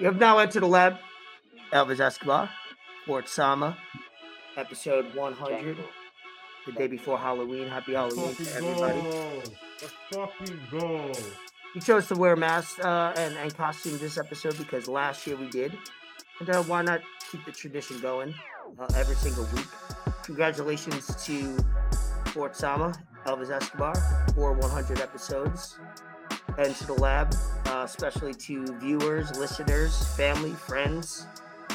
You have now entered the lab. Elvis Escobar, Fort Sama, episode 100, the day before Halloween. Happy Halloween to everybody. Let's fucking go. We chose to wear masks and costume this episode because last year we did. And why not keep the tradition going every single week? Congratulations to Fort Sama, Elvis Escobar, for 100 episodes. And to the lab, especially to viewers, listeners, family, friends,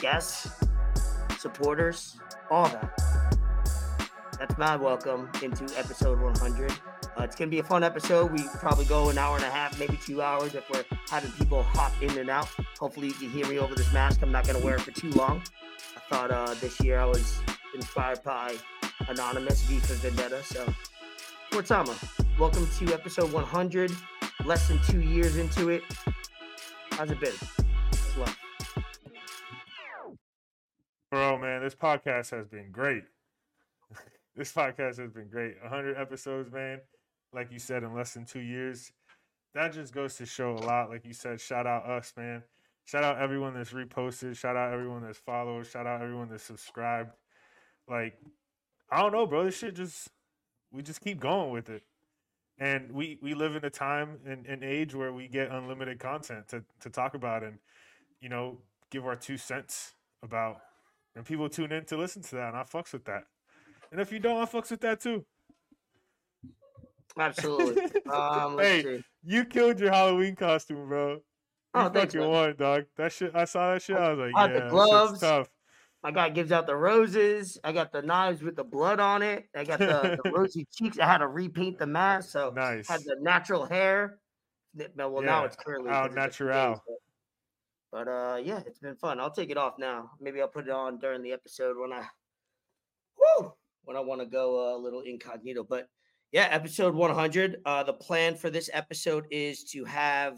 guests, supporters, all that. That's my welcome into episode 100. It's going to be a fun episode. We probably go an hour and a half, maybe 2 hours if we're having people hop in and out. Hopefully you can hear me over this mask. I'm not going to wear it for too long. I thought this year I was inspired by Anonymous, V for Vendetta. So, Fort Sama, welcome to episode 100. Less than 2 years into it. How's it been? It's love. Bro, man, this podcast has been great. This podcast has been great. 100 episodes, man. Like you said, in less than 2 years. That just goes to show a lot. Like you said, shout out us, man. Shout out everyone that's reposted. Shout out everyone that's followed. Shout out everyone that's subscribed. Like, I don't know, bro. This shit just, we just keep going with it. And we live in a time and an age where we get unlimited content to talk about and, you know, give our 2 cents about. And people tune in to listen to that, and I fucks with that. And if you don't, I fucks with that too. Absolutely. Hey, you killed your Halloween costume, bro. You thanks, man. Won, dog. That shit, I saw that shit. I was like, I got the gloves. Tough. My guy gives out the roses. I got the knives with the blood on it. I got the rosy cheeks. I had to repaint the mask, so nice. I had the natural hair. Well, yeah. Now it's curly. Oh, natural. But yeah, it's been fun. I'll take it off now. Maybe I'll put it on during the episode when I want to go a little incognito. But yeah, episode 100. The plan for this episode is to have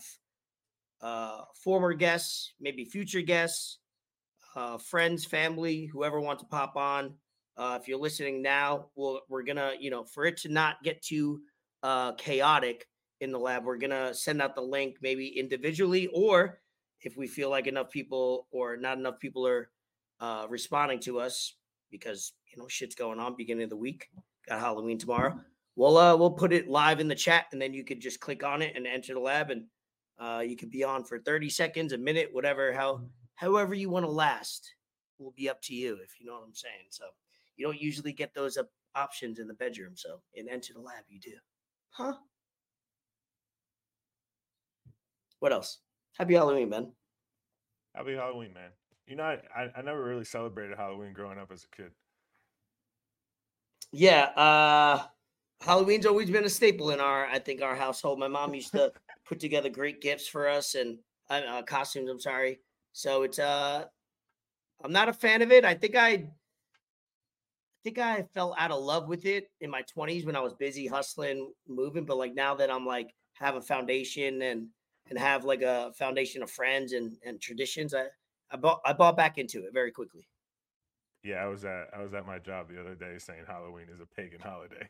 former guests, maybe future guests, friends, family, whoever wants to pop on. If you're listening now, we're gonna, for it to not get too chaotic in the lab, we're gonna send out the link maybe individually, or if we feel like enough people or not enough people are responding to us, because shit's going on beginning of the week. Got Halloween tomorrow. We'll put it live in the chat, and then you could just click on it and enter the lab, and you could be on for 30 seconds, a minute, whatever. However you want to last will be up to you, if you know what I'm saying. So you don't usually get those options in the bedroom. So in Enter the Lab, you do. Huh? What else? Happy Halloween, man. Happy Halloween, man. I never really celebrated Halloween growing up as a kid. Yeah. Halloween's always been a staple in our household. My mom used to put together great gifts for us and costumes. I'm sorry. So it's I'm not a fan of it. I think I fell out of love with it in my 20s when I was busy hustling, moving. But now that I'm have a foundation and have a foundation of friends and traditions, I bought back into it very quickly. Yeah, I was at my job the other day saying Halloween is a pagan holiday.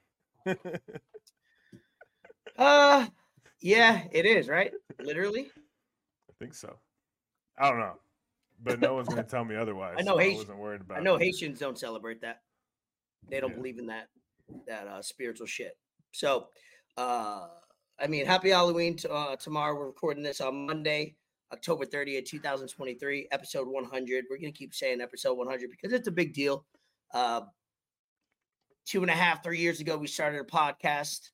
Yeah, it is, right? Literally. I think so. I don't know, but no one's going to tell me otherwise. I know, so I wasn't worried about it. Haitians don't celebrate that. They don't believe in that spiritual shit. So, happy Halloween tomorrow. We're recording this on Monday, October 30th, 2023, episode 100. We're going to keep saying episode 100 because it's a big deal. 2.5, 3 years ago, we started a podcast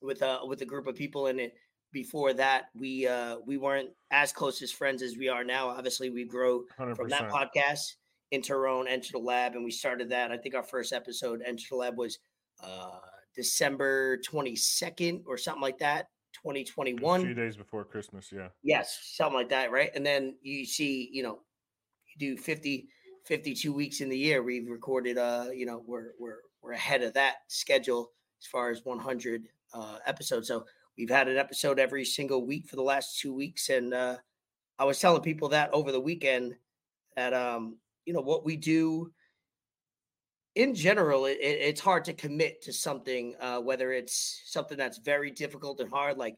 with a group of people in it. Before that, we weren't as close as friends as we are now. Obviously, we grow 100%. From that podcast into our own Enter the Lab, and we started that. I think our first episode, Enter the Lab, was December 22nd or something like that, 2021. A few days before Christmas, yeah. Yes, something like that, right? And then you see, you do 52 weeks in the year. We've recorded, we're ahead of that schedule as far as 100 episodes. So, we've had an episode every single week for the last 2 weeks. And I was telling people that over the weekend that, what we do in general, it's hard to commit to something, whether it's something that's very difficult and hard, like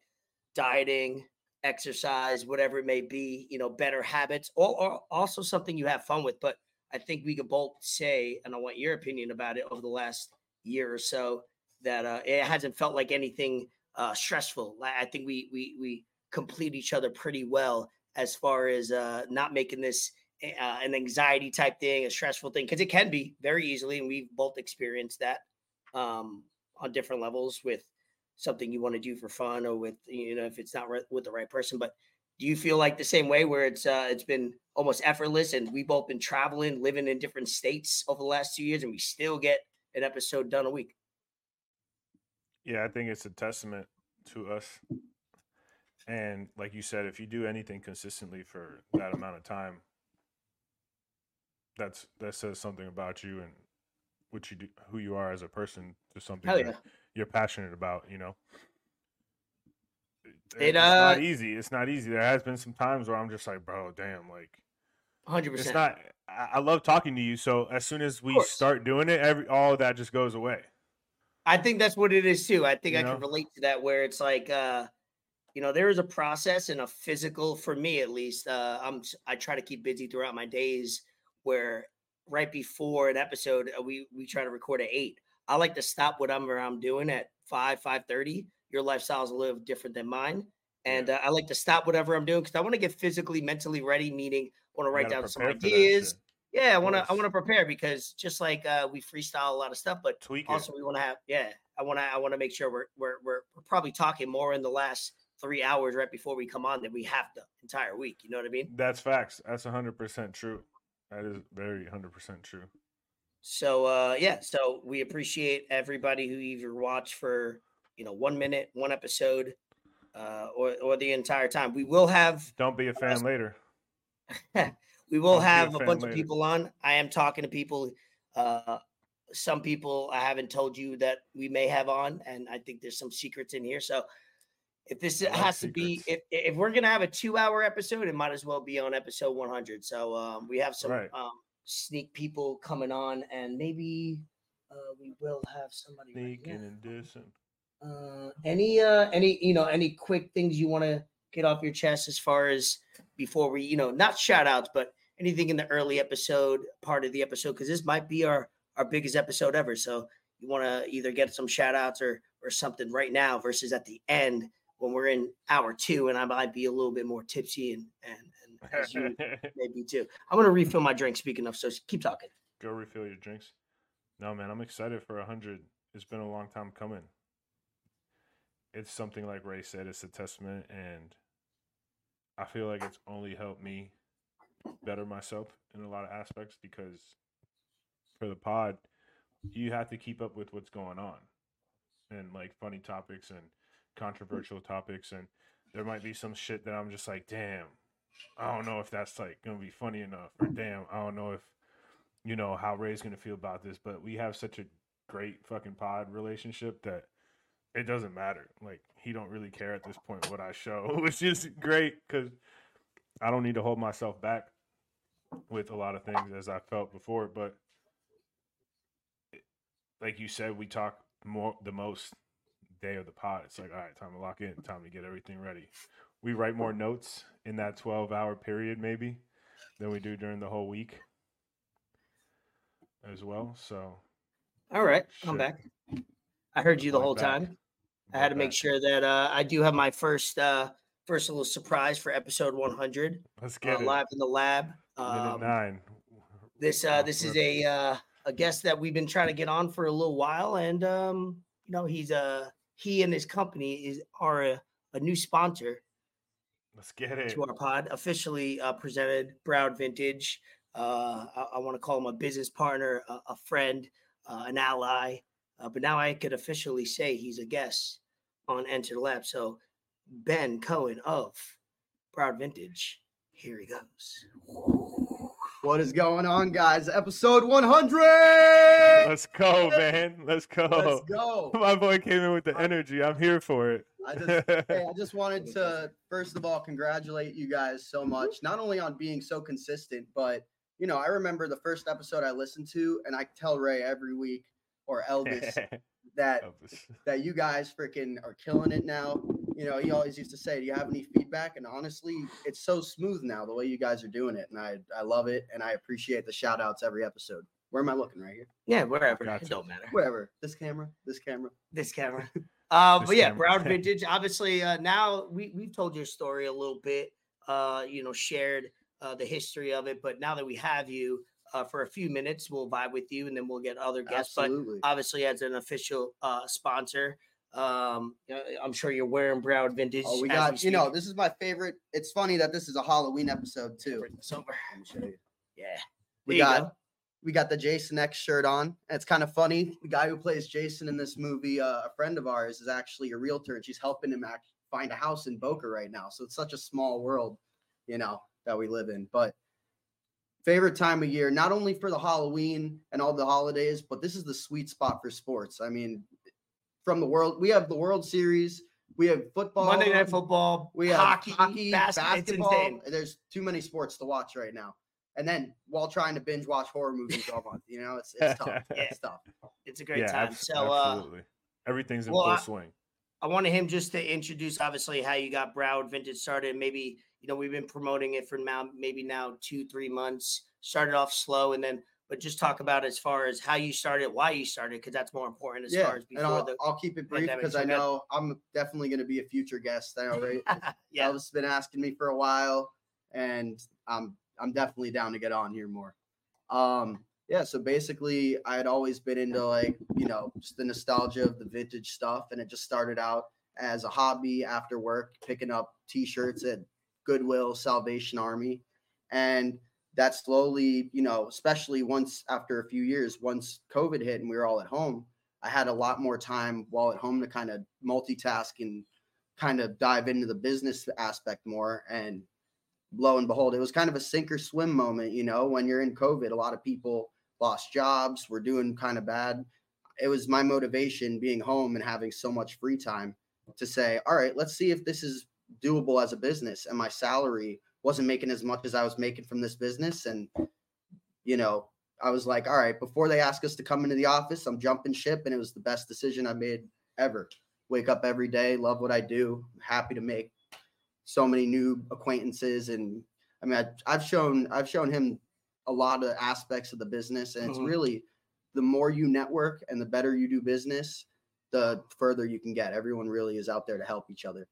dieting, exercise, whatever it may be, you know, better habits, or also something you have fun with. But I think we could both say, and I want your opinion about it, over the last year or so, that it hasn't felt like anything stressful. I think we complete each other pretty well as far as not making this an anxiety type thing, a stressful thing, because it can be very easily. And we've both experienced that on different levels, with something you want to do for fun, or with, you know, if it's not with the right person. But do you feel like the same way, where it's been almost effortless, and we've both been traveling, living in different states over the last 2 years, and we still get an episode done a week? Yeah, I think it's a testament to us. And like you said, if you do anything consistently for that amount of time, that says something about you and what you do, who you are as a person, to something that you're passionate about, you know. It's not easy. It's not easy. There has been some times where I'm just like, bro, damn, like 100%. It's not, I love talking to you. So as soon as we start doing it, all of that just goes away. I think that's what it is too. I think I can relate to that, where it's like, you know, there is a process and a physical, for me at least. I try to keep busy throughout my days, where right before an episode, we try to record at 8. I like to stop what I'm doing at 5:30. Your lifestyle is a little different than mine. And I like to stop whatever I'm doing, because I want to get physically, mentally ready, meaning I want to write down some ideas. Yeah, I want to prepare, because just like we freestyle a lot of stuff, but we want to have, I want to make sure we're probably talking more in the last 3 hours right before we come on than we have the entire week. You know what I mean? That's facts. That's 100% true. That is very 100% true. So, so we appreciate everybody who either watched for, you know, 1 minute, one episode, or the entire time. We will have. Don't be a fan later. We will have a bunch of people on. I am talking to people. Some people I haven't told you that we may have on, and I think there's some secrets in here. So if this has to be, if we're going to have a 2-hour episode, it might as well be on episode 100. So we have some sneak people coming on, and maybe we will have somebody sneaking and decent. Any quick things you want to get off your chest as far as before we, you know, not shout outs, but anything in the early episode part of the episode, because this might be our biggest episode ever. So you want to either get some shout outs or something right now versus at the end when we're in hour 2, and I might be a little bit more tipsy and as you maybe too. I'm going to refill my drink, speaking of, so keep talking. Go refill your drinks. No, man, I'm excited for 100. It's been a long time coming. It's something like Ray said, it's a testament, and I feel like it's only helped me better myself in a lot of aspects, because for the pod, you have to keep up with what's going on, and like funny topics and controversial topics. And there might be some shit that I'm just like, damn, I don't know if that's like going to be funny enough, or damn, I don't know if, you know, how Ray's going to feel about this, but we have such a great fucking pod relationship that it doesn't matter. Like, he don't really care at this point what I show, which is great, because I don't need to hold myself back with a lot of things as I felt before. But like you said, we talk more the most day of the pod. It's like, all right, time to lock in, time to get everything ready. We write more notes in that 12-hour period maybe than we do during the whole week as well. So, all right, shit. I'm back. I heard you the whole time. I had to make sure that I do have my first little surprise for episode 100. Let's get it. Live in the lab. Minute 9. This is a guest that we've been trying to get on for a little while, and you know, he and his company are a new sponsor. Let's get it to our pod. Officially presented, Broward Vintage. I want to call him a business partner, a friend, an ally. But now I could officially say he's a guest on Enter the Lab. So Ben Cohen of Broward Vintage, here he goes. What is going on, guys? Episode 100! Let's go, man. Let's go. Let's go. My boy came in with the energy. I'm here for it. I just wanted to, first of all, congratulate you guys so much, not only on being so consistent, but, you know, I remember the first episode I listened to, and I tell Ray every week, or Elvis, that you guys freaking are killing it now. you know, he always used to say, do you have any feedback? And honestly, it's so smooth now the way you guys are doing it. And I love it. And I appreciate the shout outs every episode. Where am I looking right here? Yeah, wherever. Gotcha. It don't matter. Wherever. This camera. But yeah, Broward Vintage. Obviously, now we've told your story a little bit, shared the history of it. But now that we have you for a few minutes, we'll vibe with you and then we'll get other guests. Absolutely. But obviously, as an official sponsor, I'm sure you're wearing Broward Vintage. Oh, we got, this is my favorite. It's funny that this is a Halloween episode, too. Bring this over. Let me show you. Yeah. We got the Jason X shirt on. It's kind of funny. The guy who plays Jason in this movie, a friend of ours, is actually a realtor, and she's helping him find a house in Boca right now. So it's such a small world, that we live in. But favorite time of year, not only for the Halloween and all the holidays, but this is the sweet spot for sports. I mean, from the world, we have the World Series. We have football. Monday Night Football. We have hockey basketball. There's too many sports to watch right now. And then while trying to binge watch horror movies all month, it's tough. Yeah. It's tough. It's a great time. Absolutely. Everything's in full swing. I wanted him just to introduce, obviously, how you got Broward Vintage started. Maybe, we've been promoting it for now, maybe 2-3 months. Started off slow but just talk about as far as how you started, why you started, because that's more important far as before. I'll keep it brief because I know I'm definitely going to be a future guest. I know, right? Yeah. Elvis has been asking me for a while, and I'm definitely down to get on here more. So basically I had always been into just the nostalgia of the vintage stuff. And it just started out as a hobby after work, picking up t-shirts at Goodwill, Salvation Army. And that slowly, especially once COVID hit and we were all at home, I had a lot more time while at home to kind of multitask and kind of dive into the business aspect more. And lo and behold, it was kind of a sink or swim moment, when you're in COVID, a lot of people lost jobs, were doing kind of bad. It was my motivation being home and having so much free time to say, all right, let's see if this is doable as a business. And my salary wasn't making as much as I was making from this business. And, I was like, all right, before they ask us to come into the office, I'm jumping ship. And it was the best decision I made ever. Wake up every day, love what I do, happy to make so many new acquaintances. And I mean, I've shown him a lot of aspects of the business, and it's really the more you network and the better you do business, the further you can get. Everyone really is out there to help each other,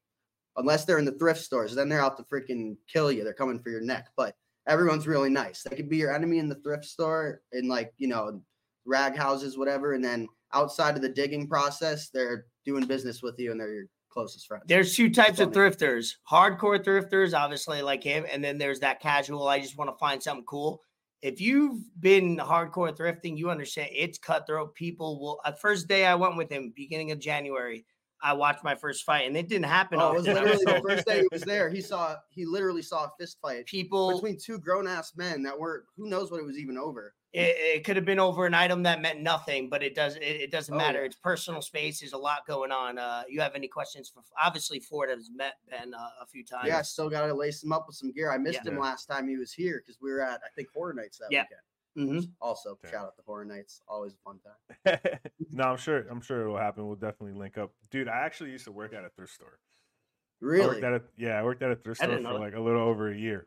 unless they're in the thrift stores, then they're out to freaking kill you. They're coming for your neck, but everyone's really nice. They could be your enemy in the thrift store and rag houses, whatever. And then outside of the digging process, they're doing business with you and they're your closest friends. There's two types of thrifters: hardcore thrifters, obviously like him, and then there's that casual, I just want to find something cool. If you've been hardcore thrifting, you understand it's cutthroat. People will. The first day I went with him, beginning of January, I watched my first fight, and it didn't happen. Oh, it was literally the first day he was there. He literally saw a fist fight between two grown ass men that were, who knows what it was even over. It could have been over an item that meant nothing, but it doesn't matter. Yeah. It's personal space. There's a lot going on. You have any questions? Obviously, Ford has met Ben a few times. Yeah, I still got to lace him up with some gear. I missed him last time he was here because we were at, I think, Horror Nights that weekend. Mm-hmm. Also, shout out to Horror Nights. Always a fun time. No, I'm sure it will happen. We'll definitely link up. Dude, I actually used to work at a thrift store. Really? I worked at a thrift store for like a little over a year.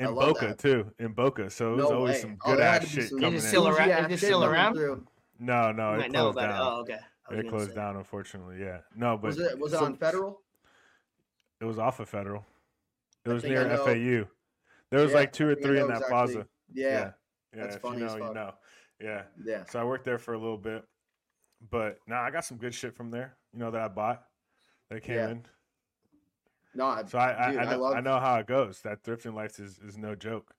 In Boca too, so it was always some good ass shit coming in. Is it still around? No, it closed down. Oh, okay. It closed down, unfortunately. Yeah, no, but was it on Federal? It was off of Federal. It was near FAU. There was like 2 or 3 in that plaza. Yeah. That's funny as fuck. Yeah. So I worked there for a little bit, but now I got some good shit from there. That I bought. That came in. I know how it goes. That thrifting life is no joke,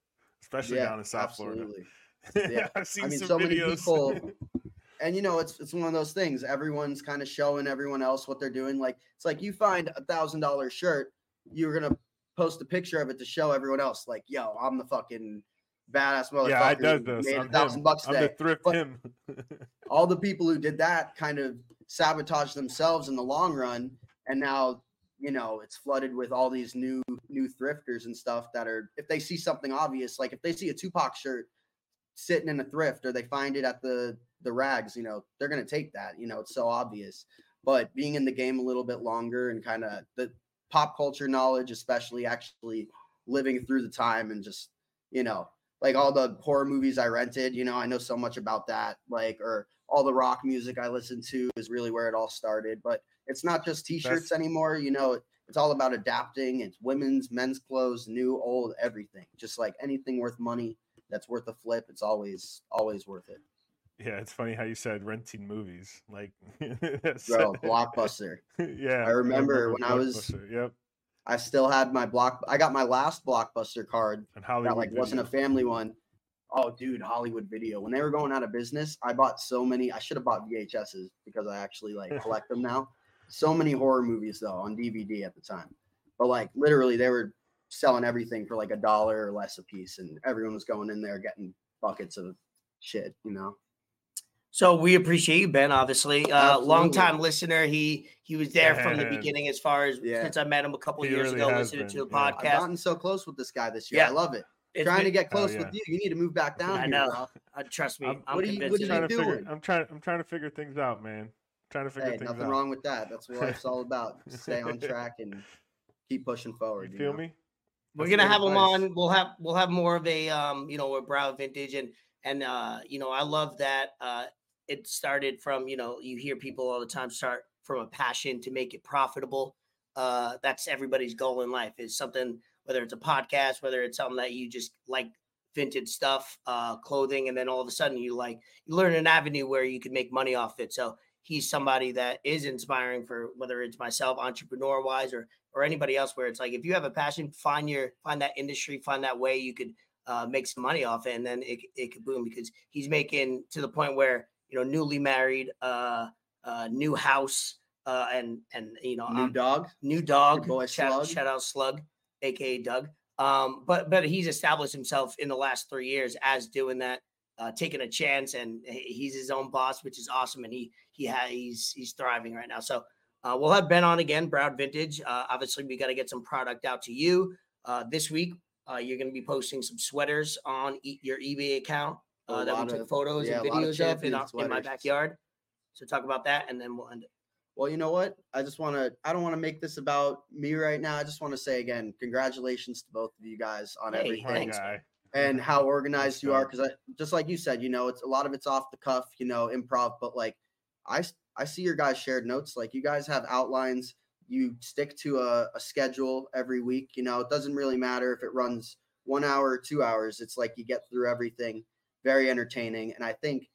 especially down in South Florida. Yeah, I've seen so videos. Many people, and it's one of those things. Everyone's kind of showing everyone else what they're doing. Like it's like you find a $1,000 shirt, you're gonna post a picture of it to show everyone else. Like, yo, I'm the fucking badass motherfucker. Yeah, I did this. Made $1,000 today. I'm the thrift him. All the people who did that kind of sabotage themselves in the long run, and now. It's flooded with all these new thrifters and stuff that are, if they see something obvious, like if they see a Tupac shirt sitting in a thrift or they find it at the rags, they're going to take that, it's so obvious. but being in the game a little bit longer and kind of the pop culture knowledge, especially actually living through the time and just, you know, like all the horror movies I rented, you know, I know so much about that, like, or all the rock music I listened to is really where it all started. But it's not just t-shirts anymore. You know, it's all about adapting. It's women's, men's clothes, new, old, everything. Just like anything worth money that's worth a flip. It's always worth it. Yeah, it's funny how you said renting movies. Like, bro, Blockbuster. Yeah. I remember when I was, yep. I still had my I got my last Blockbuster card that like wasn't a family one. Oh, dude, Hollywood Video. When they were going out of business, I bought so many. I should have bought VHSs because I actually like collect them now. So many horror movies though on DVD at the time, but like literally they were selling everything for like $1 or less a piece, and everyone was going in there getting buckets of shit, you know. So we appreciate you, Ben, obviously. Long-time listener. He was there from the beginning as far as since I met him a couple years ago listening to the podcast. I've gotten so close with this guy this year. Yeah. I love it. Trying to get close with you. You need to move back down here, bro. Trust me. What are you doing? I'm trying to figure things out, man. I'm trying to figure things out. Nothing wrong with that. That's what life's all about. Stay on track and keep pushing forward. You feel me? We're going to have him on. We'll have more of a, you know, a Broward Vintage. And you know, I love that. It started from, you know, you hear people all the time start from a passion to make it profitable. That's everybody's goal in life is something, whether it's a podcast, whether it's something that you just like vintage stuff, clothing. And then all of a sudden you learn an avenue where you can make money off it. So he's somebody that is inspiring for whether it's myself, entrepreneur wise, or anybody else, where it's like, if you have a passion, find that industry, find that way you could make some money off it. And then it could boom, because he's making to the point where, you know, newly married, new house, and you know, new dog, boy, shout out Slug, aka Doug. But he's established himself in the last 3 years as doing that, taking a chance, and he's his own boss, which is awesome. And he's thriving right now. So we'll have Ben on again, Broward Vintage. Obviously, we got to get some product out to you this week. You're going to be posting some sweaters on your eBay account. That we took photos and videos of in my backyard. So talk about that, and then we'll end it. Well, you know what? I don't want to make this about me right now. I just want to say again, congratulations to both of you guys on everything and how organized you are. Because just like you said, you know, it's a lot of it's off the cuff, you know, improv. But like, I see your guys' shared notes. Like you guys have outlines. You stick to a schedule every week. You know, it doesn't really matter if it runs 1 hour or 2 hours. It's like you get through everything. Very entertaining. And I think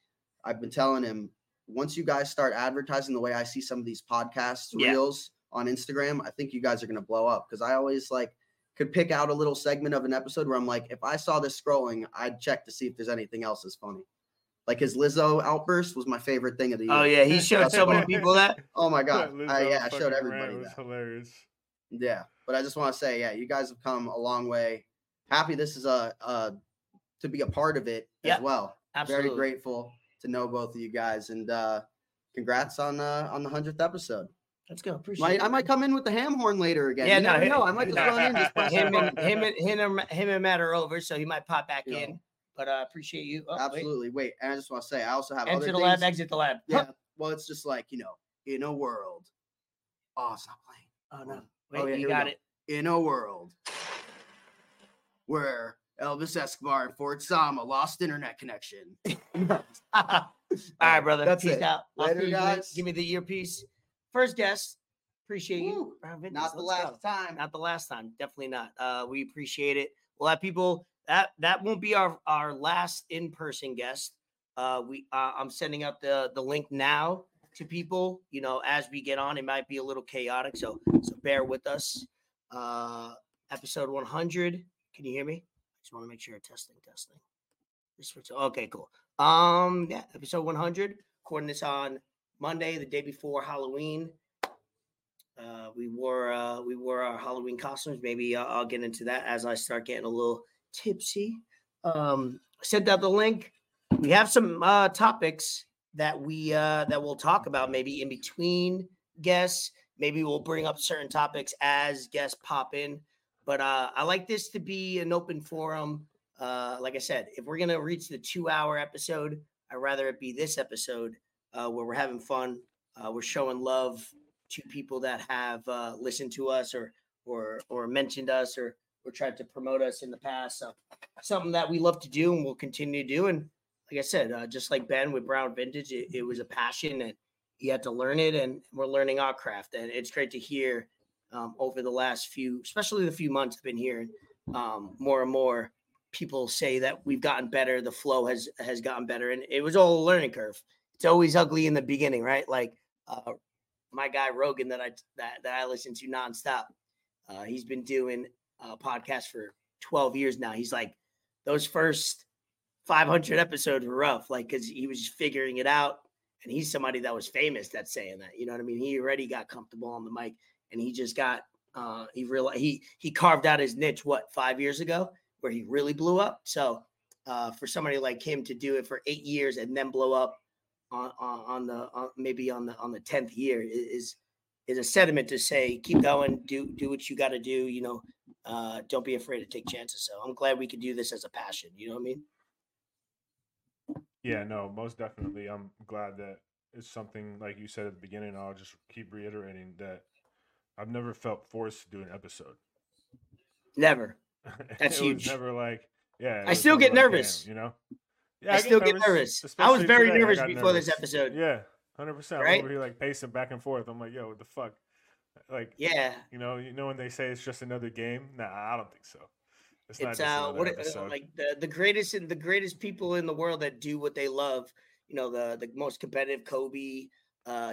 I've been telling him, once you guys start advertising the way I see some of these podcasts reels on Instagram, I think you guys are going to blow up. Because I always like could pick out a little segment of an episode where I'm like, if I saw this scrolling, I'd check to see if there's anything else as funny. Like his Lizzo outburst was my favorite thing of the year. Oh, yeah. He showed so many people that. Oh, my God. I showed everybody that. It was hilarious. Yeah. But I just want to say, you guys have come a long way. Happy this is to be a part of it as well. Absolutely. Very grateful to know both of you guys, and congrats on the 100th episode. Let's go. Appreciate it. I might come in with the ham horn later again. Yeah, I might just run in. Just him and Matt are over, so he might pop back in. But I appreciate you. Oh, absolutely. Wait, and I just want to say I also have other things. Exit the lab. Yeah. Well, it's just like, you know, in a world. Oh, stop playing. Oh no. Wait, you got it. In a world where Elvis Escobar and Fort Sama lost internet connection. All right, brother. That's Peace it. Out. Later, guys. Give me the earpiece. First guest. Appreciate you. Not the last time. Not the last time. Definitely not. We appreciate it. We'll have people. That won't be our last in-person guest. I'm sending up the link now to people. You know, as we get on, it might be a little chaotic. So bear with us. Episode 100. Can you hear me? Just want to make sure testing. Okay, cool. Episode 100. Recording this on Monday, the day before Halloween. We wore our Halloween costumes. Maybe I'll get into that as I start getting a little tipsy. Sent out the link. We have some topics that we'll talk about maybe in between guests. Maybe we'll bring up certain topics as guests pop in. But I like this to be an open forum. Like I said, if we're going to reach the 2-hour episode, I'd rather it be this episode where we're having fun. We're showing love to people that have listened to us or mentioned us or tried to promote us in the past. So something that we love to do and we'll continue to do. And like I said, just like Ben with Broward Vintage, it was a passion and you had to learn it, and we're learning our craft. And it's great to hear over the last few, especially the few months I've been hearing more and more people say that we've gotten better. The flow has gotten better, and it was all a learning curve. It's always ugly in the beginning, right? Like my guy Rogan that I listen to nonstop. He's been doing a podcast for 12 years now. He's like, those first 500 episodes were rough, like, because he was figuring it out. And he's somebody that was famous that's saying that, you know what I mean? He already got comfortable on the mic, and he just got, he realized he carved out his niche, 5 years ago, where he really blew up. So for somebody like him to do it for 8 years and then blow up on the 10th year is a sentiment to say, keep going, do what you got to do, you know, don't be afraid to take chances. So I'm glad we could do this as a passion. You know what I mean? Yeah, no, most definitely. I'm glad that it's something, like you said at the beginning, I'll just keep reiterating that I've never felt forced to do an episode. Never. That's huge. Never like, yeah. I still get nervous. Damn, you know? Yeah, I still get nervous. I was very nervous before this episode. Yeah, 100%. Right? I'm over here like pacing back and forth. I'm like, yo, what the fuck? Like, yeah. You know when they say it's just another game? Nah, I don't think so. It's like the greatest people in the world that do what they love, you know, the most competitive, Kobe,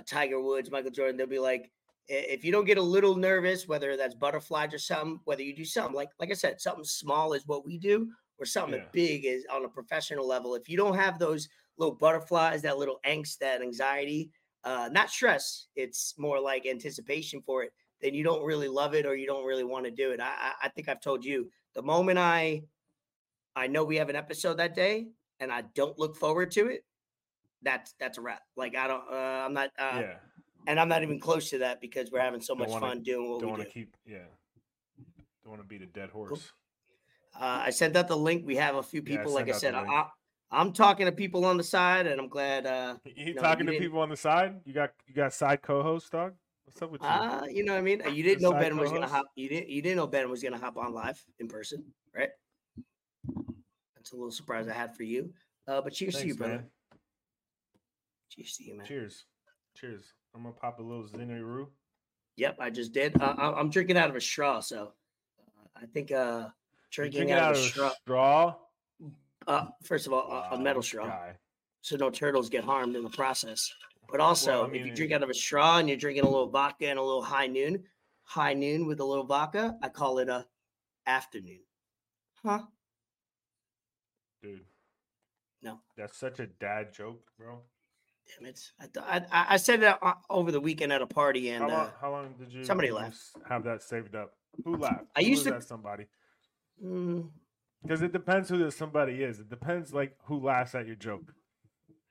Tiger Woods, Michael Jordan, they'll be like, if you don't get a little nervous, whether that's butterflies or something, whether you do something like I said, something small is what we do, or something big is on a professional level. If you don't have those little butterflies, that little angst, that anxiety, not stress, it's more like anticipation for it, then you don't really love it or you don't really want to do it. I think I've told you, the moment I know we have an episode that day and I don't look forward to it, that's a wrap. Like I'm not even close to that because we're having so much fun doing what we do. Don't want to beat a dead horse. I sent out the link. We have a few people. Like I said, I'm talking to people on the side, and I'm glad. You talking to people on the side? You got side co-host, dog? What's up with you? You know what I mean? You didn't know Ben was gonna hop. You didn't know Ben was gonna hop on live in person, right? That's a little surprise I had for you. But cheers to you, brother. Man. Cheers to you, man. Cheers. I'm gonna pop a little Zinneru. Yep, I just did. I'm drinking out of a straw, so I think drinking out of a straw. First of all, a metal straw, guy. So no turtles get harmed in the process. But also, well, I mean, if you drink out of a straw and you're drinking a little vodka and a little high noon with a little vodka, I call it a afternoon. Huh? Dude. No. That's such a dad joke, bro. Damn it. I said that over the weekend at a party. And how long did you somebody laugh? Have that saved up? Who laughed? I used to. That somebody? Because it depends who this somebody is. It depends like who laughs at your joke.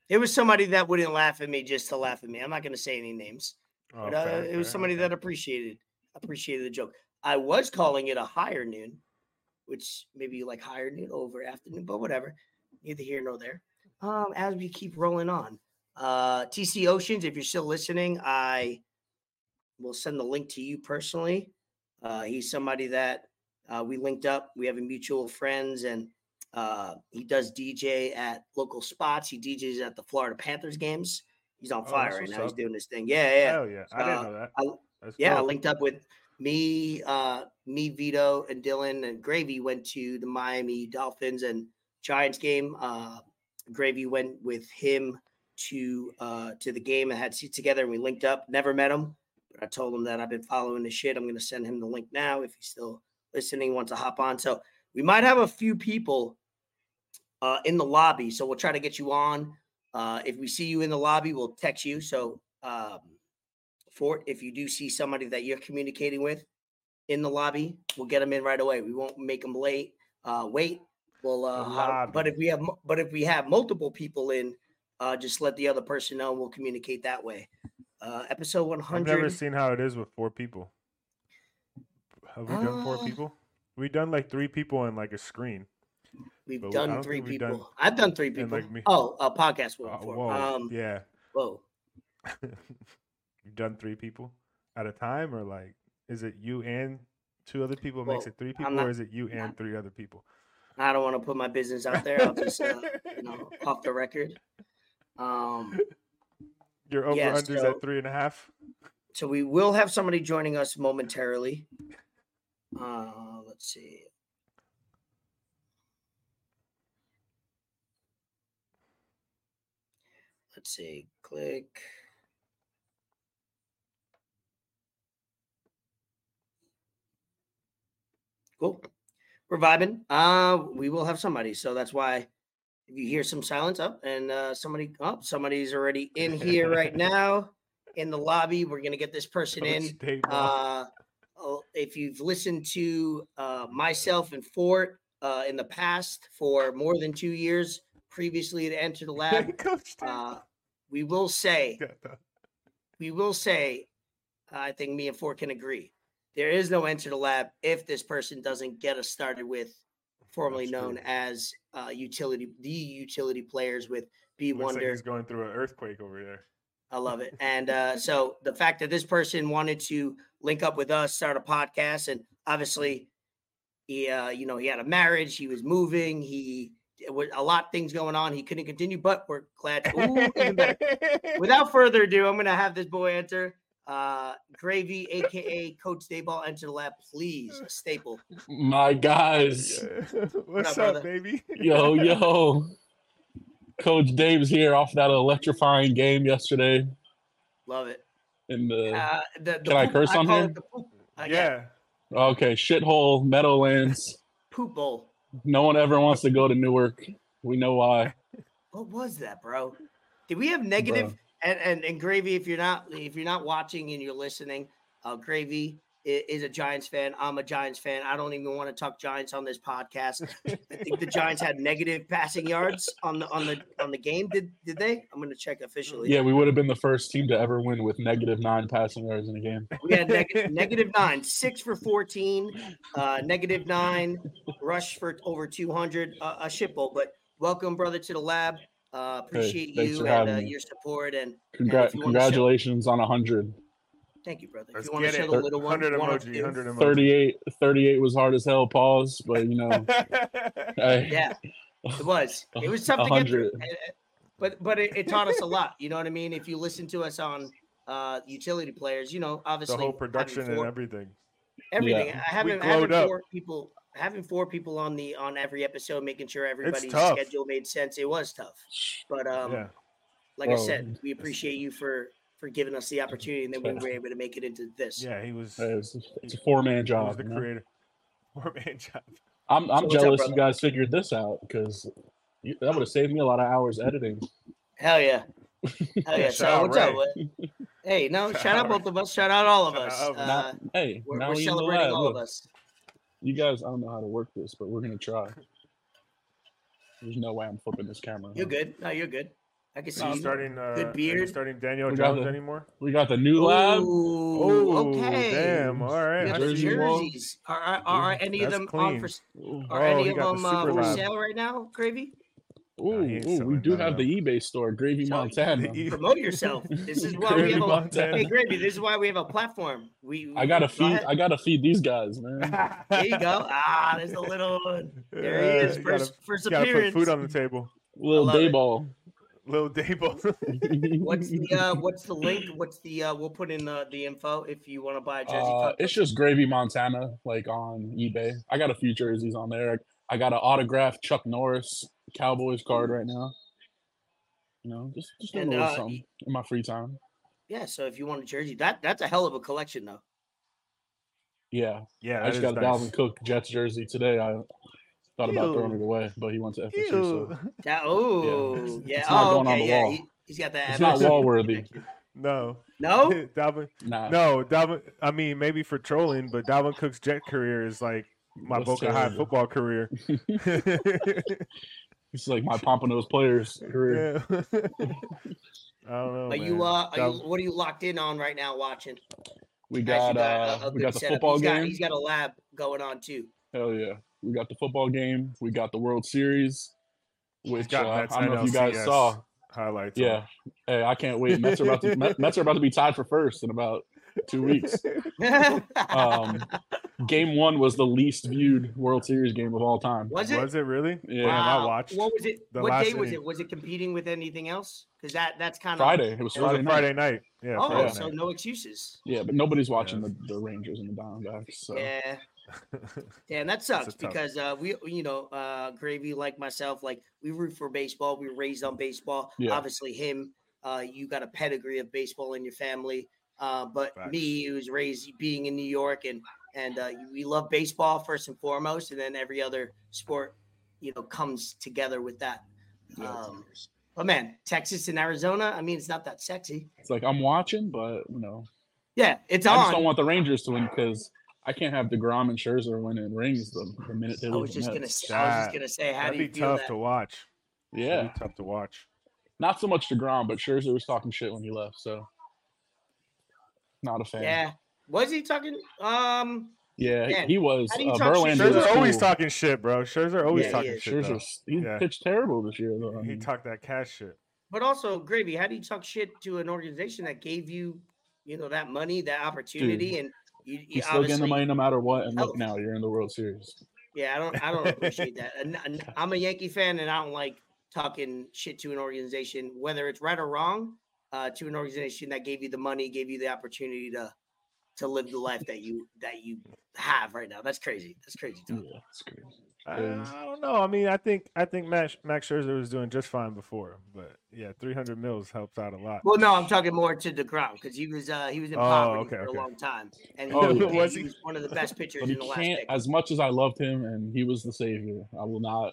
It was somebody that wouldn't laugh at me just to laugh at me. I'm not going to say any names. Okay, but it was somebody that appreciated the joke. I was calling it a higher noon, which maybe you like higher noon over afternoon, but whatever. Neither here nor there. As we keep rolling on, TC Oceans, if you're still listening, I will send the link to you personally. He's somebody that we linked up. We have a mutual friends, and he does DJ at local spots. He DJs at the Florida Panthers games. He's on fire right now. He's doing this thing. Yeah. Hell yeah. I didn't know that. I linked up with me, Vito, and Dylan, and Gravy went to the Miami Dolphins and Giants game. Gravy went with him to the game and had seats together, and we linked up. Never met him, but I told him that I've been following the shit. I'm going to send him the link now if he's still listening, wants to hop on. So we might have a few people in the lobby, so we'll try to get you on. If we see you in the lobby, we'll text you. So, Fort, if you do see somebody that you're communicating with in the lobby, we'll get them in right away. We won't make them late. Wait. We'll. But if we have multiple people in, just let the other person know, and we'll communicate that way. Episode 100. I've never seen how it is with four people. Have we done four people? We've done like three people and like a screen. I've done three people. Like me. Oh, a podcast one before. Whoa. You've done three people at a time, or like, is it you and two other people makes it three people, or is it you and three other people? I don't want to put my business out there. I'll just, off the record. Your over unders at 3.5. So we will have somebody joining us momentarily. Let's see. Let's see. Click. Cool. We're vibing. We will have somebody. So that's why if you hear some silence up and somebody's already in here right now in the lobby. We're going to get this person in. If you've listened to myself and Fort in the past for more than 2 years, previously to Enter the Lab, we will say, I think me and Fort can agree, there is no Enter the Lab if this person doesn't get us started with formerly known as utility players with B Wonder. Looks like he's going through an earthquake over there. I love it. And so the fact that this person wanted to link up with us, start a podcast, and obviously he, he had a marriage, he was moving, it was a lot of things going on. He couldn't continue, but we're glad. Even better. Without further ado, I'm going to have this boy enter. Gravy, aka Coach Dayball, Enter the Lab, please. A staple. My guys, what's up, baby? yo, Coach Dave's here off that electrifying game yesterday. Love it. And can I curse on him? Yeah. Okay, shithole Meadowlands. Poop bowl. No one ever wants to go to Newark. We know why. What was that, bro? Did we have negative? Bro. And Gravy, if you're not watching and you're listening, Gravy is a Giants fan. I'm a Giants fan. I don't even want to talk Giants on this podcast. I think the Giants had negative passing yards on the game. Did they? I'm going to check officially. Yeah, we would have been the first team to ever win with -9 passing yards in a game. We had negative nine, 6 for 14, -9, rush for over 200, a shit bowl. But welcome, brother, to the lab. Appreciate you and your support and congratulations on 100. Thank you, brother. If you want to show the little one, 38 was hard as hell. Pause, but yeah, it was something. 100. But it taught us a lot. You know what I mean? If you listen to us on utility players, obviously the whole production and everything. Yeah. Having four people on every episode, making sure everybody's schedule made sense. It was tough, but I said, we appreciate you for giving us the opportunity, and then we were able to make it into this. Yeah, it's a four-man job. He was the creator, four-man job. I'm jealous you guys figured this out, because that would have saved me a lot of hours editing. Hell yeah. Oh yeah, so what's up? Hey, no, shout out both of us. Shout out all of us. We're celebrating all of us. You guys, I don't know how to work this, but we're going to try. There's no way I'm flipping this camera. You're good. No, you're good. I can see you. Good beard. Are you starting Daniel Jones anymore? We got the new lab. Oh, okay. Damn. All right. Jerseys. Are any of them on for sale right now, Gravy? We do have the eBay store, Gravy Montana. Promote yourself. This is why we have Montana. Hey, Gravy, this is why we have a platform. I gotta feed these guys, man. There you go. There's the little one. There he is. First appearance. Put food on the table. Little Dayball. What's the link? We'll put in the info if you want to buy a jersey. It's just Gravy Montana, like on eBay. I got a few jerseys on there. I got an autographed Chuck Norris Cowboys card right now. Just doing a little something in my free time. Yeah, so if you want a jersey, that's a hell of a collection though. Yeah. I just got a Dalvin Cook Jets jersey today. I thought about throwing it away, but he went to FSU. So it's not going on the wall. He's got that. It's not wall worthy. No, Dalvin. Nah. No, Dalvin. I mean, maybe for trolling, but Dalvin Cook's Jet career is like my Boca High football career. It's like my Pompano's players career. Yeah. I don't know. What are you locked in on right now? Watching. We got the football game. He's got a lab going on too. Hell yeah! We got the football game. We got the World Series, which I don't know if you guys saw. highlights. Yeah. On. Hey, I can't wait. Mets are about to, Mets are about to be tied for first in about 2 weeks. Game one was the least viewed World Series game of all time. Was it? Was it really? Yeah, wow. I watched. What was it? What day was it? Was it competing with anything else? Because that's kind of Friday. It was Friday night. Friday night. Yeah. Oh, Friday so night. No excuses. Yeah, but nobody's watching the Rangers and the Diamondbacks. So. Yeah. Damn, that sucks because Gravy, like myself, like we root for baseball. We were raised on baseball. Yeah. Obviously, him. You got a pedigree of baseball in your family. But Facts. Me, who was raised being in New York and we love baseball first and foremost, and then every other sport, comes together with that. But man, Texas and Arizona, I mean, it's not that sexy. It's like I'm watching, but yeah, it's on. I just don't want the Rangers to win because I can't have DeGrom and Scherzer winning rings the minute they lose. I was just gonna say, how do you feel that? That'd be tough to watch. Yeah, it'd be tough to watch. Not so much DeGrom, but Scherzer was talking shit when he left, so not a fan. Yeah. Was he talking? Yeah, man, he was. Verlander was always talking shit, bro. Scherzer always talking shit. He pitched terrible this year, though. He talked that cash shit. But also, Gravy, how do you talk shit to an organization that gave you, that money, that opportunity, and you're still getting the money no matter what? And look, now you're in the World Series. Yeah, I don't appreciate that. I'm a Yankee fan, and I don't like talking shit to an organization, whether it's right or wrong, to an organization that gave you the money, gave you the opportunity to live the life that you have right now. That's crazy. That's crazy. Yeah, that's crazy. I don't know. I mean, I think Max Scherzer was doing just fine before, but yeah, $300 million helps out a lot. Well, no, I'm talking more to DeGrom because he was in poverty for a long time, and he was one of the best pitchers in the last decade. As much as I loved him, and he was the savior, I will not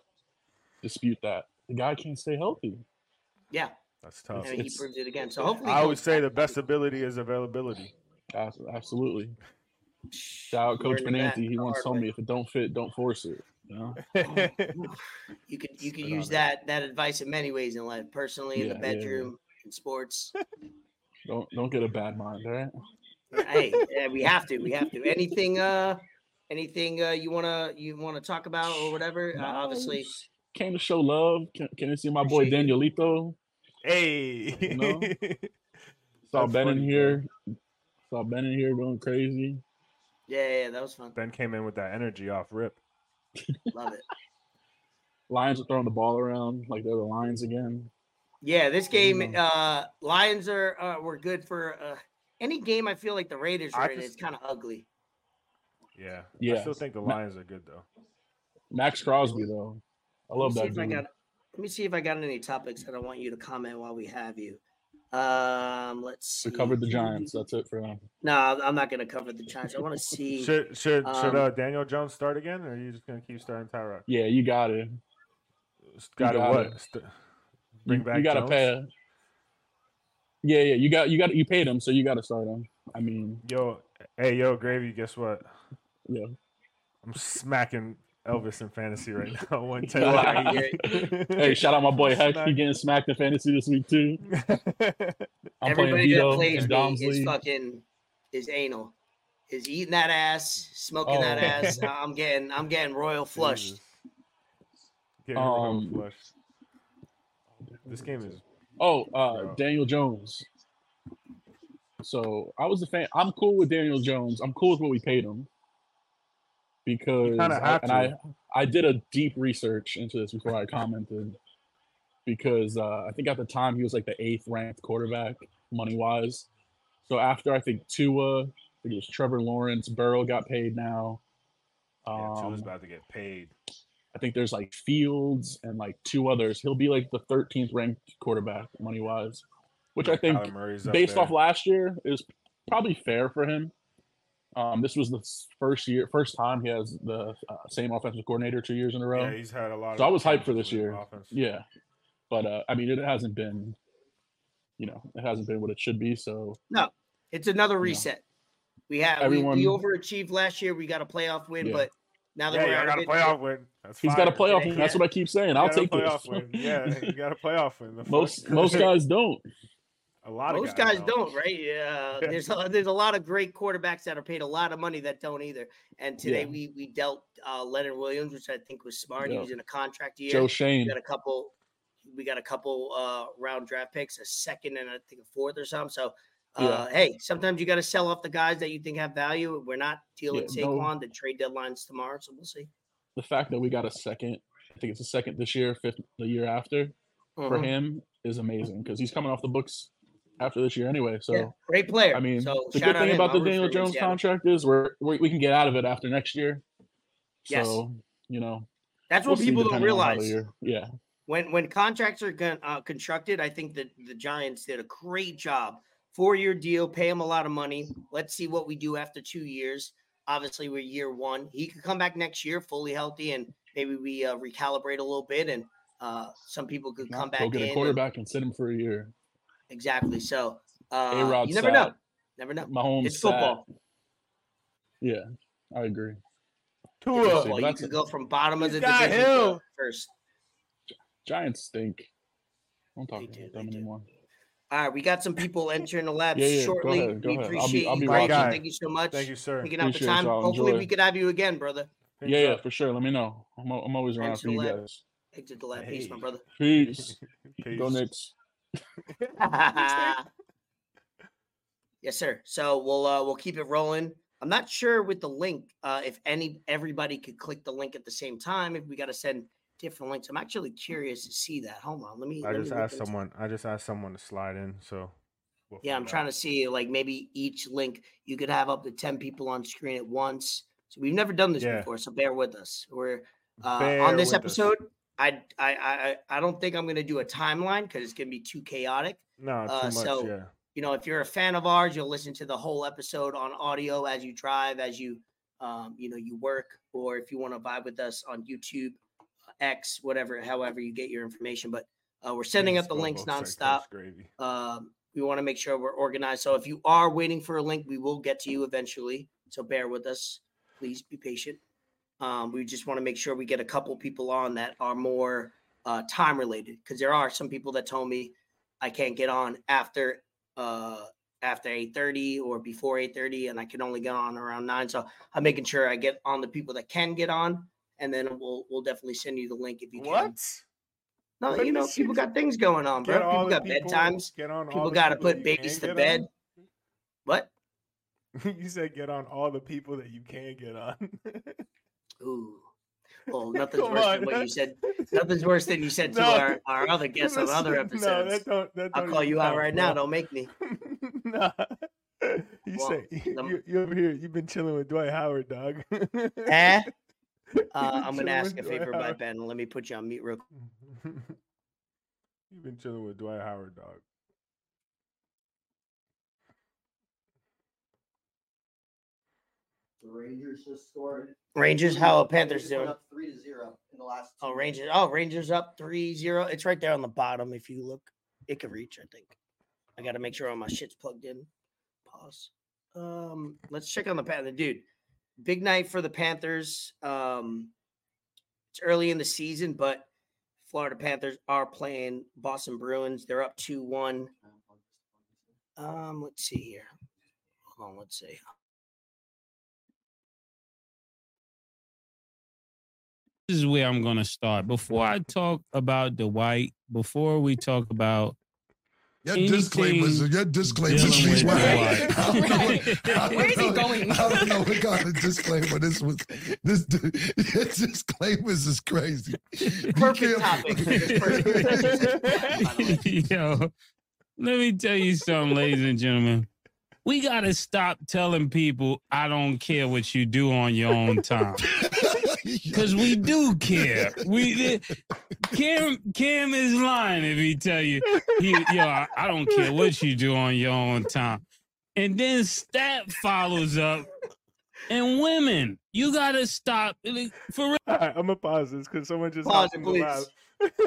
dispute that. The guy can't stay healthy. Yeah, that's tough. And he proves it again. So hopefully, I would say the best ability is availability. Absolutely. Shout out Coach Benanti. He once told me, if it don't fit, don't force it. You could use that advice in many ways in life, personally, in the bedroom, in sports. Don't get a bad mind, all right? Hey, we have to. Anything you wanna talk about or whatever? Obviously, came to show love. Can you see my boy Danielito? Hey, saw Ben in here. Ben in here going crazy. Yeah, that was fun. Ben came in with that energy off rip. Love it. Lions are throwing the ball around like they're the Lions again. Yeah, this game, Lions were good for any game. I feel like the Raiders are in. It's kind of ugly. Yeah. I still think the Lions are good, though. Max Crosby, though. I love that. Let me see if I got any topics that I want you to comment while we have you. Let's see. We covered the Giants. That's it for now. No, I'm not going to cover the Giants. I want to see. Should Daniel Jones start again, or are you just going to keep starting Tyrod? Yeah, you got it. Bring back. You got to pay. Yeah. You paid him, so you got to start him. I mean, yo, Gravy. Guess what? Yeah, I'm smacking Elvis in fantasy right now. 110. Hey, shout out my boy Heck. He getting smacked in fantasy this week too. Everybody that plays me is anal. Is eating that ass, smoking that ass. I'm getting royal flushed. Royal flushed. This game is Daniel Jones. So I was a fan. I'm cool with Daniel Jones. I'm cool with what we paid him. Because I did a deep research into this before I commented, because I think at the time he was like the 8th ranked quarterback money wise. So after I think it was Trevor Lawrence, Burrow got paid now. Tua's about to get paid. I think there's like Fields and like 2 others. He'll be like the 13th ranked quarterback money wise, which I think based off last year is probably fair for him. This was the first time he has the same offensive coordinator 2 years in a row. Yeah, he's had a lot. So I was hyped for this year. Offense. Yeah, but I mean, it hasn't been what it should be. So no, it's another reset. We have we overachieved last year. We got a playoff win, but now that we're out of it, he's got a playoff win. That's what I keep saying. I'll take this. Yeah, you got a playoff win. Most guys don't. A lot of guys don't, right? Yeah, there's a lot of great quarterbacks that are paid a lot of money that don't either. And today we dealt Leonard Williams, which I think was smart. He was in a contract year. Joe Shane. He got a couple. we got a couple round draft picks, a second and I think a fourth or something. So, hey, sometimes you got to sell off the guys that you think have value. We're not dealing Saquon. The trade deadline's tomorrow, so we'll see. The fact that we got a second, I think it's a second this year, fifth the year after, for him is amazing because he's coming off the books after this year anyway. So yeah, great player. I mean, so, the good thing about the Daniel Jones contract is we can get out of it after next year. Yes. So, you know. That's what people don't realize. Yeah. When contracts are constructed, I think that the Giants did a great job. 4-year deal, pay him a lot of money. Let's see what we do after 2 years. Obviously, we're year one. He could come back next year fully healthy, and maybe we recalibrate a little bit, and some people could come back in. Go get a quarterback and sit him for a year. Exactly. So you never know. Never know. Mahomes, it's football. Yeah, I agree. Well, you could go from bottom of the division to first. Giants stink. Don't talk about them anymore. All right, we got some people entering the lab shortly. Go ahead, we appreciate you, Brandon. Thank you so much. Thank you, sir. Taking out the time. Hopefully, we could have you again, brother. Yeah, for sure. Let me know. I'm always around for you guys. Exit the lab. Peace, my brother. Peace. Go Knicks. Yes, sir. So we'll keep it rolling. I'm not sure with the link if everybody could click the link at the same time. If we got to send different links, I'm actually curious to see that. Hold on, I just asked someone to slide in. So I'm trying to see like maybe each link you could have up to 10 people on screen at once. So we've never done this before. So bear with us. We're on this episode. I don't think I'm going to do a timeline because it's going to be too chaotic. No, too much. So, you know, if you're a fan of ours, you'll listen to the whole episode on audio as you drive, as you, you know, you work, or if you want to vibe with us on YouTube, X, whatever, however you get your information. But we're sending up the links nonstop. We want to make sure we're organized. So if you are waiting for a link, we will get to you eventually. So bear with us. Please be patient. We just want to make sure we get a couple people on that are more time related, because there are some people that told me I can't get on after 8:30 or before 8:30, and I can only get on around 9. So I'm making sure I get on the people that can get on, and then we'll definitely send you the link if you can. What? No, what you know, people got things going on, bro. People got bedtimes. People got to put babies to bed. On? What? You said get on all the people that you can get on. Ooh. Well, nothing's worse than what you said. Nothing's worse than you said to our other guests on other episodes. No, I'll call you out right now. Don't make me. Nah. You over here, you've been chilling with Dwight Howard, dog. I'm going to ask a favor by Ben. Let me put you on mute real quick. You've been chilling with Dwight Howard, dog. The Rangers just scored. Rangers, how Panthers doing? Up 3-0 in the last. Oh, Rangers! Oh, Rangers up 3-0. It's right there on the bottom. If you look, it can reach. I think. I got to make sure all my shit's plugged in. Pause. Let's check on the Panthers, dude. Big night for the Panthers. It's early in the season, but Florida Panthers are playing Boston Bruins. They're up 2-1. Let's see here. Hold on. Let's see. This is where I'm going to start. Before I talk about Dwight, before we talk about your disclaimers, she's right. Where is he going? I don't know what kind of disclaimer this was. This disclaimers is crazy. Perfect topic. Yo, let me tell you something, ladies and gentlemen. We got to stop telling people, I don't care what you do on your own time. Because we do care. Cam is lying if he tell you, I don't care what you do on your own time. And then Stat follows up. And women, you got to stop. For real. All right, I'm going to pause this because someone just hopped in the lab.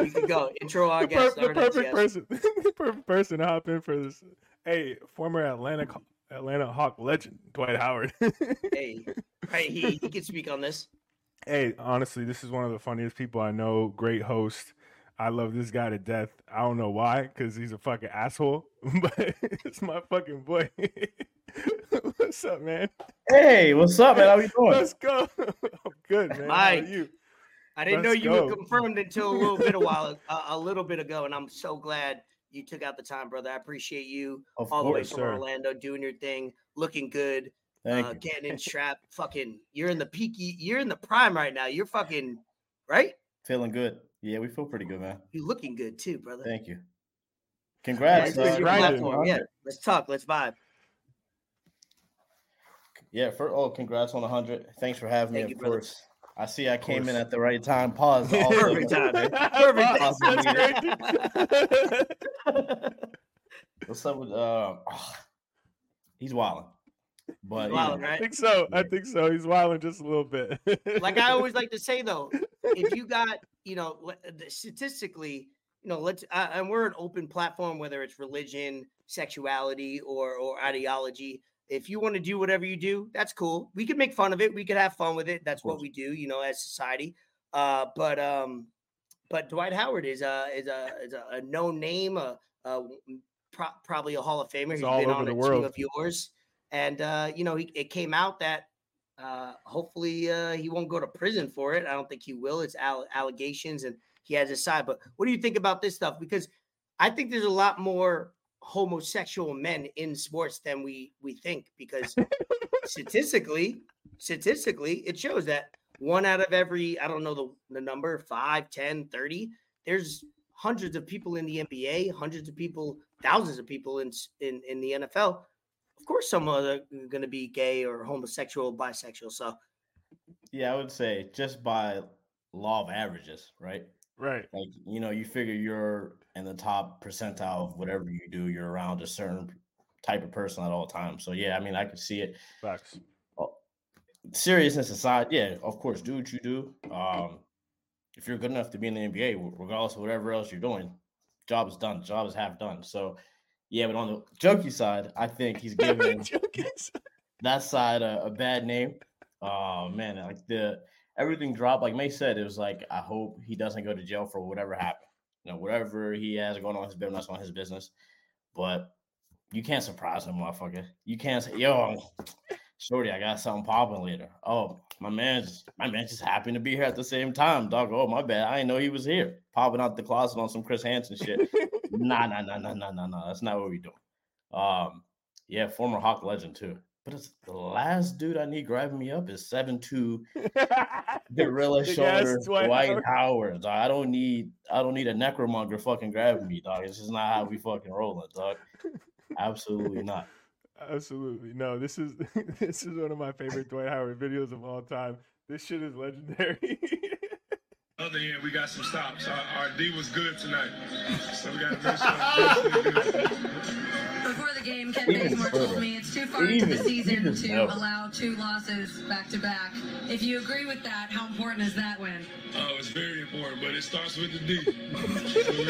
We can go. Intro our guest. The perfect person to hop in for this. Hey, former Atlanta Hawk legend, Dwight Howard. Hey, right, he can speak on this. Hey, honestly, this is one of the funniest people I know. Great host. I love this guy to death. I don't know why, because he's a fucking asshole, but it's my fucking boy. What's up, man? Hey, what's up, man? How you doing? Let's go. I'm good, man. Mike. How are you? I didn't know you were confirmed until a little bit ago, and I'm so glad you took out the time, brother. I appreciate you all the way from Orlando, doing your thing, looking good, getting in strap. Fucking, you're in the peaky, you're in the prime right now. You're fucking right, feeling good. Yeah, we feel pretty good, man. You're looking good too, brother. Thank you. Congrats. Yeah, let's talk. Let's vibe. Yeah, congrats on 100. Thanks for having me, of course. I see I came in at the right time. Pause. Perfect timing. Perfect. What's up with he's wilding. But wilding, right? I think so. Yeah. I think so. He's wilding just a little bit. Like I always like to say though, if you got, you know, statistically, you know, and we're an open platform, whether it's religion, sexuality, or ideology. If you want to do whatever you do, that's cool. We could make fun of it. We could have fun with it. That's what we do, you know, as society. But Dwight Howard is a known name, probably a Hall of Famer. He's been on a team of yours, and you know, it came out that hopefully he won't go to prison for it. I don't think he will. It's allegations, and he has his side. But what do you think about this stuff? Because I think there's a lot more homosexual men in sports than we think, because statistically it shows that one out of every, I don't know the number, 5, 10, 30, there's hundreds of people in the NBA, hundreds of people, thousands of people in the NFL. Of course, some are going to be gay or homosexual, bisexual. So yeah, I would say just by law of averages, right? Right. Like, you know, you figure you're in the top percentile of whatever you do, you're around a certain type of person at all times. So, yeah, I mean, I could see it. Facts. Seriousness aside, yeah, of course, do what you do. If you're good enough to be in the NBA, regardless of whatever else you're doing, job is done. Job is half done. So, yeah, but on the junkie side, I think he's giving that side a bad name. Oh, man, like everything dropped. Like May said, it was like, I hope he doesn't go to jail for whatever happened. You know, whatever he has going on his business, that's on his business. But you can't surprise him, motherfucker. You can't say, yo, shorty, I got something popping later. Oh, my man's just happened to be here at the same time, dog. Oh, my bad. I didn't know he was here. Popping out the closet on some Chris Hansen shit. Nah. That's not what we doing. Yeah, former Hawk legend, too. But it's the last dude I need grabbing me up is 7'2", gorilla shoulder, Dwight Howard. Dog. I don't need a necromonger fucking grabbing me, dog. It's just not how we fucking rolling, dog. Absolutely not. Absolutely no. This is one of my favorite Dwight Howard videos of all time. This shit is legendary. Other end, we got some stops. Our D was good tonight, so we got to make sure. Before the game, Ken Bazemore told me it's too far into the season to allow 2 losses back to back. If you agree with that, how important is that win? Oh, it's very important, but it starts with the D. So we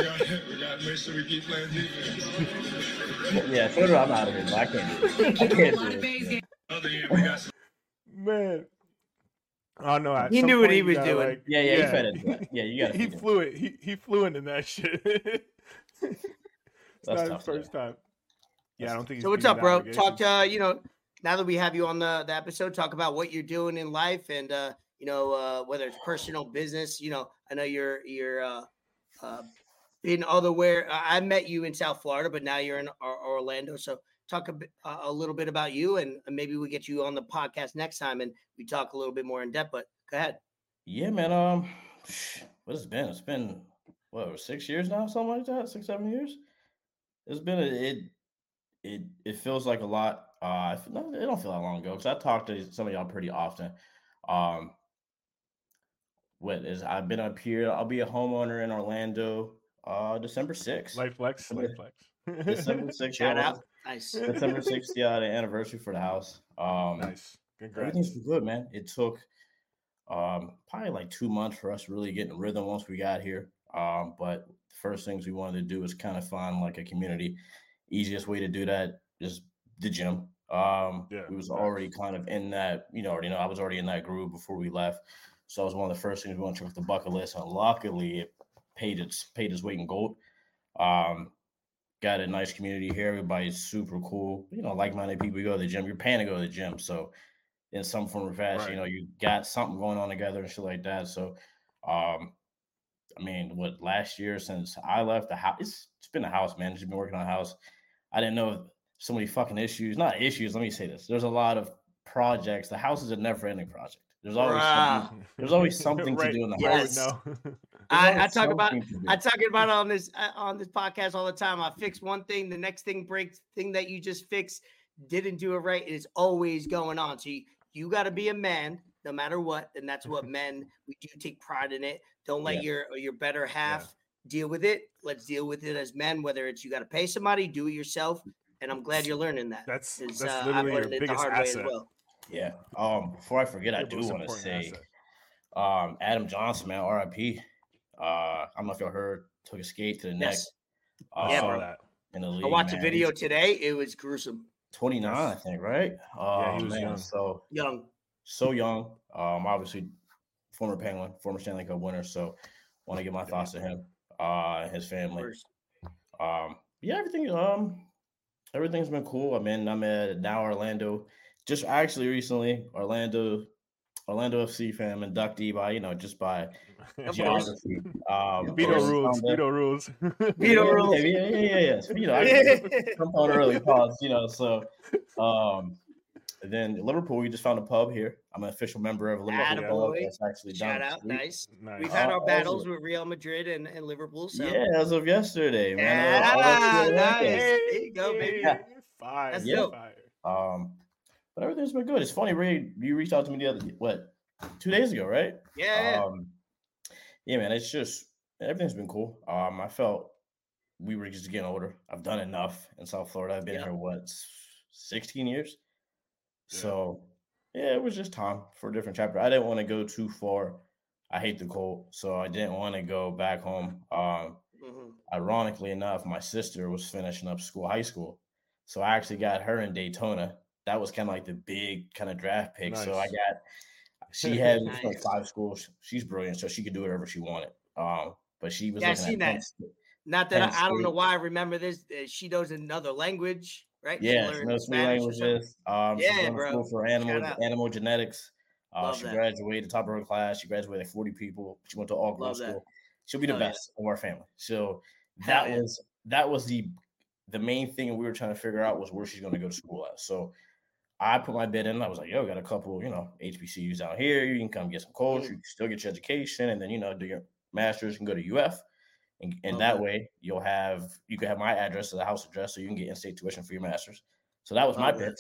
got to make sure we keep playing defense. Yeah, further, I'm out of it. I can't. I can't do it. Other end, we got some. Man. Oh no! He knew what he was doing. Like, yeah, he fed into that. Yeah, you got it. He flew it. He flew into that shit. That's not tough, his first time. Yeah, I don't think. So what's up, bro? Talk to you know. Now that we have you on the episode, talk about what you're doing in life, and you know, whether it's personal, business. You know, I know you're in other where I met you in South Florida, but now you're in Orlando. So. Talk a little bit about you, and maybe we get you on the podcast next time and we talk a little bit more in depth, but go ahead. Yeah, man. What has it been? It's been, what, 6 years now, something like that? 6, 7 years? It's been, it feels like a lot. It don't feel that long ago because I talk to some of y'all pretty often. I've been up here. I'll be a homeowner in Orlando December 6th. Life flex. December 6th. Shout out. Nice. December 6th, yeah, the anniversary for the house. Nice. Congrats. Everything's good, man. It took probably like 2 months for us really getting rhythm once we got here. But the first things we wanted to do is kind of find like a community. Easiest way to do that is the gym. We was already kind of in that, you know, I was already in that groove before we left. So it was one of the first things we wanted to check off the bucket list. And luckily, it paid its weight in gold. Got a nice community here. Everybody's super cool. You know, like-minded people. You go to the gym. You're paying to go to the gym. So in some form or fashion, right. You know, you got something going on together and shit like that. So I mean, what, last year since I left the house, it's been a house, man. Just been working on a house. I didn't know so many fucking issues. Not issues. Let me say this. There's a lot of projects. The house is a never-ending project. There's always something, right. to do in the house. No. I talk about on this podcast all the time. I fix one thing, the next thing breaks. Thing that you just fixed didn't do it right. It is always going on. So you got to be a man no matter what, and that's what men, we do take pride in it. Don't let your better half deal with it. Let's deal with it as men. Whether it's you got to pay somebody, do it yourself. And I'm glad you're learning that. That's literally your biggest asset. Way as well. Yeah. Before I forget, I do want to say, Adam Johnson, man, RIP. I don't know if y'all heard, took a skate to the neck. In the league, I watched a video today. It was gruesome. 29, I think, right? Yeah, he was young. So young. Obviously, former Penguin, former Stanley Cup winner. So, want to give my thoughts to him, his family. Everything's been cool. I'm at now Orlando. Just actually recently, Orlando FC fam, inductee by, just by geography. Speedo rules. Speedo rules. Yeah. Speedo. Come on early, pause, So, and then Liverpool, we just found a pub here. I'm an official member of Liverpool. That's actually shout out. Nice. We've had our battles with Real Madrid and Liverpool. So. Yeah, as of yesterday, man. Nice. There you go, baby. Fire. That's dope. Fire. But everything's been good. It's funny, Ray, you reached out to me the other, 2 days ago, right? Yeah. Yeah, man, it's just, everything's been cool. I felt we were just getting older. I've done enough in South Florida. I've been here, 16 years? Yeah. So, it was just time for a different chapter. I didn't want to go too far. I hate the cold, so I didn't want to go back home. Ironically enough, my sister was finishing up high school. So I actually got her in Daytona. That was kind of like the big kind of draft pick. Nice. So she had like five schools. She's brilliant. So she could do whatever she wanted. But she was looking at that. Not that I don't know why I remember this. She knows another language, right? Yeah, she knows three languages. She's going to school for animal genetics. She graduated top of her class. She graduated like 40 people. She went to all girls school. She'll be the best of our family. So that was the main thing we were trying to figure out was where she's going to go to school at. So I put my bid in. I was like, got a couple, HBCUs out here. You can come get some coach. You can still get your education. And then, do your master's and go to UF. And that way you can have my address as a house address. So you can get in-state tuition for your master's. So that was my pitch.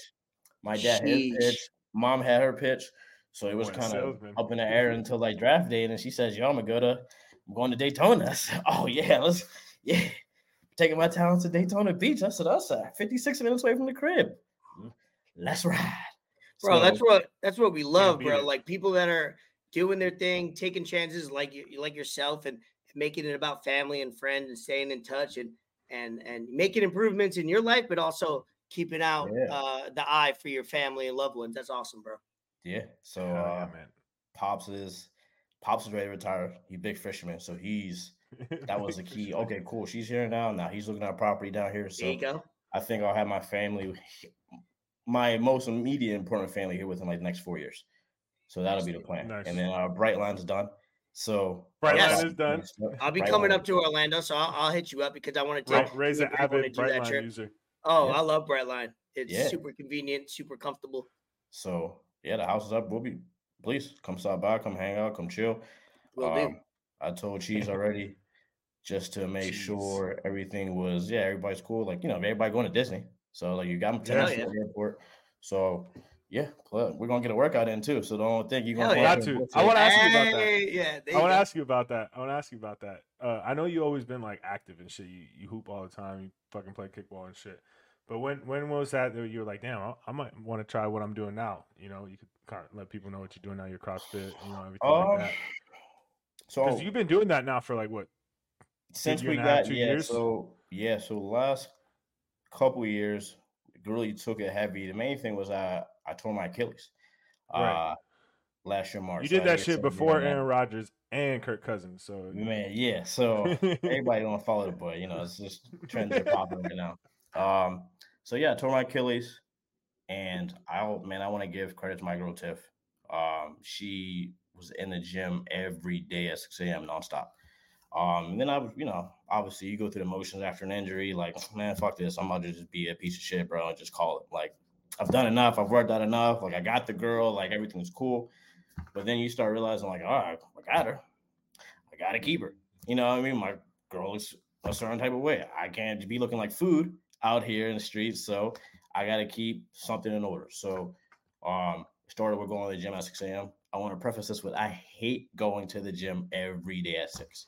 My dad had his pitch. Mom had her pitch. So it was kind of up in the air until like draft day. And then she says, I'm going to Daytona. I said, taking my talents to Daytona Beach. I said, us 56 minutes away from the crib. Let's ride, bro. So, that's what we love, bro. Like people that are doing their thing, taking chances, like you, like yourself, and making it about family and friends, and staying in touch, and making improvements in your life, but also keeping out the eye for your family and loved ones. That's awesome, bro. Yeah. So, man. Pops is ready to retire. He's a big fisherman, so that was the key. Okay, cool. She's here now. Now he's looking at property down here. So there you go. I think I'll have my family. My most immediate important family here within like the next 4 years. So that'll be the plan. Nice. And then Brightline's done. So Brightline is done. I'll be coming up to Orlando. So I'll hit you up because I want to take Ray's an avid Brightline user. Oh, yeah. I love Brightline. It's super convenient, super comfortable. So the house is up. Please come stop by, come hang out, come chill. Will do. I told Cheese already just to make sure everything was, everybody's cool. Like, everybody going to Disney. So, you got them at the airport. So, we're going to get a workout in, too. So, don't think you're going to. I want to ask you about that. I know you always been, active and shit. You hoop all the time. You fucking play kickball and shit. But when was that you were like, damn, I might want to try what I'm doing now? You could kind of let people know what you're doing now, your CrossFit, everything like that. So, because you've been doing that now for, what? Since we got, 2 years? So, last couple of years really took it heavy. The main thing was I tore my Achilles last year March. You did that shit before Aaron Rodgers and Kirk Cousins, so so everybody don't follow the boy, it's just trends are popping right now. I tore my Achilles, and I want to give credit to my girl Tiff. She was in the gym every day at 6 a.m. nonstop. And then I was, obviously you go through the motions after an injury, like, man, fuck this. I'm about to just be a piece of shit, bro, and just call it. Like, I've done enough. I've worked out enough. Like, I got the girl. Like, everything was cool. But then you start realizing, like, all right, I got her. I got to keep her. You know what I mean? My girl is a certain type of way. I can't be looking like food out here in the streets. So I got to keep something in order. So started with going to the gym at 6 a.m. I want to preface this with I hate going to the gym every day at 6.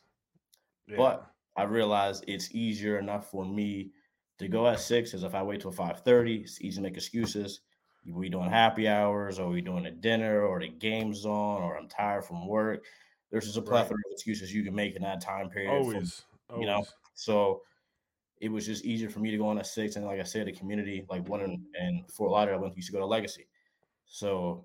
Yeah. But I realized it's easier enough for me to go at 6 as if I wait till 5:30. It's easy to make excuses. We doing happy hours, or we doing a dinner, or the game's on, or I'm tired from work. There's just a plethora of excuses you can make in that time period. Always. So it was just easier for me to go on at 6. And like I said, the community, like one in Fort Lauderdale, I used to go to Legacy. So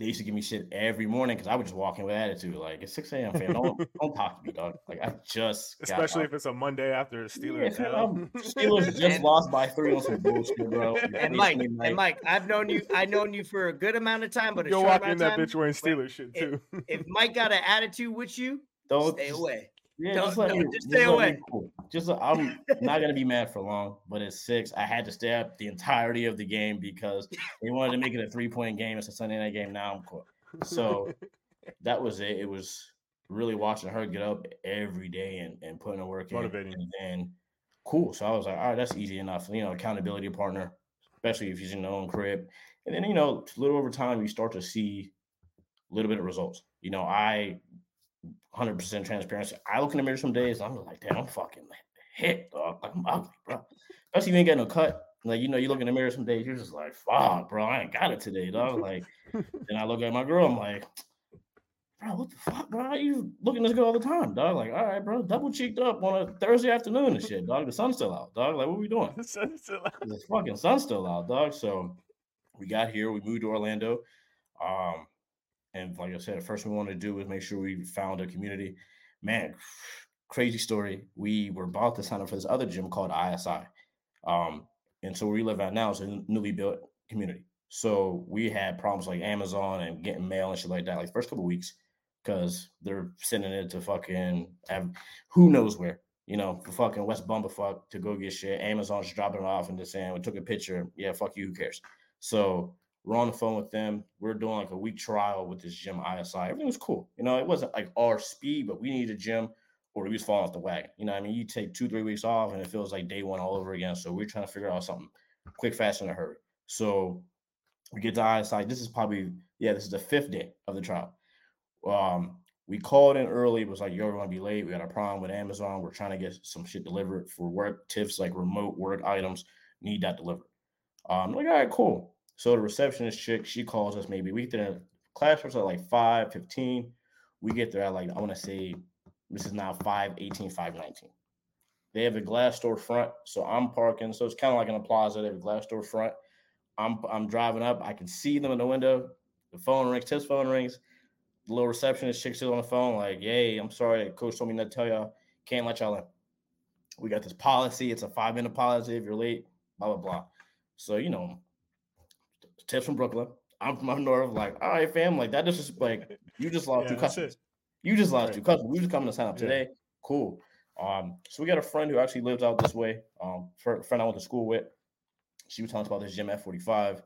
they used to give me shit every morning because I would just walk in with attitude. Like, it's 6 a.m., fam. Don't talk to me, dog. Like, I just especially if it's a Monday after the Steelers. Yeah, Steelers just lost by 3 on some bullshit, bro. And Mike, I've known you for a good amount of time, but you're walking in that bitch wearing Steelers shit too. If Mike got an attitude with you, don't stay away. Yeah, just stay away. Just I'm not gonna be mad for long, but at 6, I had to stay up the entirety of the game because they wanted to make it a 3-point game. It's a Sunday night game. Now I'm caught. So that was it. It was really watching her get up every day and putting her work motivating in. And cool. So I was like, all right, that's easy enough. You know, accountability partner, especially if she's in her own crib. And then a little over time, you start to see a little bit of results. 100% transparency. I look in the mirror some days, I'm like, damn, I'm fucking hit, dog. Like, I'm ugly, bro. Especially if you ain't got no cut. Like, you look in the mirror some days, you're just like, fuck, bro, I ain't got it today, dog. Like, then I look at my girl, I'm like, bro, what the fuck, bro? You looking this good all the time, dog. Like, all right, bro, double cheeked up on a Thursday afternoon and shit, dog. The sun's still out, dog. Like, what we doing? The sun's still out. The fucking sun's still out, dog. So we got here, we moved to Orlando. And like I said, the first thing we wanted to do was make sure we found a community. Man, crazy story. We were about to sign up for this other gym called ISI. And so where we live at now is a newly built community. So we had problems like Amazon and getting mail and shit like that, like the first couple of weeks, because they're sending it to fucking who knows where, for fucking West Bumblefuck to go get shit. Amazon's just dropping it off and just saying, we took a picture. Yeah, fuck you. Who cares? So we're on the phone with them. We're doing like a week trial with this gym ISI. Everything was cool. It wasn't like our speed, but we needed a gym or we was falling off the wagon. You take 2-3 weeks off and it feels like day one all over again. So we're trying to figure out something quick, fast, in a hurry. So we get to ISI. This is the 5th day of the trial. We called in early. It was like, yo, we're going to be late. We got a problem with Amazon. We're trying to get some shit delivered for work. Tips, like remote work items, need that delivered. Like, all right, cool. So the receptionist chick, she calls us maybe. We get there, class starts at like 5:15. We get there at like, I want to say, this is now 5:18, 5:19. They have a glass door front, so I'm parking. So it's kind of like in a plaza. They have a glass door front. I'm driving up. I can see them in the window. The phone rings, Tiff's phone rings. The little receptionist chick still on the phone like, yay, I'm sorry. Coach told me not to tell y'all. Can't let y'all in. We got this policy. It's a 5-minute policy. If you're late, blah, blah, blah. So, Tips from Brooklyn. I'm from up north. Like, all right, fam. Like, that just is like, you just lost 2 customers. You just lost 2 customers. We just coming to sign up today. Cool. So we got a friend who actually lives out this way. Friend I went to school with. She was telling us about this gym at 45.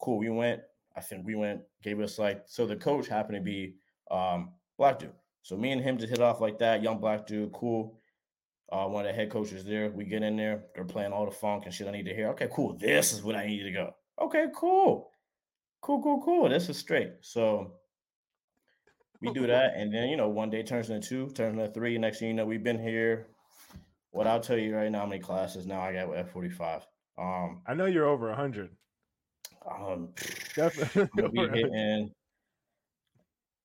Cool. We went. I think we went. Gave us like. So the coach happened to be black dude. So me and him just hit off like that. Young black dude. Cool. One of the head coaches there. We get in there. They're playing all the funk and shit I need to hear. Okay, cool. This is what I need to go. Okay, cool. This is straight. So we do that. And then, one day turns into 2, turns into 3. Next thing you know, we've been here. What I'll tell you right now, how many classes now I got with F45. I know you're over 100. Definitely.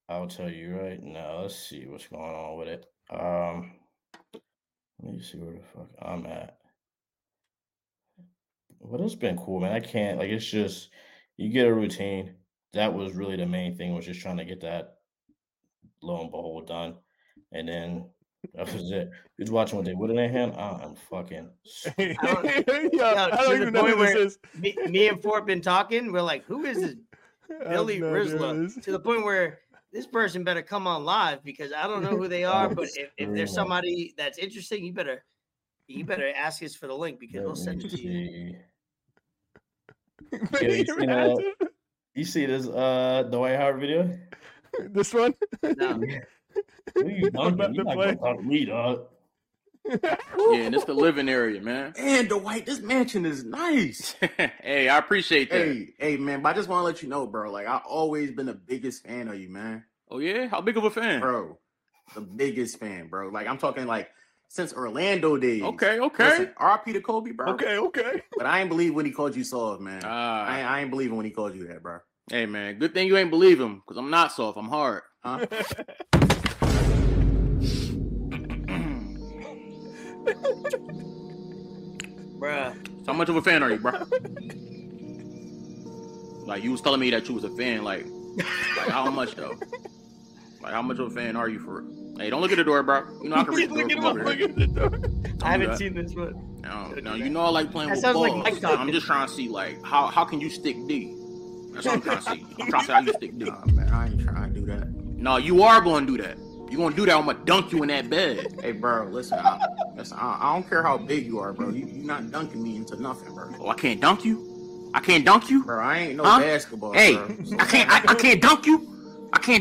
I'll tell you right now. Let's see what's going on with it. Let me see where the fuck I'm at. But it's been cool, man. I can't, like, it's just, you get a routine. That was really the main thing, was just trying to get that, lo and behold, done. And then that was it. Who's watching what they would in their hand? I'm fucking. I don't even know who this is. Me and Fort been talking. We're like, who is this? Billy Rizla. To the point where this person better come on live, because I don't know who they are, but if there's somebody that's interesting, you better ask us for the link, because we'll send it to you. You see this Dwight Howard video? This one? No. You dog. Yeah, and it's the living area, man. And Dwight, this mansion is nice. Hey, I appreciate that. Hey, man, but I just want to let you know, bro. Like, I've always been the biggest fan of you, man. Oh, yeah? How big of a fan? Bro, the biggest fan, bro. Like, I'm talking, like, since Orlando days. Okay. Listen, RIP to Kobe, bro. Okay. But I ain't believe when he called you soft, man. I ain't believing when he called you that, bro. Hey, man, good thing you ain't believe him, because I'm not soft. I'm hard. Huh? Bruh. So how much of a fan are you, bruh? Like, you was telling me that you was a fan, like how much though? Like, how much of a fan are you for it? Hey, don't look at the door, bro. You know I can reach the door. I haven't seen this one. No, you know I like playing with balls. Like I'm just trying to see like how can you stick D? That's what I'm trying to see. I'm trying to see how you stick D. Nah, man, I ain't trying to do that. No, you are gonna do that. You gonna do that? I'm gonna dunk you in that bed. Hey, bro, listen. I don't care how big you are, bro. You're not dunking me into nothing, bro. Oh, I can't dunk you. Bro, I ain't no basketball. Hey, bro. So I can't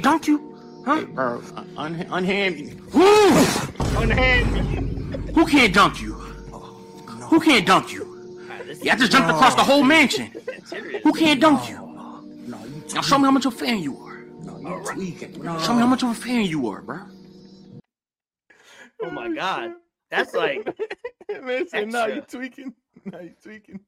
dunk you. Huh? Hey, bro, unhand me. Who can't dunk you? Oh, no. Who can't dunk you? I just jumped across the whole mansion. Who can't dunk you? No, you now show me how much of a fan you are. Right. No. Show me how much of a fan you are, bro. Oh my God, that's like man said, "No, you tweaking. No, you tweaking."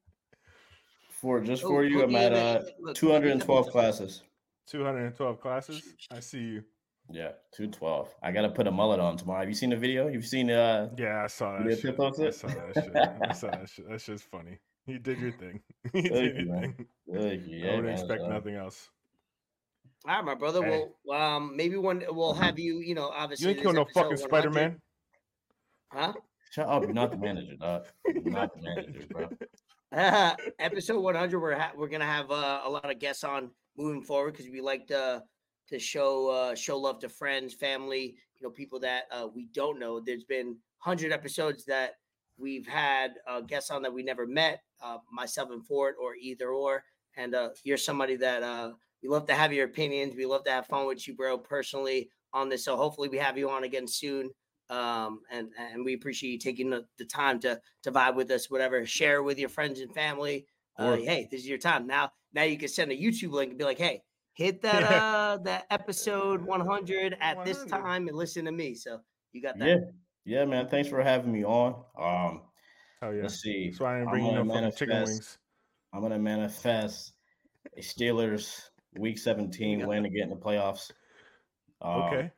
For you, I'm at 212 classes. 212 classes. I see you. Yeah, 212. I gotta put a mullet on tomorrow. Have you seen the video? You've seen Yeah, I saw that. Shit. I saw that shit. That's just funny. You did your thing. I would expect nothing else. All right, my brother. Hey. Well, maybe one we'll have you. You know, obviously, you ain't kill no fucking Spider-Man. Huh? Shut up! You're not the manager, dog. You're not the manager, bro. Episode 100. We're gonna have a lot of guests on moving forward, because we like to show love to friends, family, you know, people that we don't know. There's been 100 episodes that we've had guests on that we never met. Myself and Fort, or either or, and you're somebody that. We love to have your opinions. We love to have fun with you, bro, personally on this. So hopefully we have you on again soon. And we appreciate you taking the time to vibe with us, whatever, share with your friends and family. Hey, this is your time. Now you can send a YouTube link and be like, hey, hit that that episode 100 at this time and listen to me. So you got that. Yeah, man. Thanks for having me on. Let's see. That's why I didn't bring you no chicken wings. I'm gonna manifest a Steelers Week 17 win to get in the playoffs. Okay.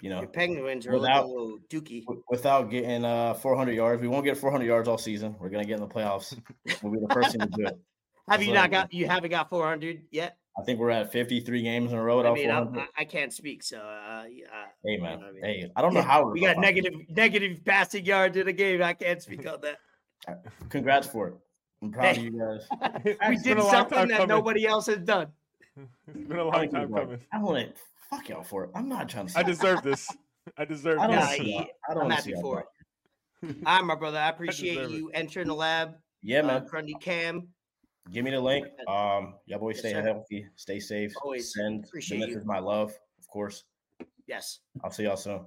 You know, your Penguins are a little dookie. Without getting 400 yards. We won't get 400 yards all season. We're going to get in the playoffs. We'll be the first team to do it. You haven't got 400 yet? I think we're at 53 games in a row. I can't speak, so. Hey, man. You know what I mean? Hey, I don't know how. We got negative passing yards in the game. I can't speak on that. Congrats for it. I'm proud of you guys. We did something that nobody else has done. It's been a long time coming. I want to fuck y'all for it. I'm not trying to. I deserve this. I'm happy for it. All right, my brother. I appreciate you entering the lab. Yeah, man. Crundy Cam. Give me the link. Y'all boys stay healthy. Stay safe. Always. Send messages my love, of course. Yes. I'll see y'all soon.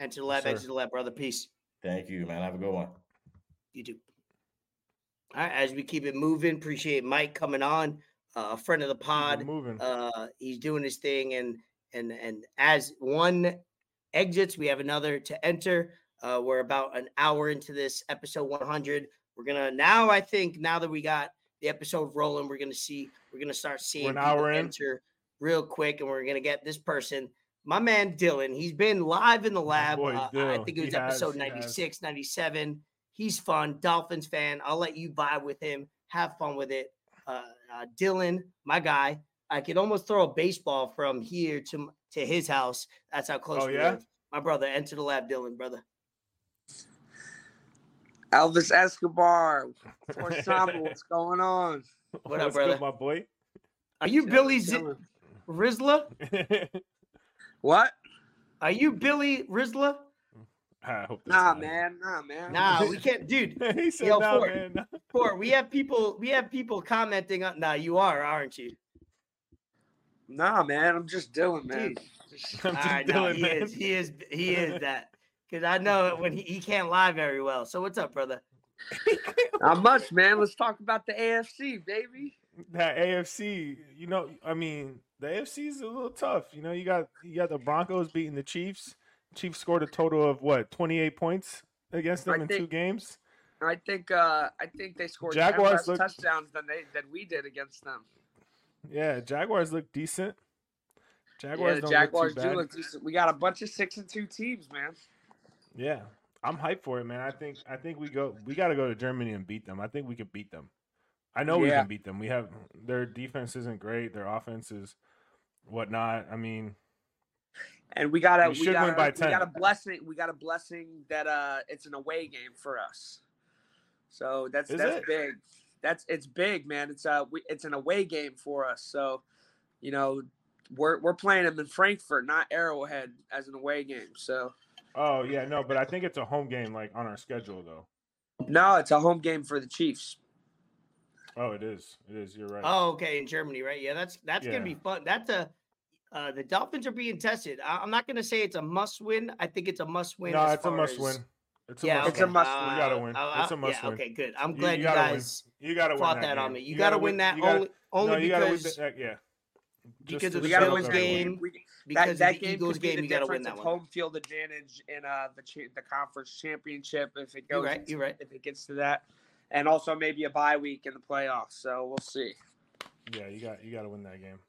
Enter the lab. Enter the lab, brother. Peace. Thank you, man. Have a good one. You too. All right, as we keep it moving, appreciate Mike coming on, a friend of the pod. He's doing his thing, and as one exits, we have another to enter. We're about an hour into this episode 100. We're gonna now that we got the episode rolling, we're gonna start seeing people enter real quick, and we're gonna get this person, my man Dylan. He's been live in the lab. I think it was episode 96, 97. He's fun, Dolphins fan. I'll let you vibe with him. Have fun with it. Dylan, my guy. I could almost throw a baseball from here to his house. That's how close we live. My brother, enter the lab, Dylan, brother. Elvis Escobar. Fort Sama, what's going on? What's up, brother? Good, my boy? Are you Billy Z? Rizla? What? Are you Billy Rizla? I hope nah, man. Nah, we can't, dude. He said, yo, nah, man. Fort, we have people commenting on. Nah, you are, aren't you? Nah, man. I'm just Dylan, man. All right, no, he is that. Because I know when he can't lie very well. So what's up, brother? Not much, man. Let's talk about the AFC, baby. That AFC, you know, I mean, the AFC is a little tough. You know, you got the Broncos beating the Chiefs. Chiefs scored a total of what, 28 points against them in 2 games. I think they scored Jaguars 10 less touchdowns than we did against them. Yeah, Jaguars look decent. Jaguars do look decent. We got a bunch of 6-2 teams, man. Yeah, I'm hyped for it, man. I think we got to go to Germany and beat them. I think we can beat them. I know we can beat them. We have their defense isn't great, their offense is whatnot. I mean. And we got a blessing that it's an away game for us. So that's big. It's big, man. It's an away game for us. So, you know, we're playing them in Frankfurt, not Arrowhead, as an away game. So. Oh yeah, no, but I think it's a home game, like on our schedule though. No, it's a home game for the Chiefs. Oh, it is. It is. You're right. Oh, okay, in Germany, right? Yeah, that's gonna be fun. That's a. The Dolphins are being tested. I'm not going to say it's a must-win. I think it's a must-win. No, it's a must-win. It's a must-win. You got to win. It's a must-win. Okay, good. I'm glad you guys fought that on me. You got to win that only because because of the Bills game, because that Eagles game, you got to win that one. Home field advantage in the conference championship if it goes. You're right. If it gets to that, and also maybe a bye week in the playoffs. So we'll see. Yeah, you got to win that game.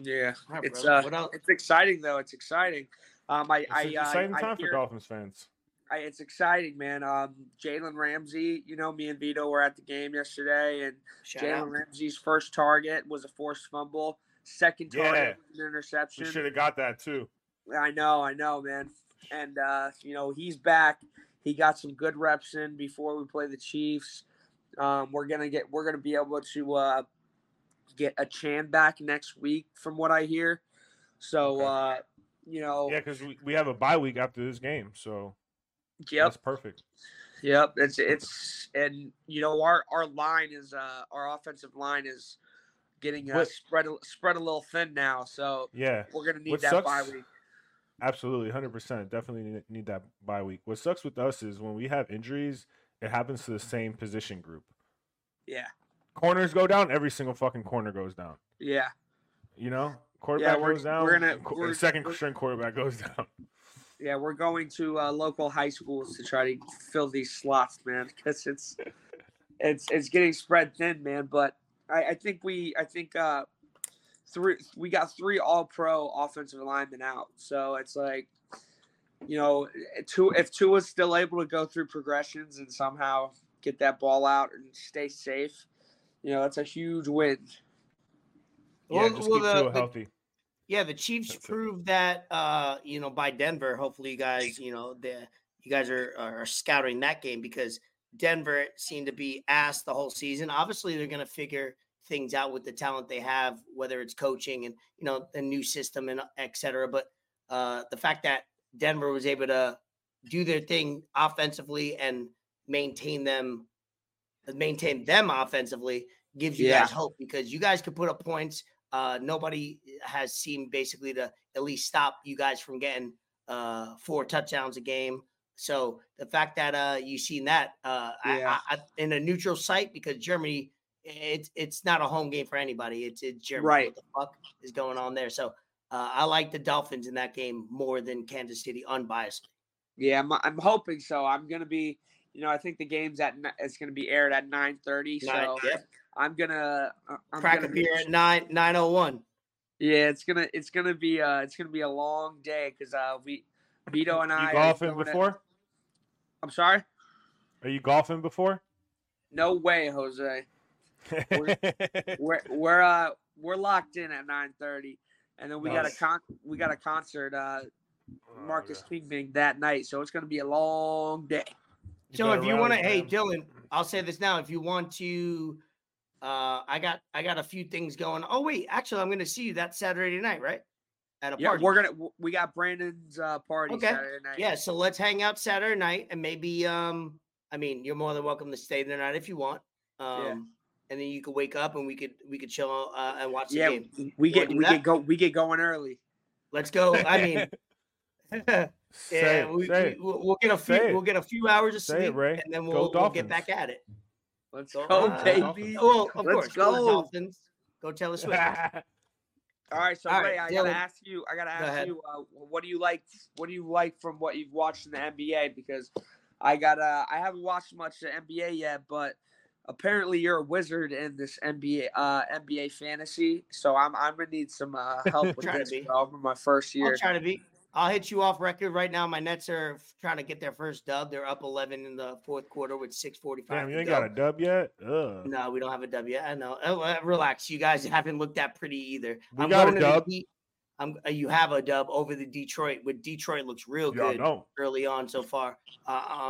Yeah, right, it's exciting though. It's exciting. It's an exciting time for Dolphins fans. It's exciting, man. Jalen Ramsey, you know, me and Vito were at the game yesterday, and Jalen Ramsey's first target was a forced fumble. Second target was an interception. We should have got that too. I know, man. And you know, he's back. He got some good reps in before we play the Chiefs. We're gonna be able to get a Chan back next week from what I hear. So, you know. Yeah, because we have a bye week after this game. So, that's perfect. Yep. It's and, you know, our line is – our offensive line is getting spread a little thin now. So, yeah, we're going to need that bye week. Absolutely, 100%. Definitely need that bye week. What sucks with us is when we have injuries, it happens to the same position group. Yeah. Corners go down. Every single fucking corner goes down. Yeah. You know, quarterback goes down. Second string quarterback goes down. Yeah, we're going to local high schools to try to fill these slots, man, because it's getting spread thin, man. But I think we got three All-Pro offensive linemen out, so it's like, you know, if Tua's still able to go through progressions and somehow get that ball out and stay safe. You know, that's a huge win. Yeah, just keep healthy. Yeah, the Chiefs proved that, you know, by Denver. Hopefully you guys, you know, you guys are scouting that game because Denver seemed to be asked the whole season. Obviously, they're going to figure things out with the talent they have, whether it's coaching and, you know, the new system and et cetera. But the fact that Denver was able to do their thing offensively and maintain them offensively gives you guys hope because you guys could put up points. Nobody has seemed basically to at least stop you guys from getting 4 touchdowns a game. So the fact that you've seen that I in a neutral site because Germany, it's not a home game for anybody. It's Germany. Right. What the fuck is going on there? So I like the Dolphins in that game more than Kansas City unbiasedly. Yeah, I'm hoping so. I'm going to be – you know, I think the game's it's going to be aired at 9:30. So I'm gonna beer at 9:01. Yeah, it's gonna be a long day because Vito and I. You golfing before? I'm sorry. Are you golfing before? No way, Jose. We're locked in at 9:30, and then we got a concert, Marcus King that night. So it's gonna be a long day. So if you want to, hey, Dylan, I'll say this now. If you want to I got a few things going. Oh wait, actually, I'm going to see you that Saturday night, right? At a party. We got Brandon's party Saturday night. Yeah, so let's hang out Saturday night and maybe I mean, you're more than welcome to stay the night if you want. And then you could wake up and we could chill and watch the game. We get going early. Let's go. I mean, we'll get a few hours of sleep and then we'll get back at it. Let's go, baby. Well, of course, go Dolphins. Go Taylor Swift. All right, so Ray, I gotta ask you. What do you like from what you've watched in the NBA? Because I haven't watched much of the NBA yet, but apparently you're a wizard in this NBA fantasy. So I'm gonna need some help with this over my first year. I'll try to be. I'll hit you off record right now. My Nets are trying to get their first dub. They're up 11 in the fourth quarter with 6:45. Damn, you ain't got a dub yet? Ugh. No, we don't have a dub yet. I know. Relax. You guys haven't looked that pretty either. I'm got a dub. You have a dub over the Detroit. With Detroit looks real good early on so far.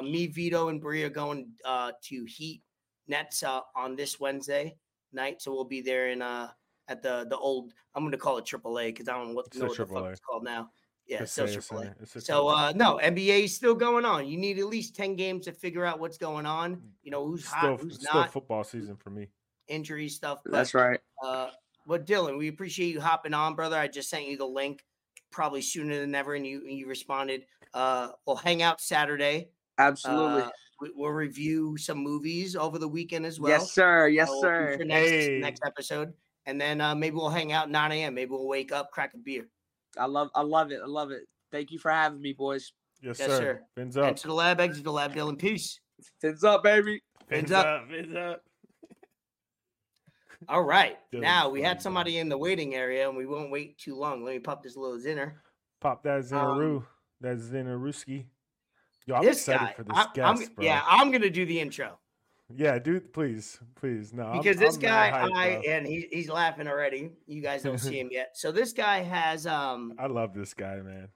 Me, Vito, and Bree are going to Heat Nets on this Wednesday night. So we'll be there in at the old – I'm going to call it AAA because I don't know what the fuck it's called now. Yeah, social play. So, no, NBA is still going on. You need at least 10 games to figure out what's going on. You know, who's hot, who's not. Still football season for me. Injury stuff. But, that's right. But, Dylan, we appreciate you hopping on, brother. I just sent you the link probably sooner than ever, and you responded. We'll hang out Saturday. Absolutely. We'll review some movies over the weekend as well. Yes, sir. Yes, sir. For next episode. And then maybe we'll hang out 9 a.m. Maybe we'll wake up, crack a beer. I love it. Thank you for having me, boys. Yes, sir. Fins up. Enter the lab, exit the lab, Dylan. Peace. Fins up, baby. Fins up. All right. Dylan's now, we had somebody in the waiting area, and we won't wait too long. Let me pop this little zinner. Pop that zinneroo. That zinnerooski. Yo, I'm excited for this guest, bro. Yeah, I'm going to do the intro. Yeah, dude, please. No, because he's laughing already. You guys don't see him yet. So this guy has I love this guy, man.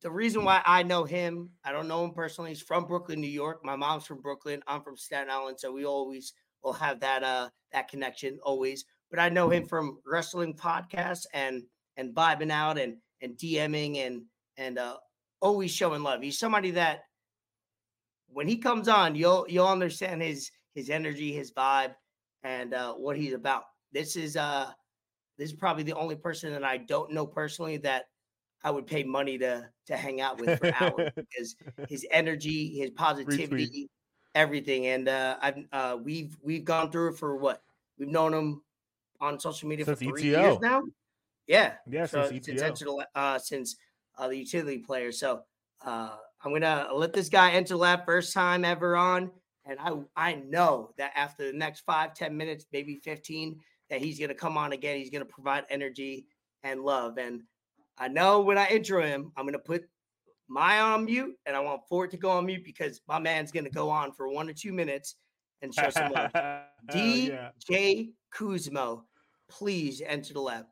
The reason why I know him, I don't know him personally. He's from Brooklyn, New York. My mom's from Brooklyn. I'm from Staten Island, so we always will have that connection always. But I know him from wrestling podcasts and vibing out and DMing and always showing love. He's somebody that when he comes on, you'll understand his energy, his vibe, and what he's about. This is probably the only person that I don't know personally that I would pay money to hang out with for hours because his energy, his positivity, everything. And we've gone through it for what? We've known him on social media since for 3 years now. Yeah. So since the utility player. So I'm gonna let this guy enter the lab, first time ever on. And I know that after the next 5-10 minutes, maybe 15, that he's going to come on again. He's going to provide energy and love. And I know when I intro him, I'm going to put my on mute, and I want Fort to go on mute because my man's going to go on for 1 or 2 minutes and show some love. DJ Kuzma, please enter the lab.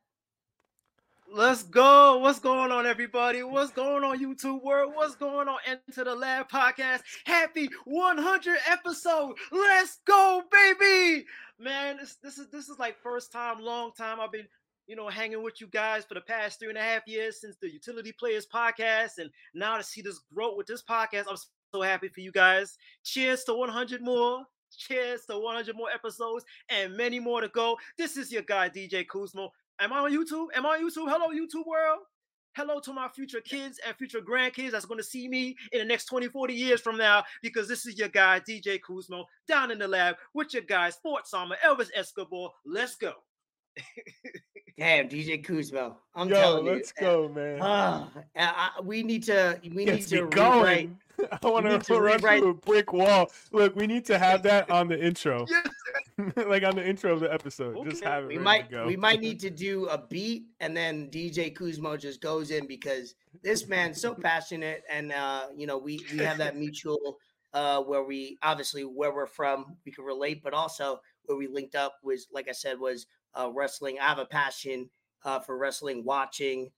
Let's go. What's going on, everybody? What's going on, YouTube world? What's going on, Enter the Lab podcast? Happy 100 episode. Let's go, baby. Man, this is like first time, long time. I've been, hanging with you guys for the past 3.5 years since the Utility Players podcast. And now to see this growth with this podcast, I'm so happy for you guys. Cheers to 100 more. Cheers to 100 more episodes and many more to go. This is your guy, DJ Kuzma. Am I on YouTube? Hello, YouTube world. Hello to my future kids and future grandkids that's going to see me in the next 20-40 years from now, because this is your guy, DJ Kuzma, down in the lab with your guys, Fort Sama, Elvis Escobar. Let's go. Damn, DJ Kuzma. I'm telling you. Let's go, man. We need to rewrite. I want to run through a brick wall. Look, we need to have that on the intro. Yes. Like on the intro of the episode. Okay. Just have it. We might need to do a beat and then DJ Kuzma just goes in because this man's so passionate and we have that mutual where we obviously where we're from, we can relate, but also where we linked up was, like I said, was wrestling. I have a passion for wrestling, watching,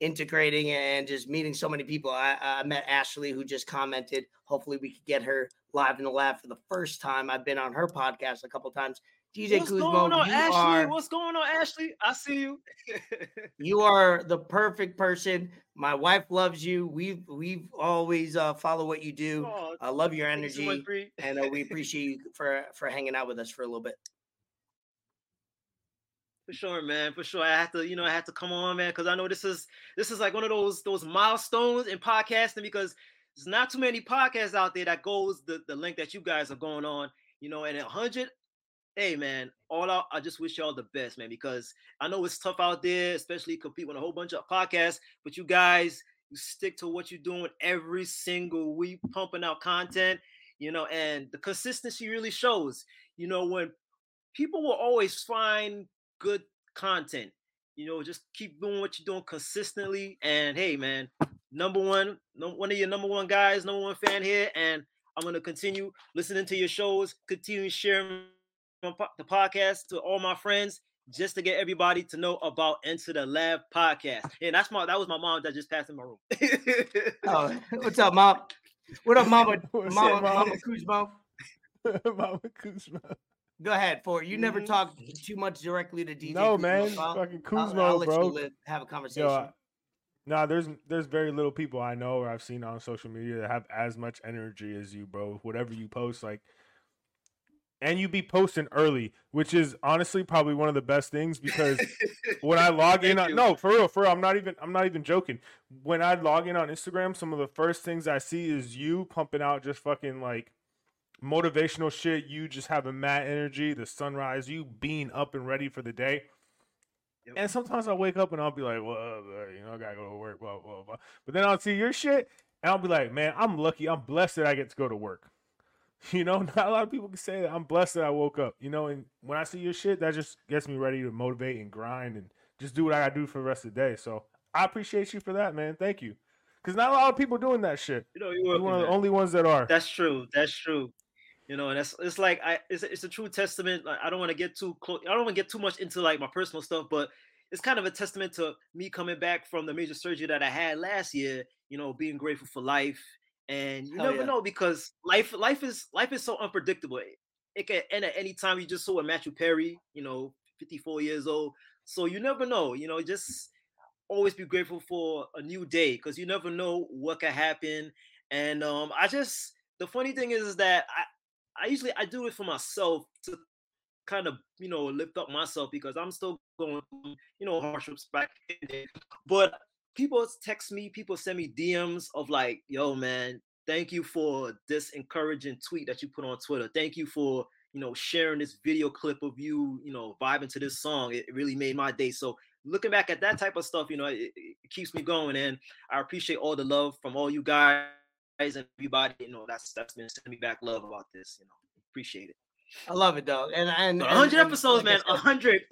integrating, and just meeting so many people. I met Ashley, who just commented. Hopefully we could get her live in the lab for the first time. I've been on her podcast a couple times. DJ Kuzma, what's going on, Ashley? I see you. You are the perfect person. My wife loves you. We've always follow what you do. I love your energy, and we appreciate you for hanging out with us for a little bit. For sure, man. For sure, I have to come on, man, because I know this is like one of those milestones in podcasting, because there's not too many podcasts out there that goes the length that you guys are going on. And 100. Hey, man, I just wish y'all the best, man, because I know it's tough out there, especially compete with a whole bunch of podcasts, but you guys, you stick to what you're doing every single week, pumping out content, and the consistency really shows, when people will always find good content, just keep doing what you're doing consistently. And hey, man, one of your number one fan here, and I'm going to continue listening to your shows, continue sharing the podcast to all my friends, just to get everybody to know about Enter the Lab podcast. And that was my mom that just passed in my room. Oh, what's up, mom? What up, mama? Mama Kuzma. Mama Kuzma. Go ahead, Fort. You never talk too much directly to DJ. No, Kuzma, man, fucking Kuzma, I'll let bro. You have a conversation. Yo, there's very little people I know or I've seen on social media that have as much energy as you, bro. Whatever you post, like. And you be posting early, which is honestly probably one of the best things, because when I log in, for real, I'm not even joking. When I log in on Instagram, some of the first things I see is you pumping out just fucking like motivational shit. You just having mad energy, the sunrise, you being up and ready for the day. Yep. And sometimes I wake up and I'll be like, well, I gotta go to work, blah, blah, blah. But then I'll see your shit and I'll be like, man, I'm lucky. I'm blessed that I get to go to work. Not a lot of people can say that. I'm blessed that I woke up, and when I see your shit, that just gets me ready to motivate and grind and just do what I got to do for the rest of the day. So I appreciate you for that, man. Thank you. Because not a lot of people doing that shit. You're one of the only ones that are. That's true. And it's a true testament. Like, I don't want to get too close. I don't want to get too much into like my personal stuff, but it's kind of a testament to me coming back from the major surgery that I had last year, being grateful for life. And you never know, because life is so unpredictable. It can end at any time. You just saw a Matthew Perry, 54 years old. So you never know, just always be grateful for a new day, because you never know what can happen. And the funny thing is that I usually do it for myself to kind of, lift up myself, because I'm still going, hardships back in there. But people text me, people send me DMs of like, yo, man, thank you for this encouraging tweet that you put on Twitter. Thank you for, sharing this video clip of you, vibing to this song. It really made my day. So looking back at that type of stuff, it keeps me going. And I appreciate all the love from all you guys and everybody, that's been sending me back love about this, appreciate it. I love it, dog. And 100 episodes, man, 100.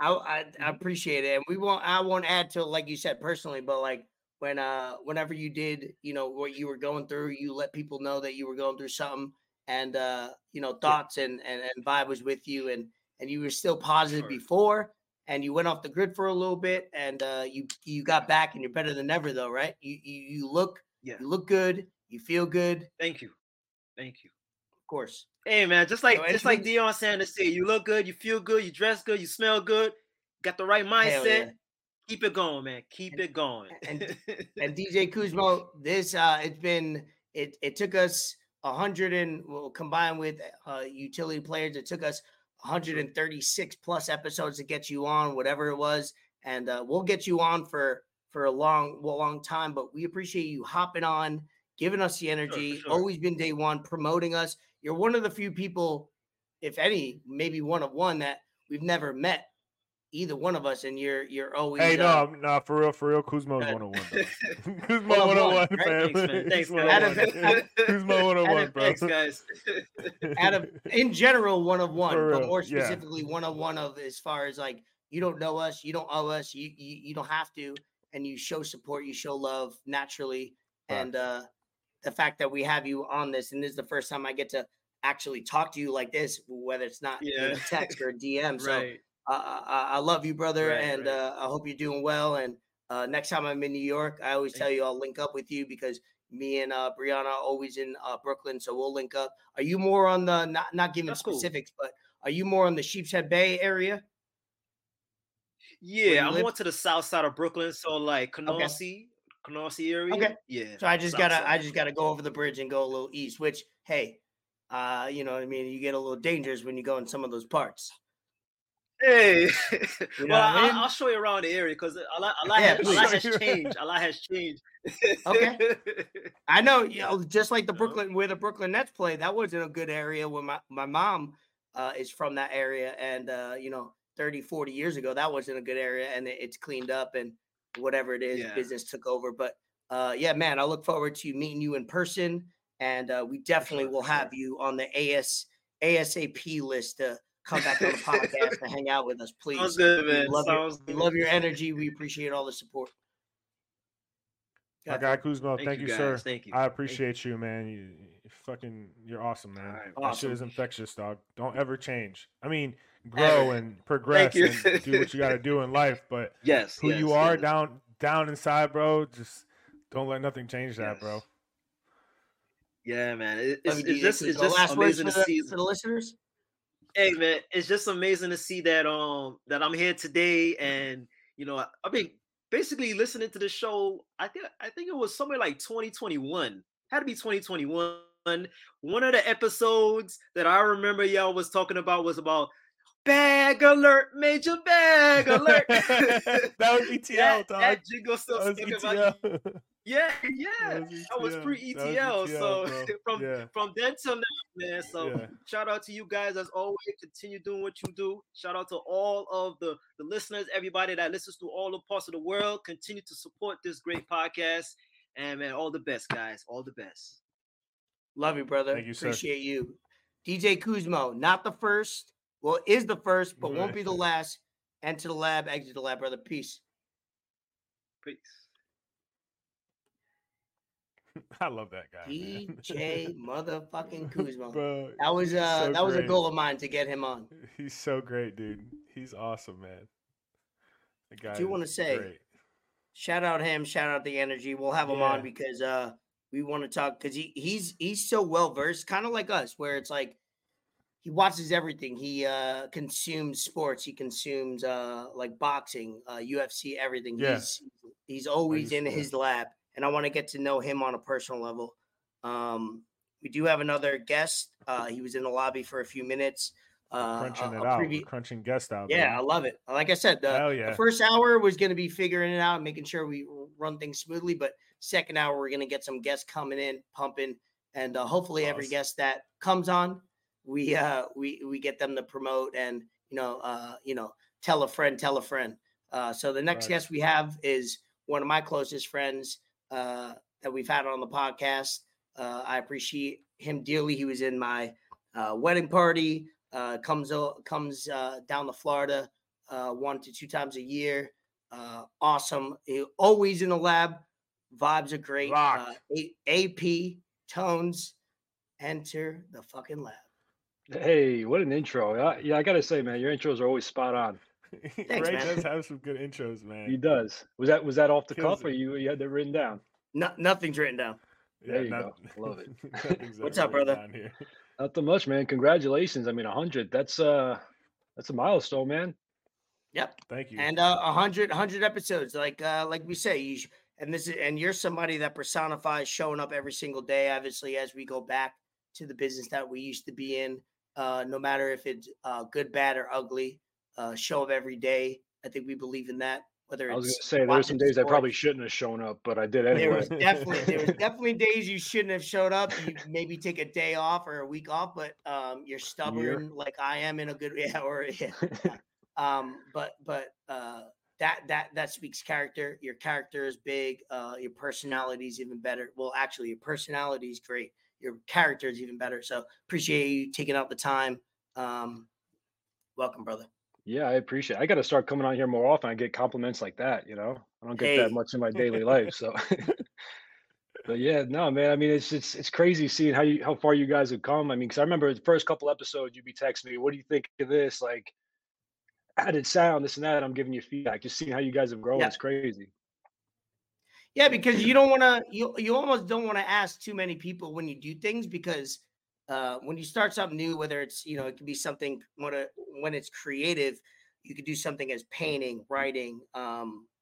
I appreciate it, and I won't add to, like you said, personally, but like when whenever you did, what you were going through, you let people know that you were going through something, and thoughts and vibe was with you, and you were still positive before, and you went off the grid for a little bit, and you got back, and you're better than ever, though, right? You look good, you feel good. Thank you. Of course. Hey, man, just like Deion Sanders said, you look good, you feel good, you dress good, you smell good, got the right mindset. Yeah. Keep it going, man. And DJ Kuzma, this it's been it took us 100 and combined with utility players, it took us 136 plus episodes to get you on, whatever it was, and we'll get you on for a long time. But we appreciate you hopping on, giving us the energy. Sure. Always been day one, promoting us. You're one of the few people, if any, maybe one of one that we've never met, either one of us, and you're always. Hey, no, for real, Kuzma is 101. Kuzma 101, man. Thanks, man. Kuzma 101, bro. Thanks, guys. Out of in general, 101, but more specifically, 101 of as far as like you don't know us, you don't owe us, you don't have to, and you show support, you show love naturally, right. And the fact that we have you on this, and this is the first time I get to actually talk to you like this, whether it's not in text or DM. Right. So I love you, brother. Right, and I hope you're doing well. And next time I'm in New York, I always tell you I'll link up with you, because Me and Brianna are always in Brooklyn, so we'll link up. Are you more on the not giving specifics, cool. but are you more on the Sheep's Head Bay area? Yeah, I'm more to the south side of Brooklyn, so like Canarsie, Canarsie area. Okay, yeah. So I just gotta go over the bridge and go a little east. Which, hey, you know what I mean. You get a little dangerous when you go in some of those parts. Hey, you know I'll show you around the area because a lot has changed. A lot has changed. Okay, I know. You know, just like the Brooklyn, where the Brooklyn Nets play, that wasn't a good area. Where my mom is from that area, and you know, 30, 40 years ago, that wasn't a good area, and it's cleaned up, and whatever it is, business took over. But yeah, man, I look forward to meeting you in person, and we definitely will have you on the ASAP list to come back on the podcast and hang out with us, please. Sounds good, man. We love your energy. We appreciate all the support. My guy Kuzma, thank you, sir. Thank you. I appreciate you, man. You're awesome, man. Right, awesome. That shit is infectious, dog. Don't ever change. I mean, grow and progress and do what you got to do in life. But who you are down inside, bro, just don't let nothing change that, bro. Yeah, man. It's just amazing to see for the listeners. Hey, man, it's just amazing to see that that I'm here today, and you know, I've been basically listening to the show. I think it was somewhere like 2021. Had to be 2021. One of the episodes that I remember y'all was talking about was about bag alert, major bag alert. That was ETL. That jingle still sticking about you. Yeah. That was pre-ETL. So from then till now, man. So shout out to you guys as always. Continue doing what you do. Shout out to all of the listeners, everybody that listens to all the parts of the world. Continue to support this great podcast. And man, all the best, guys. All the best. Love you, brother. Thank you, sir. Appreciate you. DJ Kuzmo, not the first. Well, is the first, but won't be the last. Enter the lab, exit the lab, brother. Peace. Peace. I love that guy. DJ motherfucking Kuzma. Bro, that was a goal of mine to get him on. He's so great, dude. He's awesome, man. The guy I do want to say great. Shout out him, shout out the energy. We'll have him on because we want to talk because he's so well versed, kind of like us, where it's like he watches everything. He consumes sports. He consumes like boxing, UFC, everything. Yeah. He's always in his lab, and I want to get to know him on a personal level. We do have another guest. He was in the lobby for a few minutes. Crunching guest out. Yeah, man. I love it. Like I said, the first hour was going to be figuring it out and making sure we run things smoothly. But second hour, we're going to get some guests coming in, pumping, and hopefully every guest that comes on, we get them to promote and, you know, tell a friend. So the next guest we have is one of my closest friends that we've had on the podcast. I appreciate him dearly. He was in my wedding party, comes down to Florida 1 to 2 times a year. Awesome. Always in the lab. Vibes are great. AP Tones. Enter the fucking lab. Hey, what an intro. I got to say, man, your intros are always spot on. Thanks, Ray does have some good intros, man. He does. Was that off the cuff or you had that written down? No, nothing's written down. There you go. Love it. What's up, brother? Not too much, man. Congratulations. I mean, 100. That's a milestone, man. Yep. Thank you. And 100 episodes. Like we say, and you're somebody that personifies showing up every single day, obviously, as we go back to the business that we used to be in, no matter if it's good, bad, or ugly, show up every day. I think we believe in that. Whether it's I was going to say, there were some days I probably shouldn't have shown up, but I did anyway. There was definitely days you shouldn't have showed up. You maybe take a day off or a week off, but you're stubborn like I am in a good way. But that speaks character. Your character is big. Your personality is even better. Well, actually, your personality is great. Your character is even better. So appreciate you taking out the time. Welcome, brother. Yeah, I appreciate it. I got to start coming on here more often. I get compliments like that, you know. I don't get that much in my daily life. So, but yeah, no, man. I mean, it's crazy seeing how far you guys have come. I mean, because I remember the first couple episodes, you'd be texting me, "What do you think of this? Like, how did it sound? This and that." I'm giving you feedback. Just seeing how you guys have grown is crazy. Yeah, because you don't want to, you almost don't want to ask too many people when you do things, because when you start something new, whether it's, you know, it could be something when it's creative, you could do something as painting, writing,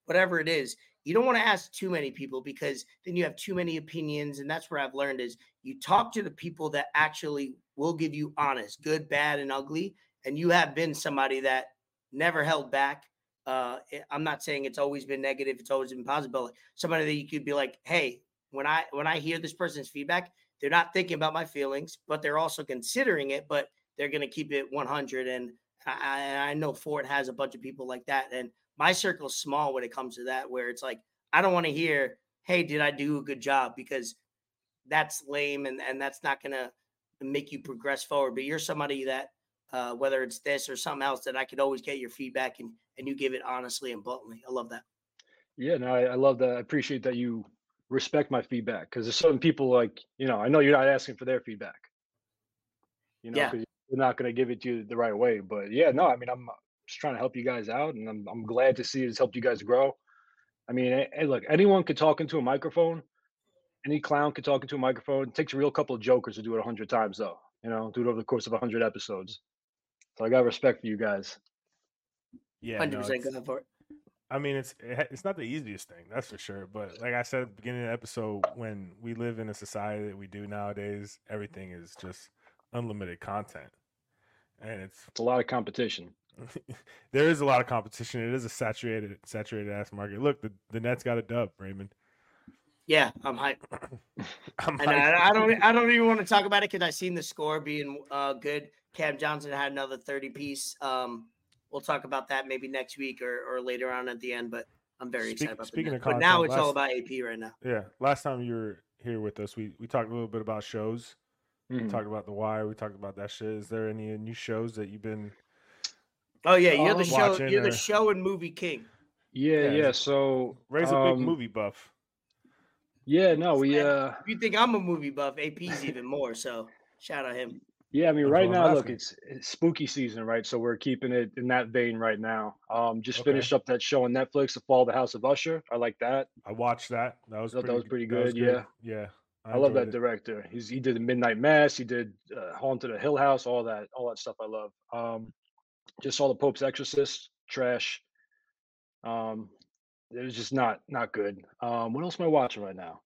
whatever it is. You don't want to ask too many people, because then you have too many opinions. And that's where I've learned is you talk to the people that actually will give you honest, good, bad, and ugly. And you have been somebody that never held back. I'm not saying it's always been negative. It's always been positive. But somebody that you could be like, hey, when I hear this person's feedback, they're not thinking about my feelings, but they're also considering it, but they're going to keep it 100. And I know Fort has a bunch of people like that. And my circle's small when it comes to that, where it's like, I don't want to hear, hey, did I do a good job? Because that's lame. And that's not going to make you progress forward. But you're somebody that, whether it's this or something else, that I could always get your feedback and you give it honestly and bluntly. I love that. Yeah, no, I love that. I appreciate that you respect my feedback, because there's certain people like, you know, I know you're not asking for their feedback, you know, because they're not going to give it to you the right way. But yeah, no, I mean, I'm just trying to help you guys out, and I'm glad to see it's helped you guys grow. I mean, hey, look, anyone could talk into a microphone. Any clown could talk into a microphone. It takes a real couple of jokers to do it 100 times, though. You know, do it over the course of 100 episodes. So I got respect for you guys. Yeah, 100% going for it. I mean, it's not the easiest thing, that's for sure. But like I said at the beginning of the episode, when we live in a society that we do nowadays, everything is just unlimited content, and it's a lot of competition. There is a lot of competition. It is a saturated ass market. Look, the Nets got a dub, Raymond. Yeah, I'm hyped. I don't even want to talk about it, because I seen the score being good. Cam Johnson had another 30-piece. We'll talk about that maybe next week or later on at the end, but I'm very excited about speaking of content, but now it's all about AP right now. Yeah. Last time you were here with us, we talked a little bit about shows. Mm-hmm. We talked about The Wire. We talked about that shit. Is there any new shows that you've been the show and movie king. Yeah. So Ray's a big movie buff. Yeah, no, if you think I'm a movie buff, AP's even more, so shout out him. Yeah, I mean, right now, look, it's spooky season, right? So we're keeping it in that vein right now. Just finished up that show on Netflix, The Fall of the House of Usher. I like that. I watched that. That was pretty good. Yeah. I love that director. He did The Midnight Mass. He did Haunted of Hill House. All that stuff I love. Just saw The Pope's Exorcist. Trash. It was just not good. What else am I watching right now?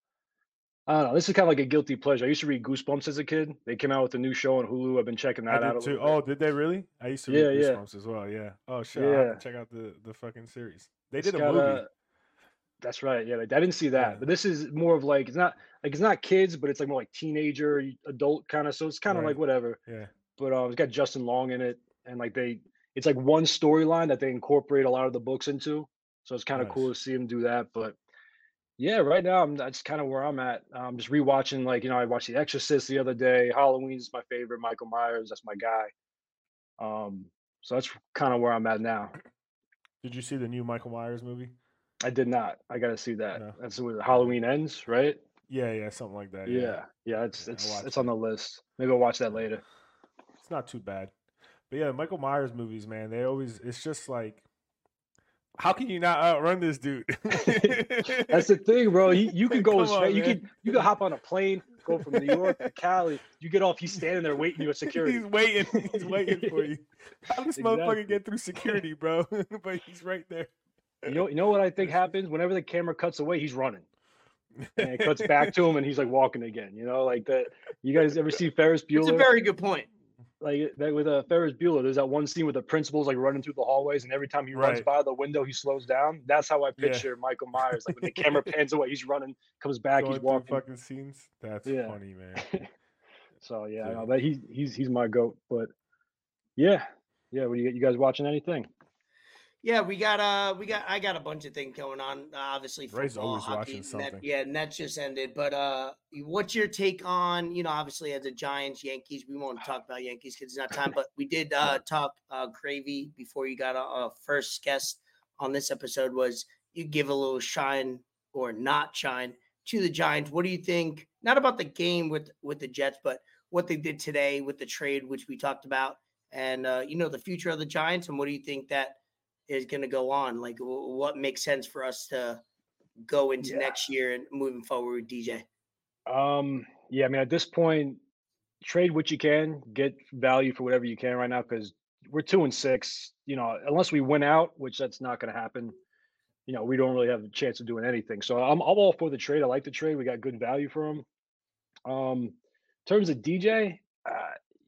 I don't know. This is kind of like a guilty pleasure. I used to read Goosebumps as a kid. They came out with a new show on Hulu. I've been checking that out too. Oh, did they really? I used to read Goosebumps as well. Yeah. Oh shit. Yeah. I have to check out the fucking series. They did a movie. That's right. Yeah, I didn't see that. Yeah. But this is more of like it's not kids, but it's like more like teenager, adult kind of. So it's kind of like whatever. Yeah. But it's got Justin Long in it, and like it's like one storyline that they incorporate a lot of the books into. So it's kind of cool to see him do that. But yeah, right now, that's kind of where I'm at. I'm just rewatching, like, you know, I watched The Exorcist the other day. Halloween's my favorite. Michael Myers, that's my guy. So that's kind of where I'm at now. Did you see the new Michael Myers movie? I did not. I got to see that. No. That's where Halloween ends, right? Yeah, something like that. Yeah, it's on the list. Maybe I'll watch that later. It's not too bad. But yeah, Michael Myers movies, man, it's just like, how can you not outrun this dude? That's the thing, bro. You can go as fast. You can hop on a plane, go from New York to Cali. You get off. He's standing there waiting you at security. He's waiting for you. How does motherfucker get through security, bro? But he's right there. You know what I think happens? Whenever the camera cuts away, he's running. And it cuts back to him, and he's like walking again. You know, like that. You guys ever see Ferris Bueller? It's a very good point. Like that with Ferris Bueller, there's that one scene with the principal's like running through the hallways, and every time he runs by the window, he slows down. That's how I picture Michael Myers. Like when the camera pans away, he's running, comes back, he's walking. Fucking scenes. That's funny, man. So yeah, no, but he's my goat. But yeah. What you guys watching anything? Yeah, I got a bunch of things going on. Obviously, football, Ray's always hockey, watching something. Nets just ended. But what's your take on, you know, obviously as a Giants, Yankees, we won't talk about Yankees because it's not time. But we did talk Gravy before you got our first guest on this episode was you give a little shine or not shine to the Giants. What do you think? Not about the game with the Jets, but what they did today with the trade, which we talked about, and you know, the future of the Giants, and what do you think that is going to go on? Like, what makes sense for us to go into next year and moving forward with DJ? I mean, at this point, trade what you can, get value for whatever you can right now, because we're 2-6, you know, unless we win out, which that's not going to happen. You know, we don't really have a chance of doing anything. So I'm all for the trade. I like the trade. We got good value for him. In terms of DJ,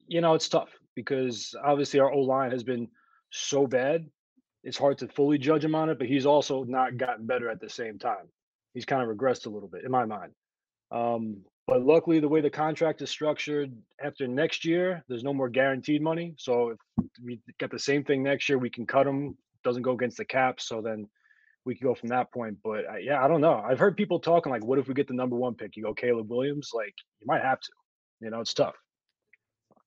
you know, it's tough because obviously our O-line has been so bad. It's hard to fully judge him on it, but he's also not gotten better at the same time. He's kind of regressed a little bit in my mind. But luckily, the way the contract is structured, after next year, there's no more guaranteed money. So if we get the same thing next year, we can cut him. Doesn't go against the cap. So then we can go from that point. But I don't know. I've heard people talking like, what if we get the #1 pick? You go Caleb Williams? Like, you might have to. You know, it's tough.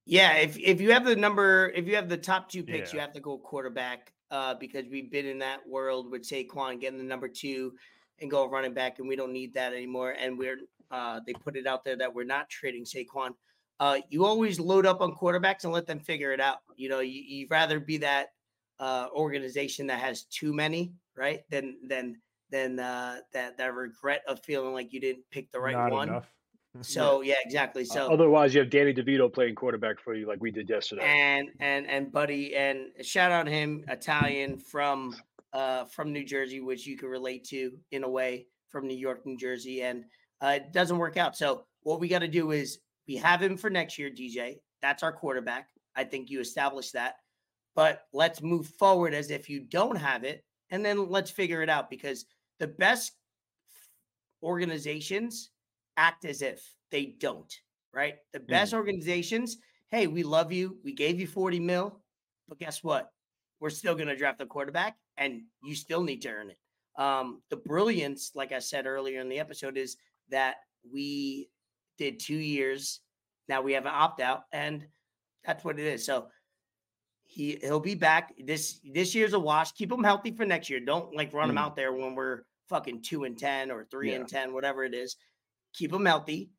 Yeah, if you have if you have the top 2 picks, you have to go quarterback. Because we've been in that world with Saquon getting the #2 and go running back, and we don't need that anymore. And they put it out there that we're not trading Saquon. You always load up on quarterbacks and let them figure it out. You know, you'd rather be that organization that has too many, right? Than that regret of feeling like you didn't pick the right one. Enough. So yeah, exactly. So otherwise, you have Danny DeVito playing quarterback for you, like we did yesterday. And Buddy, and shout out him, Italian from New Jersey, which you can relate to in a way from New York, New Jersey, and it doesn't work out. So what we got to do is we have him for next year, DJ. That's our quarterback. I think you established that, but let's move forward as if you don't have it, and then let's figure it out because the best organizations act as if they don't, right? The best organizations, hey, we love you. We gave you $40 million, but guess what? We're still going to draft a quarterback and you still need to earn it. The brilliance, like I said earlier in the episode, is that we did 2 years. Now we have an opt-out and that's what it is. So he'll be back. This year's a wash. Keep him healthy for next year. Don't like run him out there when we're fucking 2-10 or 3-10, whatever it is. Keep them healthy,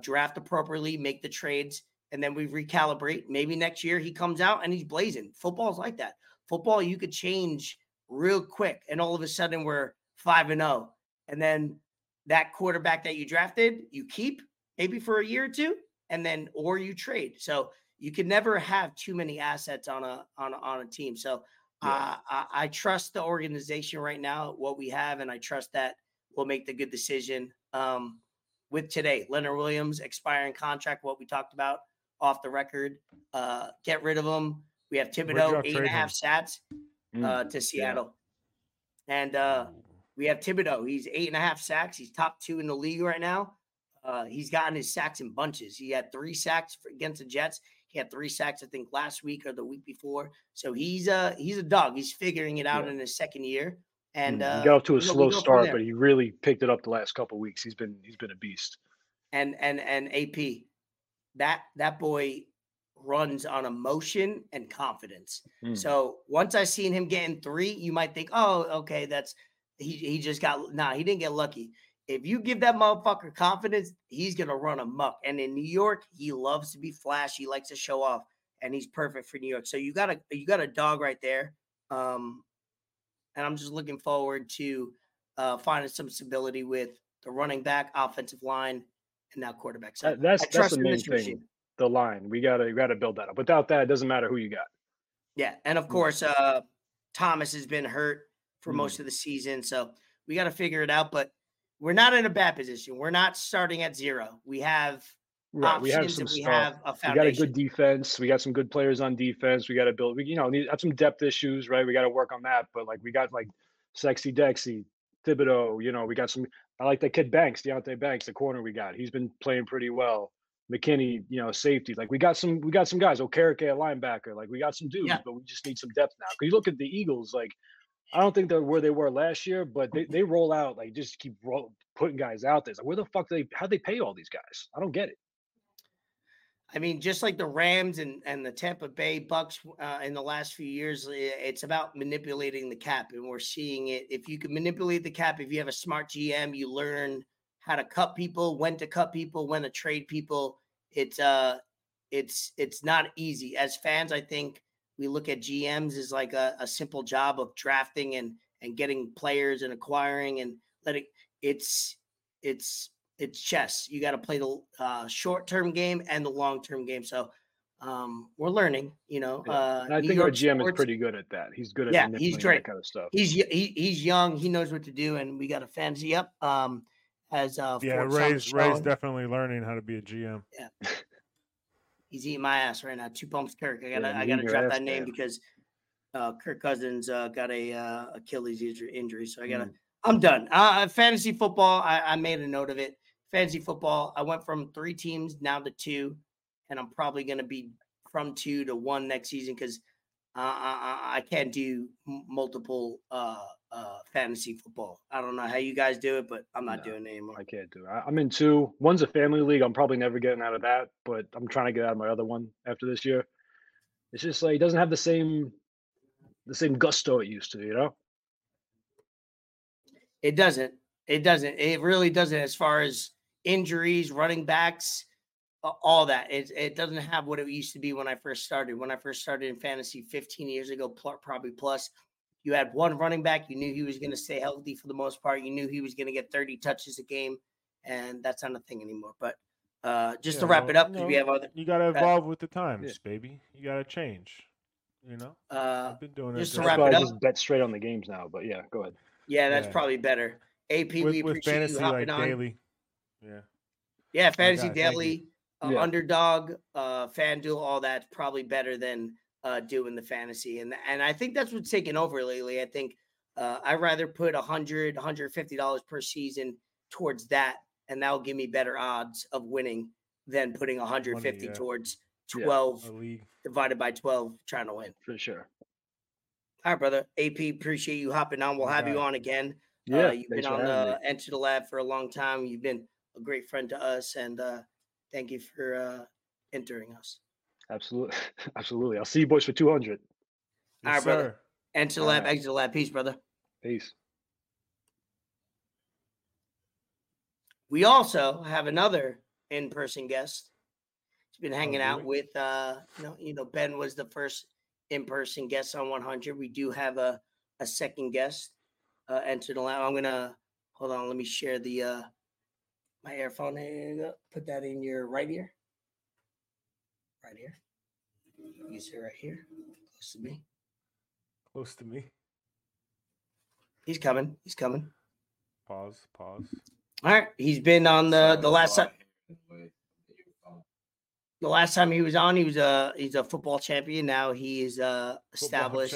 draft appropriately, make the trades, and then we recalibrate. Maybe next year he comes out and he's blazing. Football's like that. Football, you could change real quick, and all of a sudden we're 5-0. And then that quarterback that you drafted, you keep maybe for a year or two, and then or you trade. So you can never have too many assets on a team. So I trust the organization right now, what we have, and I trust that we'll make the good decision. With today, Leonard Williams expiring contract, what we talked about off the record, get rid of him. We have Thibodeau, 8.5 sacks to Seattle. Yeah. And we have Thibodeau. He's 8.5 sacks. He's top 2 in the league right now. He's gotten his sacks in bunches. He had 3 sacks against the Jets. He had 3 sacks, I think, last week or the week before. So he's a dog. He's figuring it out in his second year. And he got off to a slow start, but he really picked it up the last couple of weeks. He's been a beast. And AP, that boy runs on emotion and confidence. So once I seen him getting 3, you might think, oh, okay, that's he just got he didn't get lucky. If you give that motherfucker confidence, he's gonna run amok. And in New York, he loves to be flashy, he likes to show off, and he's perfect for New York. So you got a dog right there. And I'm just looking forward to finding some stability with the running back, offensive line, and now quarterback. So that's the main thing, the line. We gotta build that up. Without that, it doesn't matter who you got. Yeah, and of course, Thomas has been hurt for most of the season, so we got to figure it out. But we're not in a bad position. We're not starting at 0. We have options. We have some stuff. Have a foundation. We got a good defense. We got some good players on defense. We got to build. We have some depth issues, right? We got to work on that. But like we got like Sexy Dexy, Thibodeau. You know, we got some. I like that kid Banks, Deontay Banks, the corner we got. He's been playing pretty well. McKinney, you know, safety. Like we got some guys. Koryak, a linebacker. Like we got some dudes, but we just need some depth now. Because you look at the Eagles, like I don't think they're where they were last year, but they roll out like just keep putting guys out there. It's like where the fuck how'd they pay all these guys? I don't get it. I mean, just like the Rams and the Tampa Bay Bucks in the last few years, it's about manipulating the cap, and we're seeing it. If you can manipulate the cap, if you have a smart GM, you learn how to cut people, when to cut people, when to trade people. It's not easy. As fans, I think we look at GMs as like a simple job of drafting and getting players and acquiring and it's chess. You got to play the short-term game and the long-term game. So we're learning, you know. And I think our GM is pretty good at that. He's good at he's great. That kind of stuff. He's young. He knows what to do, and we got to fancy up as Ray's definitely learning how to be a GM. Yeah. He's eating my ass right now. Two Pumps Kirk. I gotta drop that name because Kirk Cousins got a Achilles injury. So I gotta. I'm done. Fantasy football. I made a note of it. Fantasy football. I went from 3 teams now to 2, and I'm probably gonna be from 2 to 1 next season because I can't do multiple fantasy football. I don't know how you guys do it, but I'm not doing it anymore. I can't do it. I'm in 2. One's a family league. I'm probably never getting out of that, but I'm trying to get out of my other one after this year. It's just like it doesn't have the same gusto it used to, you know? It doesn't. It doesn't. It really doesn't as far as injuries, running backs, all that. It doesn't have what it used to be when I first started. When I first started in fantasy 15 years ago, probably plus, you had one running back. You knew he was going to stay healthy for the most part. You knew he was going to get 30 touches a game, and that's not a thing anymore. But just to wrap it up, because we have other. You got to evolve with the times, baby. You got to change. You know, I've been doing just it. To wrap it up, I just bet straight on the games now. But yeah, go ahead. Yeah, that's probably better. AP, we appreciate fantasy, you hopping on. Daily. Yeah. Yeah, fantasy daily, underdog, FanDuel, all that's probably better than. Doing the fantasy. And I think that's what's taken over lately. I think I'd rather put $100, $150 per season towards that, and that'll give me better odds of winning than putting 150 20, towards 12 divided by 12 trying to win. For sure. All right, brother. AP, appreciate you hopping on. We'll have you on again. Yeah, you've been on Enter the Lab for a long time. You've been a great friend to us, and thank you for entering us. Absolutely. Absolutely. I'll see you boys for 200. All right, brother. Enter the Lab, exit the lab. Peace, brother. Peace. We also have another in-person guest. He's been hanging out with, Ben was the first in-person guest on 100. We do have a second guest, Enter the Lab. I'm going to, hold on. Let me share the, my earphone. Put that in your right ear. Right here. You see right here. Close to me. Close to me. He's coming. He's coming. Pause. All right. He's been on the last time. The last time he was on, he's a football champion. Now he is established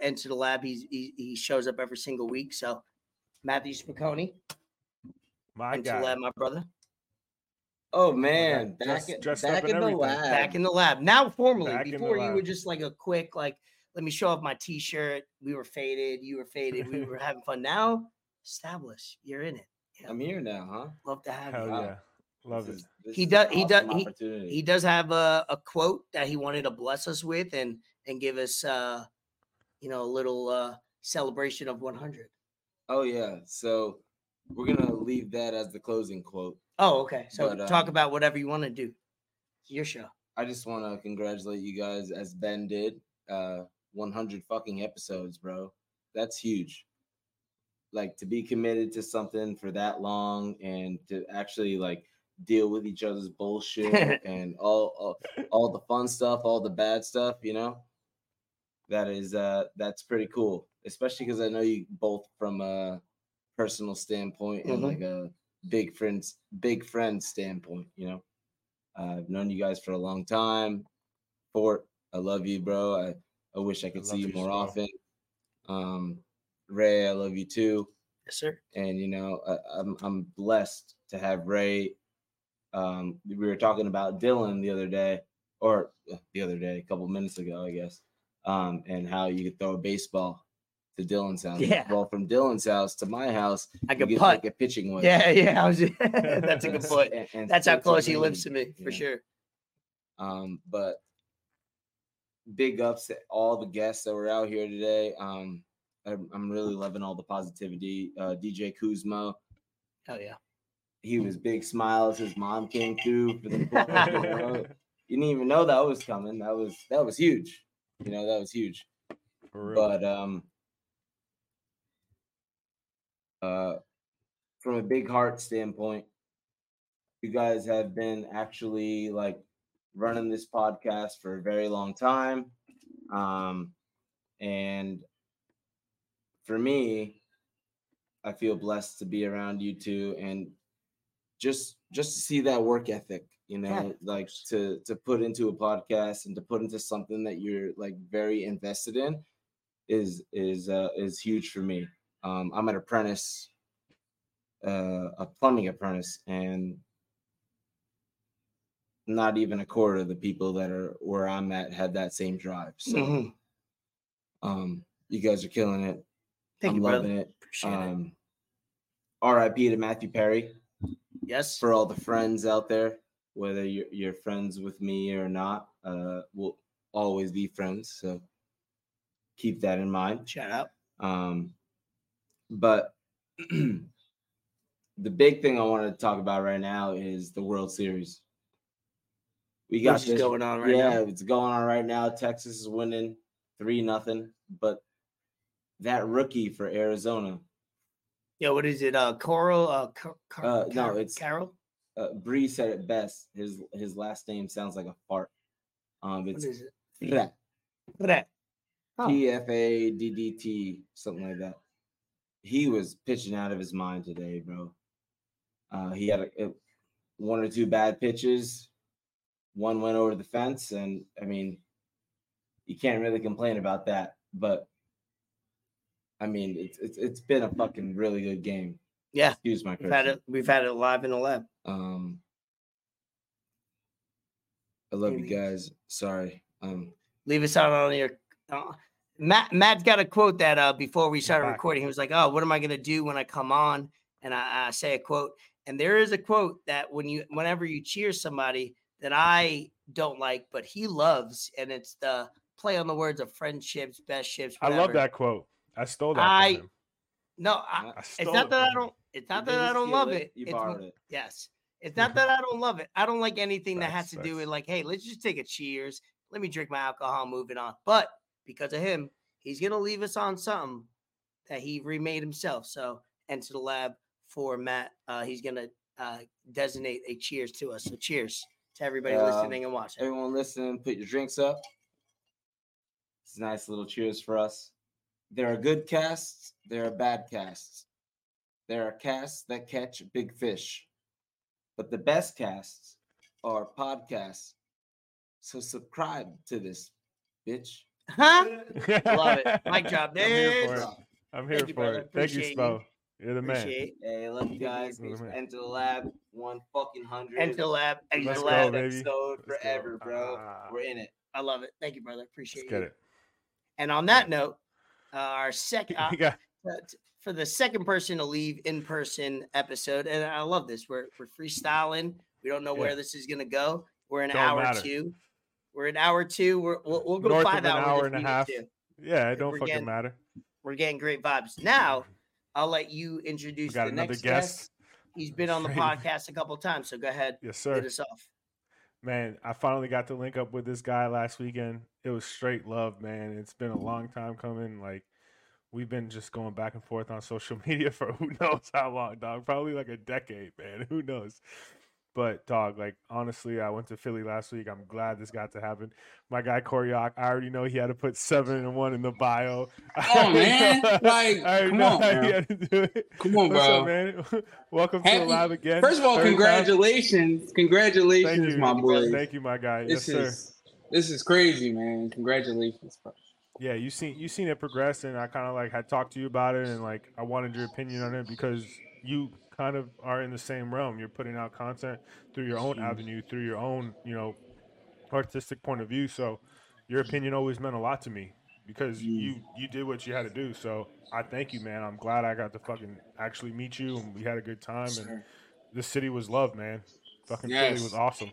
Enter the Lab. He shows up every single week. So Matthew Spicone. My Enter the Lab, my brother. Oh man, back in the lab. Now formally, before you were just like a quick, like, let me show off my t-shirt. We were faded, you were faded, we were having fun. Now, established, you're in it. Yeah. I'm here now, huh? Love to have you. Yeah. Love it. He does have a quote that he wanted to bless us with and give us a little celebration of 100. Oh yeah. So we're gonna leave that as the closing quote. Oh, okay. So talk about whatever you want to do. Your show. I just want to congratulate you guys, as Ben did. 100 fucking episodes, bro. That's huge. Like, to be committed to something for that long and to actually, like, deal with each other's bullshit and all the fun stuff, all the bad stuff, you know? That is, that's pretty cool. Especially because I know you both from a personal standpoint and, like, a big friend standpoint, you know. I've known you guys for a long time. Fort, I love you, bro. I wish I could see you more often. Ray, I love you too. Yes, sir. And you know, I'm blessed to have Ray. We were talking about Dylan the other day, a couple minutes ago, I guess. And how you could throw a baseball to Dylan's house. Yeah. Well, from Dylan's house to my house, I could putt. Like a pitching wedge. Yeah. That's a good point. And that's how close he lives to me, for sure. But big ups to all the guests that were out here today. I'm really loving all the positivity. DJ Kuzma. Hell yeah. He was big smiles. His mom came through for the You didn't even know that was coming. That was huge. You know, that was huge. For real. But From a big heart standpoint, you guys have been actually like running this podcast for a very long time. And for me, I feel blessed to be around you two, and just to see that work ethic, you know, yeah, like to put into a podcast and to put into something that you're like very invested in is huge for me. I'm an apprentice, a plumbing apprentice, and not even a quarter of the people that are where I'm at have that same drive. So mm-hmm. You guys are killing it. Thank you, brother. I'm loving it. Appreciate it. R.I.P. to Matthew Perry. Yes. For all the friends out there, whether you're friends with me or not, we'll always be friends. So keep that in mind. Shout out. But the big thing I want to talk about right now is the World Series. We got this going on right now. Yeah, it's going on right now. Texas is winning 3-0, but that rookie for Arizona. Yeah, what is it? Coral? No, it's Carol. Bree said it best. His last name sounds like a fart. It's what is it? Pfadt. Pfaddt, something like that. He was pitching out of his mind today, bro. He had one or two bad pitches. One went over the fence, and I mean, you can't really complain about that. But I mean, it's been a fucking really good game. Yeah. Excuse my cursing. We've had it live in the lab. I love you guys. Sorry. Leave us out on your Matt's got a quote that before we started recording, he was like, "Oh, what am I gonna do when I come on and I say a quote?" And there is a quote that whenever you cheer somebody that I don't like, but he loves, and it's the play on the words of friendships, best ships. Whatever. I love that quote. I stole that. It's not that I don't love it. You borrowed it. Yes. It's not that I don't love it. I don't like anything that has to do with like, hey, let's just take a cheers. Let me drink my alcohol, moving on. But because of him, he's gonna leave us on something that he remade himself. So Enter the Lab for Matt. He's gonna designate a cheers to us. So cheers to everybody listening and watching. Everyone listening, put your drinks up. It's a nice little cheers for us. There are good casts. There are bad casts. There are casts that catch big fish. But the best casts are podcasts. So subscribe to this, bitch. Huh? Love it. Mic drop. I'm here for it. Thank you, Spo. You're the man. Hey, love you guys. Enter the Lab. 100. Enter the Lab. Enter the Lab episode forever, bro. We're in it. I love it. Thank you, brother. Appreciate it. Get it. And on that note, our second for the second person to leave in person episode, and I love this. We're freestyling. We don't know where this is gonna go. We're in hour two. We'll go north 5 hours. An hour and a half. Yeah, it don't fucking matter. We're getting great vibes. Now I'll let you introduce the next guest. He's been on the podcast a couple of times, so go ahead. Yes, sir. Hit us off. Man, I finally got to link up with this guy last weekend. It was straight love, man. It's been a long time coming. Like, we've been just going back and forth on social media for who knows how long, dog. Probably like a decade, man. Who knows? But, dog, like, honestly, I went to Philly last week. I'm glad this got to happen. My guy, Koryak, I already know he had to put 7 and 1 in the bio. Oh, man. Like, come on, man. Come on, bro. What's up, man? Welcome to the lab again. First of all, congratulations. Congratulations, my boy. Thank you, my guy. Yes, sir. This is crazy, man. Congratulations, bro. Yeah, you seen it progress, and I kind of, like, had talked to you about it, and, like, I wanted your opinion on it because you – kind of are in the same realm. You're putting out content through your own avenue, through your own, you know, artistic point of view. So your opinion always meant a lot to me because you did what you had to do. So I thank you, man. I'm glad I got to fucking actually meet you, and we had a good time. And the city was loved, man. Fucking Philly was awesome.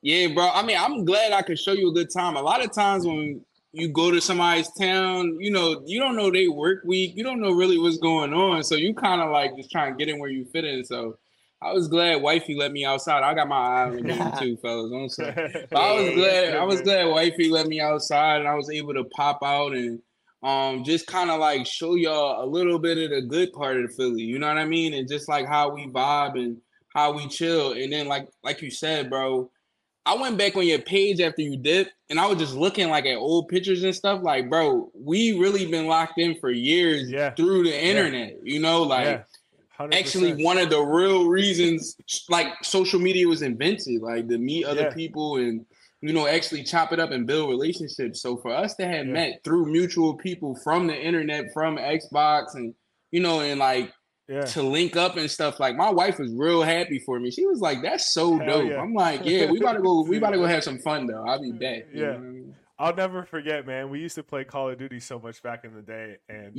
Yeah, bro. I mean, I'm glad I could show you a good time. A lot of times when you go to somebody's town, you know, you don't know they work week. You don't know really what's going on. So you kind of like just trying to get in where you fit in. So I was glad Wifey let me outside. I got my eye on the game too, fellas. I'm sorry. But I was glad Wifey let me outside, and I was able to pop out and just kind of like show y'all a little bit of the good part of the Philly, you know what I mean? And just like how we vibe and how we chill. And then like you said, bro, I went back on your page after you dipped, and I was just looking like at old pictures and stuff. Like, bro, we really been locked in for years through the internet, you know, like 100%. Actually one of the real reasons like social media was invented, like to meet other people and, you know, actually chop it up and build relationships. So for us to have met through mutual people from the internet, from Xbox and, you know, and like to link up and stuff, like my wife was real happy for me. She was like, that's so dope. I'm like, yeah, we about to go have some fun though. I'll be back. Yeah. You know what I mean? I'll never forget, man. We used to play Call of Duty so much back in the day, and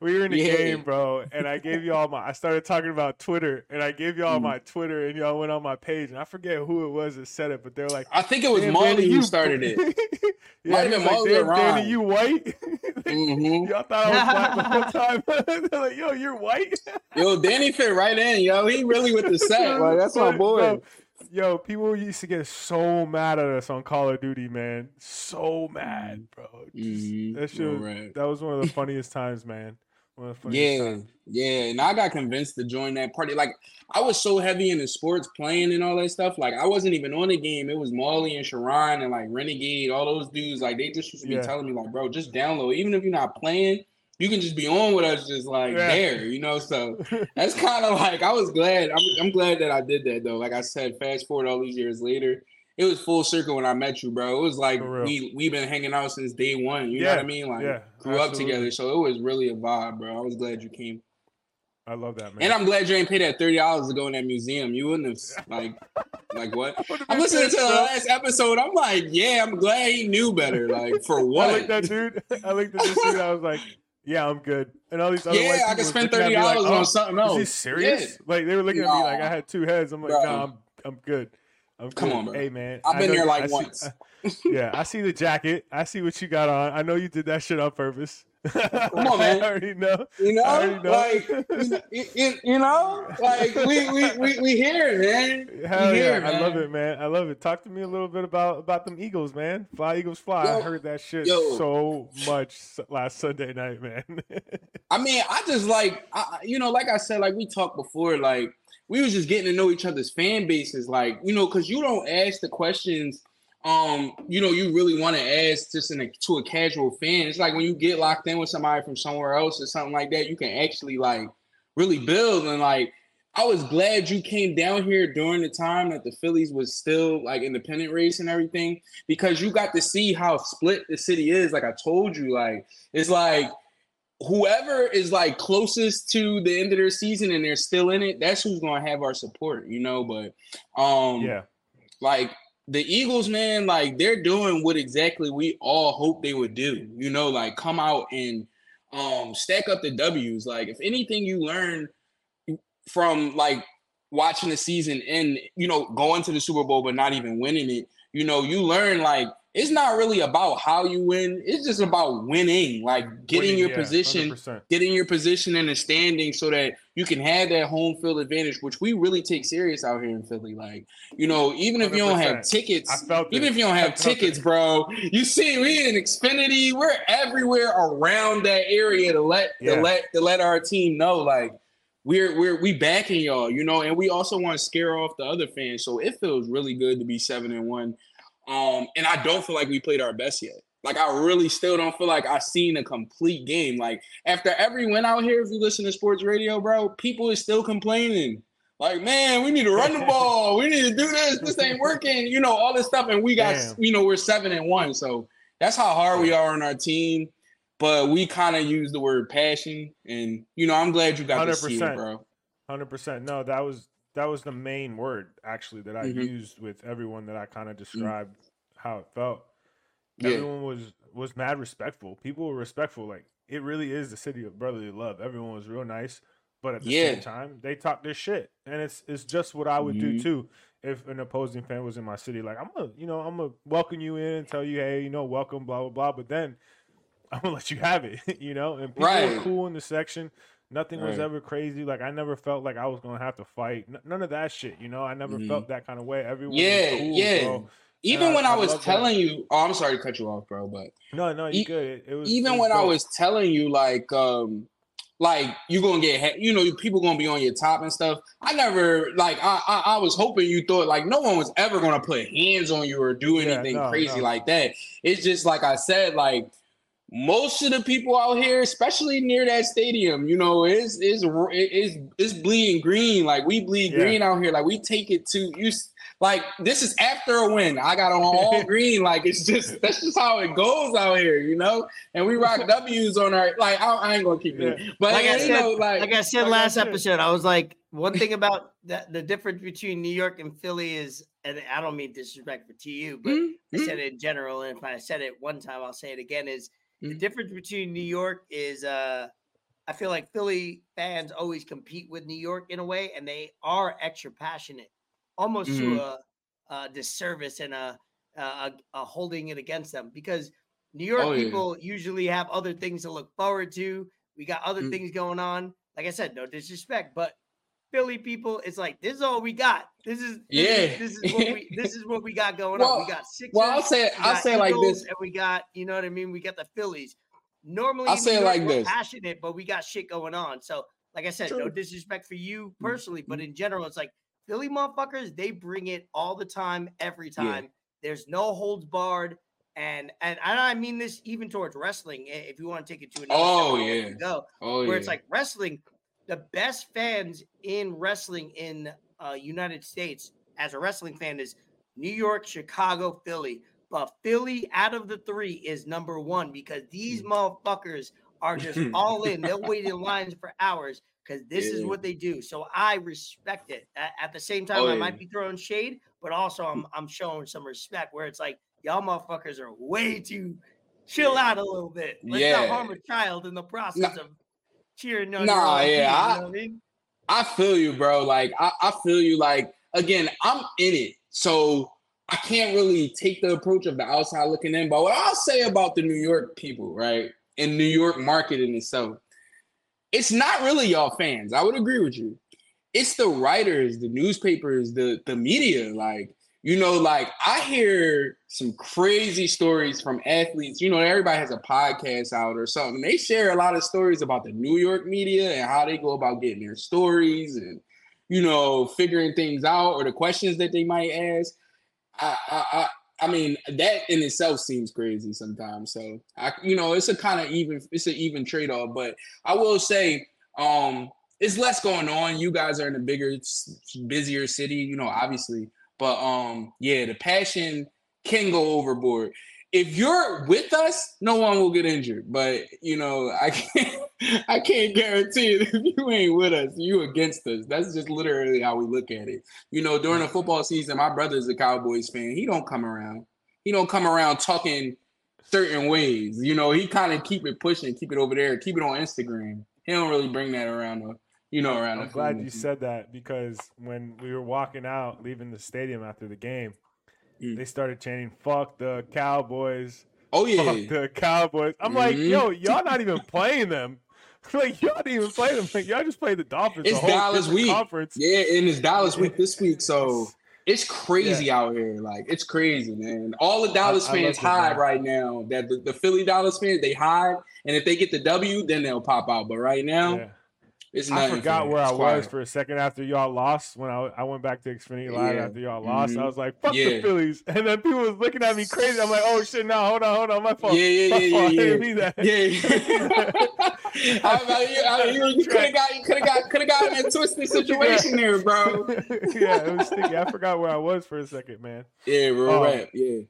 we were in the game, bro. And I gave y'all I started talking about Twitter, and I gave y'all my Twitter, and y'all went on my page, and I forget who it was that said it, but they're like, I think it was Molly who started it. Might have been Molly or Ron. Danny, you white? Y'all thought I was black the whole time. They're like, yo, you're white. Yo, Danny fit right in, yo. He really with the set. Like, that's my boy. Bro. Yo, people used to get so mad at us on Call of Duty, man. So mad, bro. Just, that was one of the funniest times, man. One of the funniest times. Yeah. And I got convinced to join that party. Like, I was so heavy into sports playing and all that stuff. Like, I wasn't even on the game. It was Molly and Sharon and, like, Renegade, all those dudes. Like, they just used to be telling me, like, bro, just download. Even if you're not playing, you can just be on with us, just like there, you know. So that's kind of like I was glad. I'm glad that I did that though. Like I said, fast forward all these years later, it was full circle when I met you, bro. It was like we've been hanging out since day one. You know what I mean? Like grew up together. So it was really a vibe, bro. I was glad you came. I love that, man. And I'm glad you ain't paid that $30 to go in that museum. You wouldn't have like what? I'm listening to the last episode. I'm like, I'm glad he knew better. Like for what? I like that dude. I like this dude. I was like. Yeah, I'm good. And all these other white people I could spend $30 like, on something else. Is he serious? Yeah. Like they were looking at me like I had two heads. I'm like, no, I'm good. Come on, bro. Hey man, I've been here once. I see the jacket. I see what you got on. I know you did that shit on purpose. Come on, man. I already know. You know, like you know, like we here, man. I love it, man. I love it. Talk to me a little bit about them Eagles, man. Fly Eagles, fly. Yo, I heard that shit so much last Sunday night, man. I mean, I just you know, like I said, like we talked before, like we was just getting to know each other's fan bases, like you know, because you don't ask the questions. You know, you really want to ask just to a casual fan. It's like when you get locked in with somebody from somewhere else or something like that, you can actually like really build. And like, I was glad you came down here during the time that the Phillies was still like independent race and everything, because you got to see how split the city is. Like I told you, like, it's like whoever is like closest to the end of their season and they're still in it, that's who's going to have our support, you know? But, like, the Eagles, man, like they're doing what exactly we all hoped they would do, you know, like come out and stack up the W's. Like if anything you learn from like watching the season and, you know, going to the Super Bowl but not even winning it, you know, you learn like it's not really about how you win. It's just about winning, like getting your position in the standing so that you can have that home field advantage, which we really take serious out here in Philly. Like, you know, even if 100%. You don't have tickets, bro, you see, we in Xfinity, we're everywhere around that area to let our team know, like, we backing y'all, you know, and we also want to scare off the other fans. So it feels really good to be 7-1. And I don't feel like we played our best yet. Like, I really still don't feel like I've seen a complete game. Like, after every win out here, if you listen to sports radio, bro, people is still complaining. Like, man, we need to run the ball. We need to do this. This ain't working. You know, all this stuff. And we got, you know, we're 7-1. So that's how hard we are on our team. But we kind of use the word passion. And, you know, I'm glad you got to see it, bro. 100%. No, that was the main word, actually, that I used with everyone that I kind of described how it felt. Everyone was mad respectful. People were respectful. Like, it really is the city of brotherly love. Everyone was real nice, but at the same time, they talk their shit. And it's just what I would do, too, if an opposing fan was in my city. Like, I'm going to welcome you in and tell you, hey, you know, welcome, blah, blah, blah. But then I'm going to let you have it, you know? And people were cool in the section. Nothing was ever crazy. Like, I never felt like I was going to have to fight. None of that shit, you know? I never felt that kind of way. Everyone was cool, bro. Even when I was telling you, oh, I'm sorry to cut you off, bro, but no, you're good. Even when I was telling you, like you're gonna get, you know, people gonna be on your top and stuff. I was hoping you thought like no one was ever gonna put hands on you or do anything crazy like that. It's just like I said, like most of the people out here, especially near that stadium, you know, it's bleeding green. Like we bleed green out here. Like we take it to you. Like this is after a win. I got on all green. Like it's just that's just how it goes out here, you know. And we rock W's on our. Like I ain't gonna keep it. But like I said last episode, I was like, one thing about that, the difference between New York and Philly is, and I don't mean disrespect to you, but I said it in general, and if I said it one time, I'll say it again. Is the difference between New York is I feel like Philly fans always compete with New York in a way, and they are extra passionate. Almost to a disservice and a holding it against them, because New York people usually have other things to look forward to. We got other things going on. Like I said, no disrespect, but Philly people, it's like this is all we got. This is what we got going on. We got Sixers. Well, I'll say like this, and we got, you know what I mean. We got the Phillies. Normally, I'll say it like this, passionate, but we got shit going on. So, like I said, no disrespect for you personally, but in general, it's like. Philly motherfuckers, they bring it all the time, every time. Yeah. There's no holds barred, and I mean this even towards wrestling. If you want to take it to an it's like wrestling, the best fans in wrestling in United States as a wrestling fan is New York, Chicago, Philly. But Philly out of the three is number one because these motherfuckers are just all in. They'll wait in lines for hours. Because this is what they do, so I respect it. At the same time, I might be throwing shade, but also I'm showing some respect. Where it's like y'all motherfuckers are way too chill out a little bit. Let's not harm a child in the process of cheering on. You know what I mean? I feel you, bro. Like I feel you. Like again, I'm in it, so I can't really take the approach of the outside looking in. But what I'll say about the New York people, right, and New York market in itself. It's not really y'all fans. I would agree with you. It's the writers, the newspapers, the media. Like, you know, like I hear some crazy stories from athletes. You know, everybody has a podcast out or something. They share a lot of stories about the New York media and how they go about getting their stories and, you know, figuring things out or the questions that they might ask. I mean, that in itself seems crazy sometimes. So, it's a kind of even, it's an even trade-off. But I will say, it's less going on. You guys are in a bigger, busier city, you know, obviously. But, the passion can go overboard. If you're with us, no one will get injured. But, you know, I can't guarantee it. If you ain't with us, you against us. That's just literally how we look at it. You know, during the football season, my brother's a Cowboys fan. He don't come around. He don't come around talking certain ways. You know, he kind of keep it pushing, keep it over there, keep it on Instagram. He don't really bring that around, around. I'm glad you said that because when we were walking out, leaving the stadium after the game, they started chanting, "Fuck the Cowboys." Oh, yeah. "Fuck the Cowboys." I'm like, yo, y'all not even playing them. Like, y'all didn't even play them. Like, y'all just played the Dolphins. It's Dallas week. Conference. Yeah, and it's Dallas week this week. So it's crazy out here. Like, it's crazy, man. All the Dallas fans hide right now. That the Philly Dallas fans, they hide. And if they get the W, then they'll pop out. But right now, it's not. I forgot where I was for a second after y'all lost. When I went back to Xfinity Live after y'all lost, I was like, "Fuck the Phillies," and then people was looking at me crazy. I'm like, "Oh shit, no, hold on, my fault." Yeah. You could have gotten in a twisted situation there, bro. It was sticky. I forgot where I was for a second, man. Yeah, bro. Right. Yeah.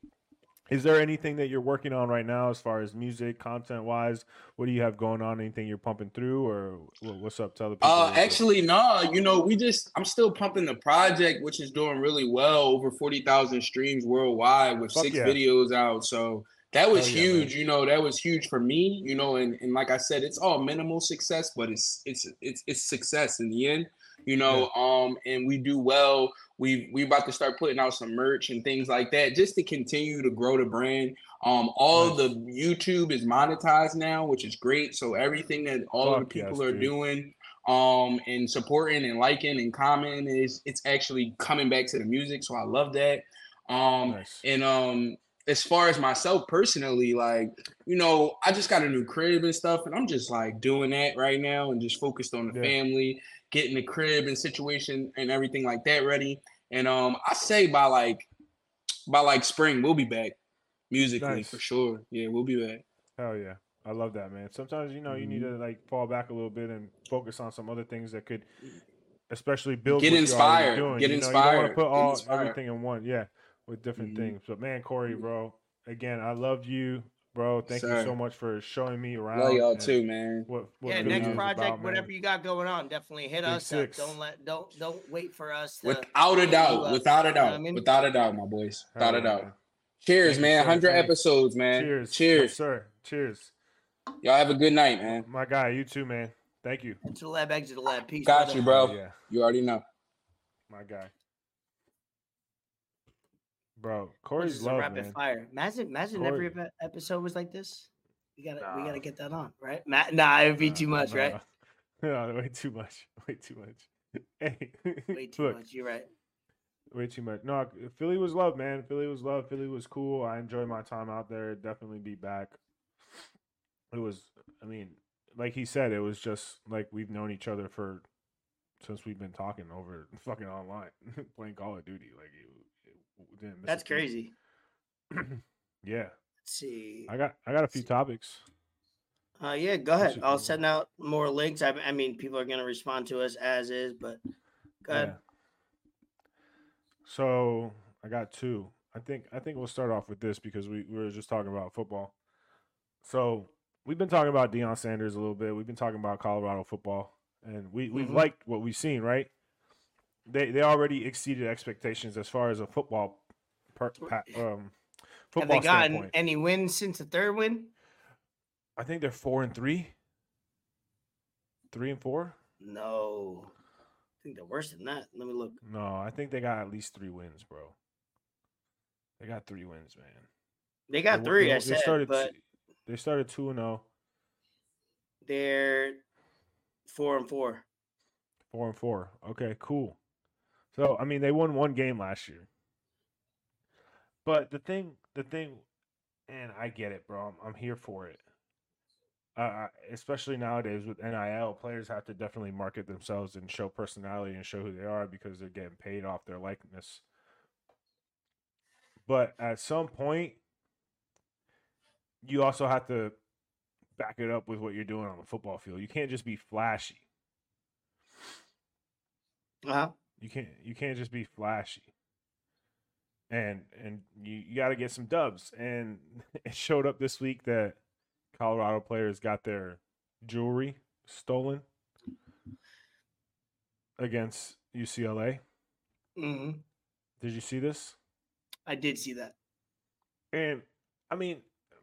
Is there anything that you're working on right now as far as music, content-wise? What do you have going on? Anything you're pumping through, or what's up? Tell the people. Actually, no. You know, I'm still pumping the project, which is doing really well. Over 40,000 streams worldwide with 6 videos out. So that was huge. Man. You know, that was huge for me. You know, and like I said, it's all minimal success, but it's success in the end. You know, and we do well. We about to start putting out some merch and things like that just to continue to grow the brand. All the YouTube is monetized now, which is great. So everything that all the people are doing and supporting and liking and commenting it's actually coming back to the music. So I love that. Nice. And as far as myself personally, like, you know, I just got a new crib and stuff, and I'm just like doing that right now and just focused on the family, getting the crib and situation and everything like that ready. And I say by spring we'll be back musically. Nice. For sure. Yeah, we'll be back. Hell yeah. I love that, man. Sometimes, you know, you need to like fall back a little bit and focus on some other things that could especially build. Get inspired. Doing. Get inspired. You don't want to put everything in one. Yeah. With different things. But man, Corey, bro, again, I love you, bro. Thank you so much for showing me around. Love y'all too, man. What next project, about, whatever you got going on, definitely hit us up. Don't wait for us to, without a doubt. Without a doubt. You know I mean? Without a doubt, my boys. Without a doubt. Cheers, man. 100 episodes, man. Cheers. Cheers, sir. Cheers. Y'all have a good night, man. My guy, you too, man. Thank you. To the lab, back to the lab. Peace. Got you, bro. Yeah. You already know. My guy. Bro, Corey's love, rapid fire. Imagine Corey. Every episode was like this. We gotta get that on, right? Nah, it would be too much, right? No, way too much. Way too much. Hey, way too much. You're right. Way too much. No, Philly was love, man. Philly was love. Philly was cool. I enjoyed my time out there. Definitely be back. It was, I mean, like he said, it was just like we've known each other since we've been talking over fucking online, playing Call of Duty. Like, it didn't miss. That's crazy. Yeah. Let's see. I got a few topics. Yeah, go ahead. I'll send out more links. I mean, people are gonna respond to us as is, but go ahead. Yeah. So I got two. I think we'll start off with this because we were just talking about football. So we've been talking about Deion Sanders a little bit. We've been talking about Colorado football, and we've liked what we've seen, right? They already exceeded expectations as far as a football. Have they gotten standpoint. Any wins since the third win? I think they're 4-3. 3-4? No, I think they're worse than that. Let me look. No, I think they got at least 3 wins, bro. They got 3 wins, man. They got three. They started 2-0. They're 4-4. 4-4. Okay, cool. So I mean, they won one game last year. But the thing, and I get it, bro. I'm here for it. Especially nowadays with NIL, players have to definitely market themselves and show personality and show who they are because they're getting paid off their likeness. But at some point, you also have to back it up with what you're doing on the football field. You can't just be flashy. Uh-huh. You can't just be flashy. And you got to get some dubs. And it showed up this week that Colorado players got their jewelry stolen against UCLA. Mm-hmm. Did you see this? I did see that. And I mean,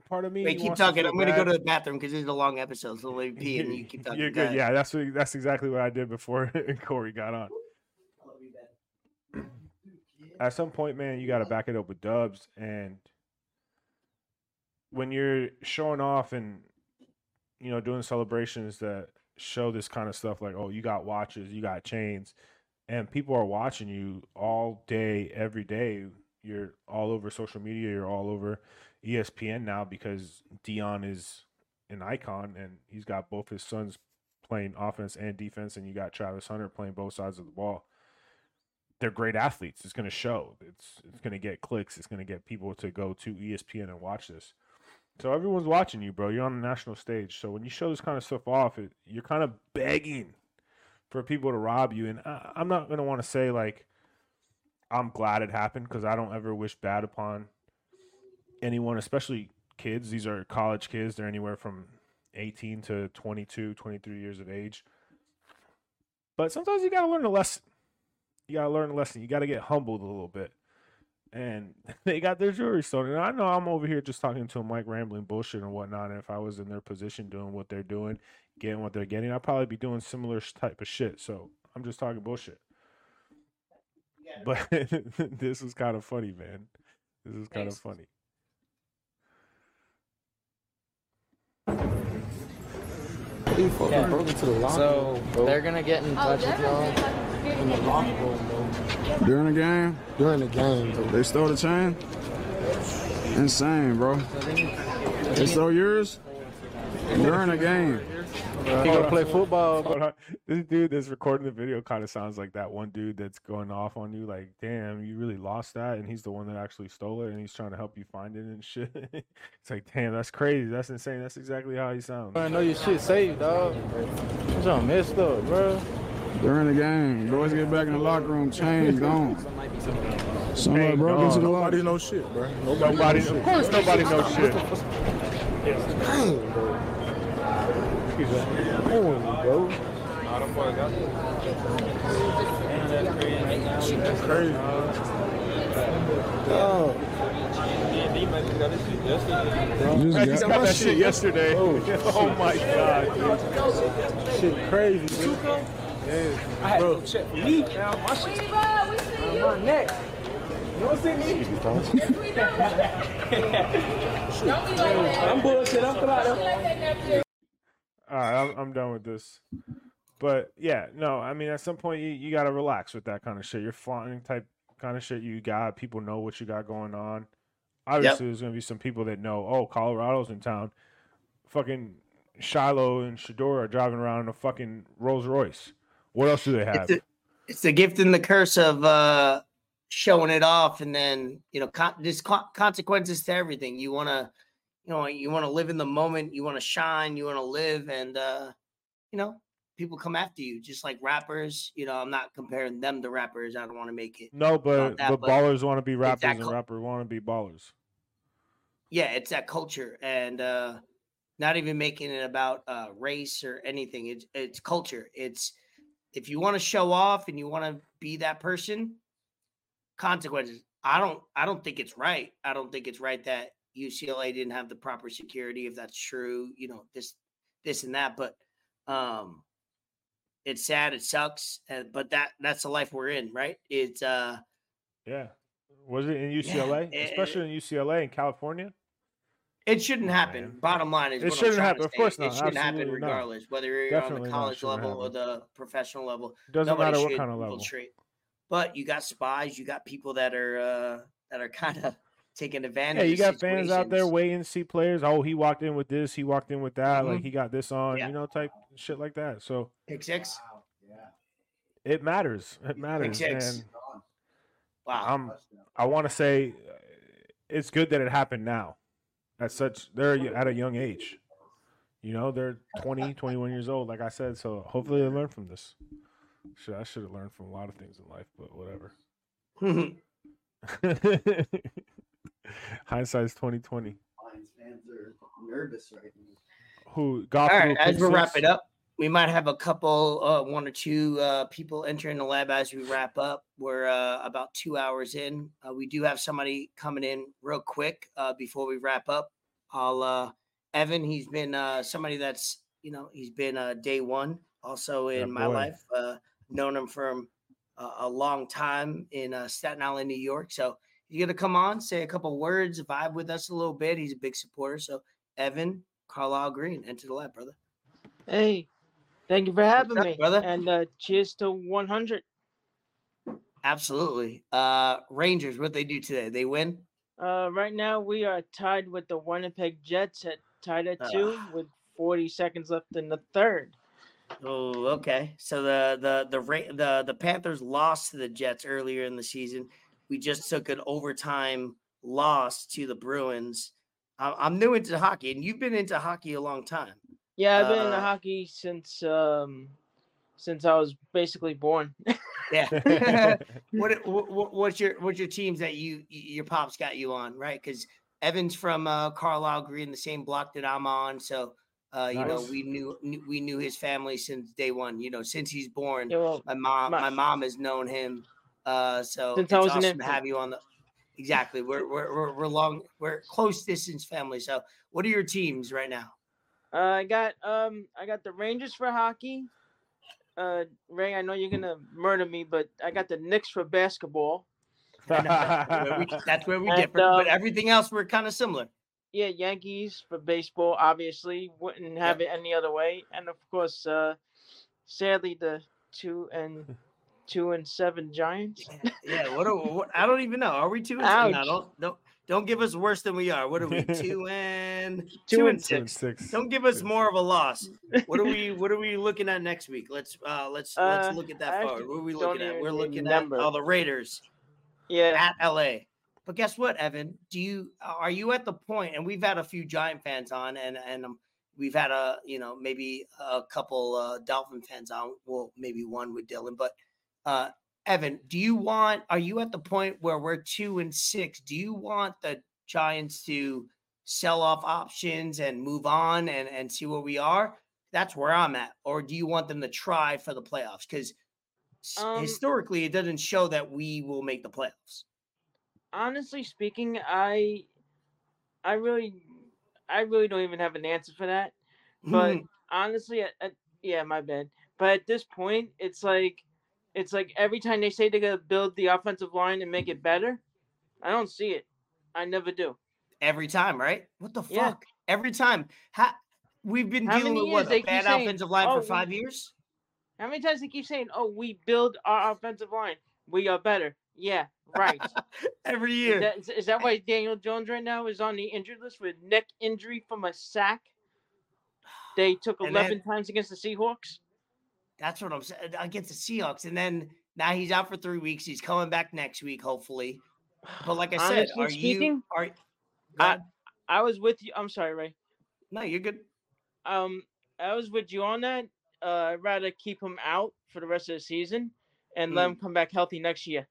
part of me. Wait, keep talking. I'm going to go to the bathroom because this is a long episode. So let me pee and you keep talking. You're good. Yeah, that's exactly what I did before Corey got on. At some point, man, you got to back it up with dubs. And when you're showing off and, you know, doing celebrations that show this kind of stuff, like, oh, you got watches, you got chains, and people are watching you all day, every day. You're all over social media. You're all over ESPN now because Deion is an icon and he's got both his sons playing offense and defense, and you got Travis Hunter playing both sides of the ball. They're great athletes. It's going to show. It's going to get clicks. It's going to get people to go to ESPN and watch this. So everyone's watching you, bro. You're on the national stage. So when you show this kind of stuff off, you're kind of begging for people to rob you. And I'm not going to want to say, like, I'm glad it happened because I don't ever wish bad upon anyone, especially kids. These are college kids. They're anywhere from 18 to 22, 23 years of age. But sometimes you got to learn a lesson. You got to learn a lesson. You got to get humbled a little bit. And they got their jewelry stolen. And I know I'm over here just talking to them like rambling bullshit and whatnot. And if I was in their position doing what they're doing, getting what they're getting, I'd probably be doing similar type of shit. So I'm just talking bullshit. Yeah. But this was kind of funny, man. This is kind of funny. Yeah. So they're going to get in touch with y'all. In the locker room, though. During the game? During the game, dude. They stole the chain? Insane, bro. They stole yours? During the game. He gonna play football. Hold on. This dude that's recording the video kind of sounds like that one dude that's going off on you like, damn, you really lost that, and he's the one that actually stole it, and he's trying to help you find it and shit. It's like, damn, that's crazy. That's insane. That's exactly how he sounds. I know your shit saved, dog. It's all messed up, bro. During the game, boys get back in the locker room, chains gone. Somebody broke into the locker room. Nobody knows shit, bro. Nobody. Of course nobody knows shit. Dang, bro. Just got that shit yesterday. Oh my god, dude. Shit crazy, dude. I had to check for me. My shit, my neck. Don't see me. I'm bullshit. I'm out. All right, I'm done with this. But yeah, no, I mean, at some point you got to relax with that kind of shit. You're flaunting type kind of shit you got. People know what you got going on. Obviously, there's going to be some people that know, oh, Colorado's in town. Fucking Shiloh and Shador are driving around in a fucking Rolls Royce. What else do they have? It's the gift and the curse of showing it off, and then, you know, there's consequences to everything. You want to, you know, you want to live in the moment, you want to shine, you want to live, and, you know, people come after you, just like rappers. You know, I'm not comparing them to rappers. I don't want to make it. No, but ballers want to be rappers and rappers want to be ballers. Yeah, it's that culture, and not even making it about race or anything. It's culture. It's if you want to show off and you want to be that person, consequences. I don't think it's right. I don't think it's right that UCLA didn't have the proper security, if that's true, you know, this and that, but it's sad, it sucks, but that's the life we're in, right? It's yeah. Was it in UCLA? Yeah, especially in UCLA and California? It shouldn't happen. Man. Bottom line is it shouldn't happen. Of course not. It shouldn't happen regardless, whether you're on the college level or the professional level. Doesn't matter what kind of level. But you got spies, you got people that are kind of taking advantage. Yeah, you got fans out there waiting to see players. Oh, he walked in with this. He walked in with that. Mm-hmm. Like, he got this on, you know, type shit like that. So, pick six. Wow. Yeah. It matters. It matters. And wow. I want to say it's good that it happened now. They're at a young age. You know, they're 20, 21 years old, like I said. So, hopefully they learn from this. I should have learned from a lot of things in life, but whatever. Hindsight's 2020. Lions fans are nervous right now. All right, as we wrap it up, we might have a couple, one or two people entering the lab as we wrap up. We're about 2 hours in. We do have somebody coming in real quick before we wrap up. Evan, he's been somebody that's, you know, he's been day one also in my life. Known him from a long time in Staten Island, New York. So, you're going to come on, say a couple words, vibe with us a little bit. He's a big supporter. So, Evan Carlisle Green, enter the lab, brother. Hey, thank you for having me, brother. And cheers to 100. Absolutely. Rangers, what they do today? They win? Right now, we are tied with the Winnipeg Jets tied at 2 with 40 seconds left in the third. Oh, okay. So, the Panthers lost to the Jets earlier in the season. We just took an overtime loss to the Bruins. I'm new into hockey, and you've been into hockey a long time. Yeah, I've been into hockey since I was basically born. Yeah. What's your teams that your pops got you on, right? Because Evan's from Carlisle Green, the same block that I'm on, so. You know, we knew his family since day one. You know, since he's born, my mom has known him. So since it's awesome to have you on the. Exactly, we're close distance family. So, what are your teams right now? I got the Rangers for hockey. Ray, I know you're gonna murder me, but I got the Knicks for basketball. That's where we differ, but everything else we're kind of similar. Yeah, Yankees for baseball, obviously. Wouldn't have it any other way. And, of course, sadly, the two and 2-7 Giants? Yeah. What? I don't even know. Are we 2-7? No, don't give us worse than we are. What are we? 2-6. 2-6. Don't give us more of a loss. What are we looking at next week? Let's look at that forward. What are we looking at? We're looking at all the Raiders. Yeah. At LA. But guess what, Evan? Are you at the point? And we've had a few Giant fans on, and we've had maybe a couple Dolphin fans on. Well, maybe one with Dylan. But Evan, are you at the point where we're 2-6? Do you want the Giants to sell off options and move on and see where we are? That's where I'm at. Or do you want them to try for the playoffs? Because historically, it doesn't show that we will make the playoffs. Honestly speaking, I really don't even have an answer for that. But honestly, yeah, my bad. But at this point, it's like every time they say they're gonna build the offensive line and make it better, I don't see it. I never do. Every time, right? What the fuck? Yeah. Every time. We've been dealing with a bad offensive line for 5 years. How many times they keep saying, "Oh, we build our offensive line, we are better." Yeah, right. Every year. Is that why Daniel Jones right now is on the injured list with neck injury from a sack? They took 11 times against the Seahawks. That's what I'm saying. Against the Seahawks. And then now he's out for 3 weeks. He's coming back next week, hopefully. But like I said, I was with you. I'm sorry, Ray. No, you're good. I was with you on that. I'd rather keep him out for the rest of the season and let him come back healthy next year.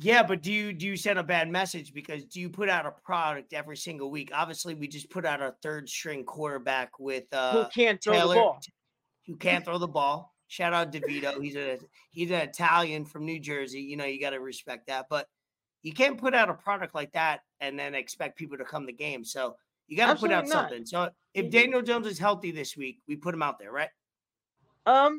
Yeah, but do you send a bad message? Because do you put out a product every single week? Obviously, we just put out our third string quarterback with who can't throw Taylor, the ball. Who can't throw the ball? Shout out DeVito. He's an Italian from New Jersey. You know, you got to respect that. But you can't put out a product like that and then expect people to come to game. So you got to put out something. So if Daniel Jones is healthy this week, we put him out there, right? I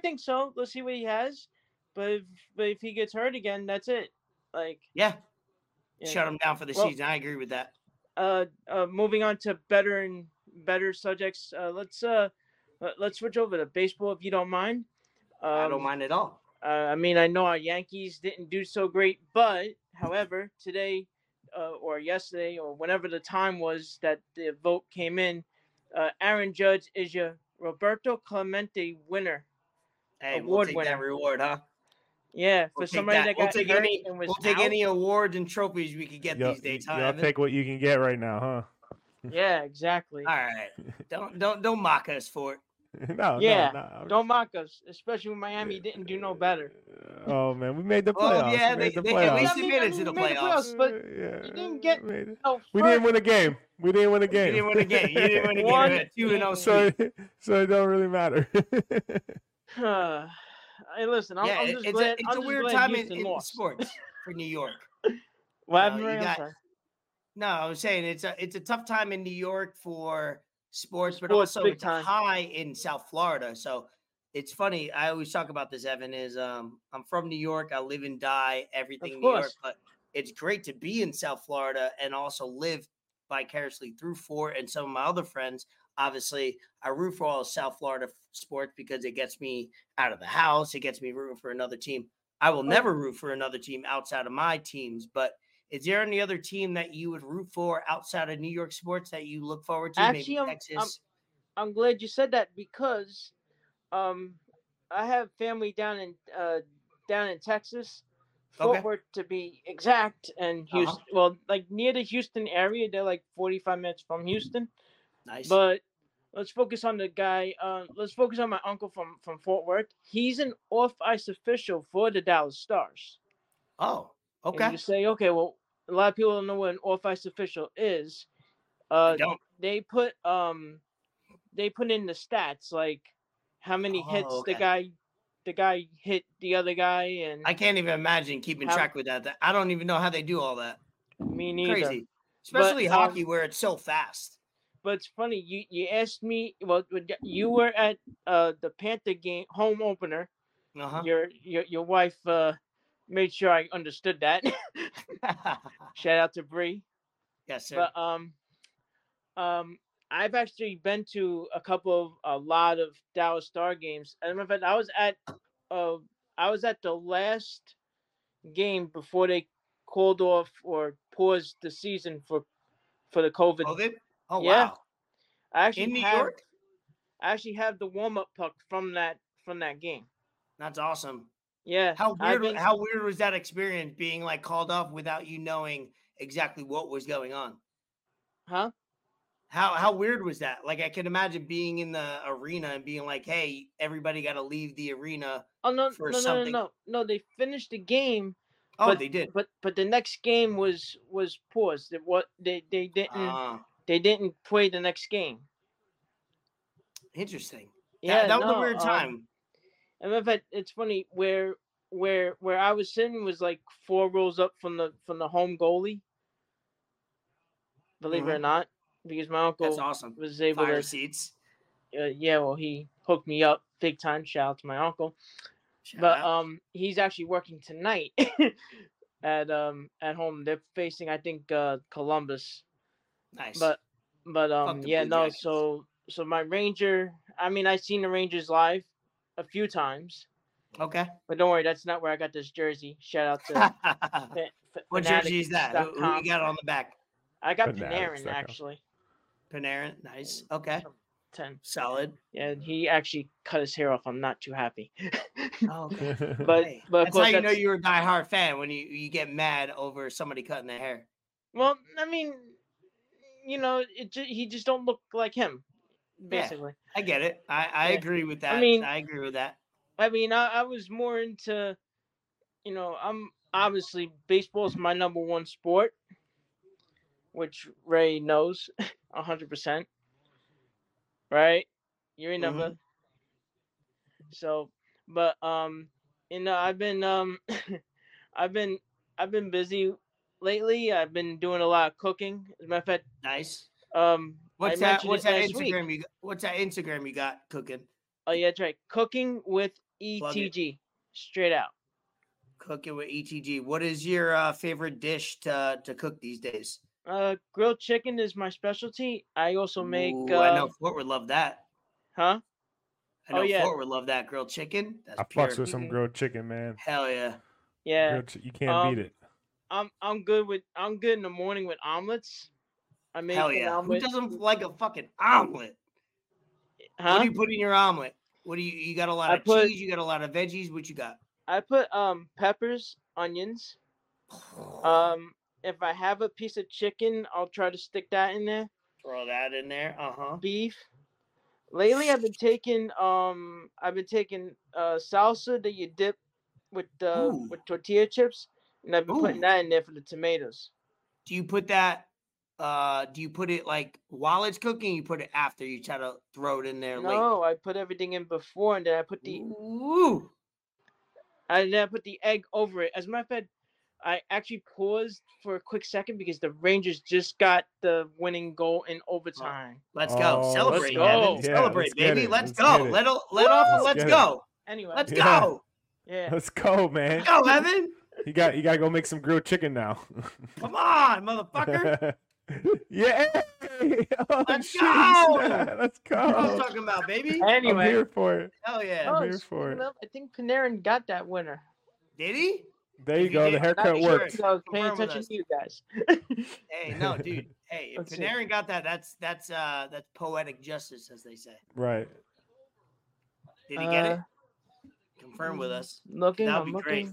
think so. Let's see what he has. But if he gets hurt again, that's it. Shut him down for the season. I agree with that. Moving on to better and better subjects. Let's switch over to baseball if you don't mind. I don't mind at all. I mean, I know our Yankees didn't do so great, but however, today or yesterday or whenever the time was that the vote came in, Aaron Judge is your Roberto Clemente winner. Hey, award winner. That reward, huh? Yeah, for somebody that got take any awards and trophies we could get these days. Huh, I'll take what you can get right now, huh? Yeah, exactly. All right, don't mock us for it. No. Don't mock us, especially when Miami didn't do no better. Oh man, we made the playoffs. Oh, yeah, they at least made it to the playoffs, but you didn't get. We didn't win a game. You didn't win a game. 2-0. So it don't really matter. Hey, listen. I'm just glad. It's a weird time in sports for New York. No, I was saying it's a tough time in New York for sports, but also it's high in South Florida. So it's funny. I always talk about this. Evan is I'm from New York. I live and die everything New York, but it's great to be in South Florida and also live vicariously through Fort and some of my other friends. Obviously, I root for all South Florida sports because it gets me out of the house. It gets me rooting for another team. I will never root for another team outside of my teams. But is there any other team that you would root for outside of New York sports that you look forward to? Actually, maybe Texas? I'm glad you said that because I have family down in Texas, Fort Worth to be exact, and Houston. Well, like near the Houston area, they're like 45 minutes from Houston. Nice. But let's focus on the guy. Let's focus on my uncle from Fort Worth. He's an off-ice official for the Dallas Stars. Oh, okay. And you say, okay, well, a lot of people don't know what an off-ice official is. They put in the stats, like how many hits the guy hit the other guy, and I can't even imagine keeping track with that. I don't even know how they do all that. Me neither. Crazy, especially hockey where it's so fast. But it's funny, you asked me. Well, you were at the Panther game home opener. Uh-huh. Your wife made sure I understood that. Shout out to Bree. Yes, sir. But I've actually been to a lot of Dallas Star games. As a matter of fact, I was at I was at the last game before they called off or paused the season for the COVID. Oh yeah. Wow! I actually in New York. I actually have the warm up puck from that game. That's awesome. Yeah. How weird was that experience being like called off without you knowing exactly what was going on? Huh? How weird was that? Like, I can imagine being in the arena and being like, hey, everybody got to leave the arena. Oh, no, they finished the game. Oh, but they did. But the next game was paused. They didn't play the next game. Interesting. Yeah, that was a weird time. I remember it's funny where I was sitting was like four rows up from the home goalie. Believe it or not. Because my uncle was able to fire seats. Yeah, well, he hooked me up big time. Shout out to my uncle. He's actually working tonight at home. They're facing, I think, Columbus. Nice. But yeah, no. So my Ranger. I mean, I've seen the Rangers live a few times. Okay. But don't worry, that's not where I got this jersey. Shout out to. What jersey is that? Who you got on the back? I got Panarin actually. Panarin, nice. Okay. 10. Solid. Yeah, he actually cut his hair off. I'm not too happy. Oh, okay. But that's how you know you're a diehard fan when you get mad over somebody cutting their hair. Well, I mean, you know, he just don't look like him, basically. Yeah, I get it. I agree with that. I agree with that. I mean, I was more into, you know, I'm obviously baseball is my number one sport, which Ray knows 100%. Right? You remember? So, but you know, I've been busy lately. I've been doing a lot of cooking. As a matter of fact, nice. What's that Instagram you got cooking? Oh yeah, that's right. Cooking with ETG. Straight out. Cooking with ETG. What is your favorite dish to cook these days? Grilled chicken is my specialty. I also make. I know Fort would love that. Huh? I know Fort would love that grilled chicken. That's I fucks with some grilled chicken, man. Hell yeah. Yeah. You can't beat it. I'm good in the morning with omelets. I make omelet. Who doesn't like a fucking omelet? Huh? What do you put in your omelet? What do you got? A lot of cheese. You got a lot of veggies. What you got? I put peppers, onions. If I have a piece of chicken, I'll try to stick that in there. Throw that in there. Beef. Lately, I've been taking salsa that you dip with tortilla chips, and I've been putting that in there for the tomatoes. Do you put that? Do you put it like while it's cooking? You put it after you try to throw it in there. No, late? I put everything in before, and then I put the. Ooh. And then I put the egg over it. As a matter of fact, I actually paused for a quick second because the Rangers just got the winning goal in overtime. Let's go. Celebrate, Evan. Yeah, celebrate, baby. Let's go. Let's go. Anyway. Let's go. Yeah. Let's go, man. Let's go, Evan. You got to go make some grilled chicken now. Come on, motherfucker. Yeah. Oh, Let's go. What I was talking about, baby. Anyway. I'm here for it. Hell yeah. I think Panarin got that winner. Did he? There you go. The haircut works. So paying attention to you guys. Hey, no, dude. Hey, if Panarin got that, that's poetic justice, as they say. Right. Did he get it? Confirm with us. That'd be great.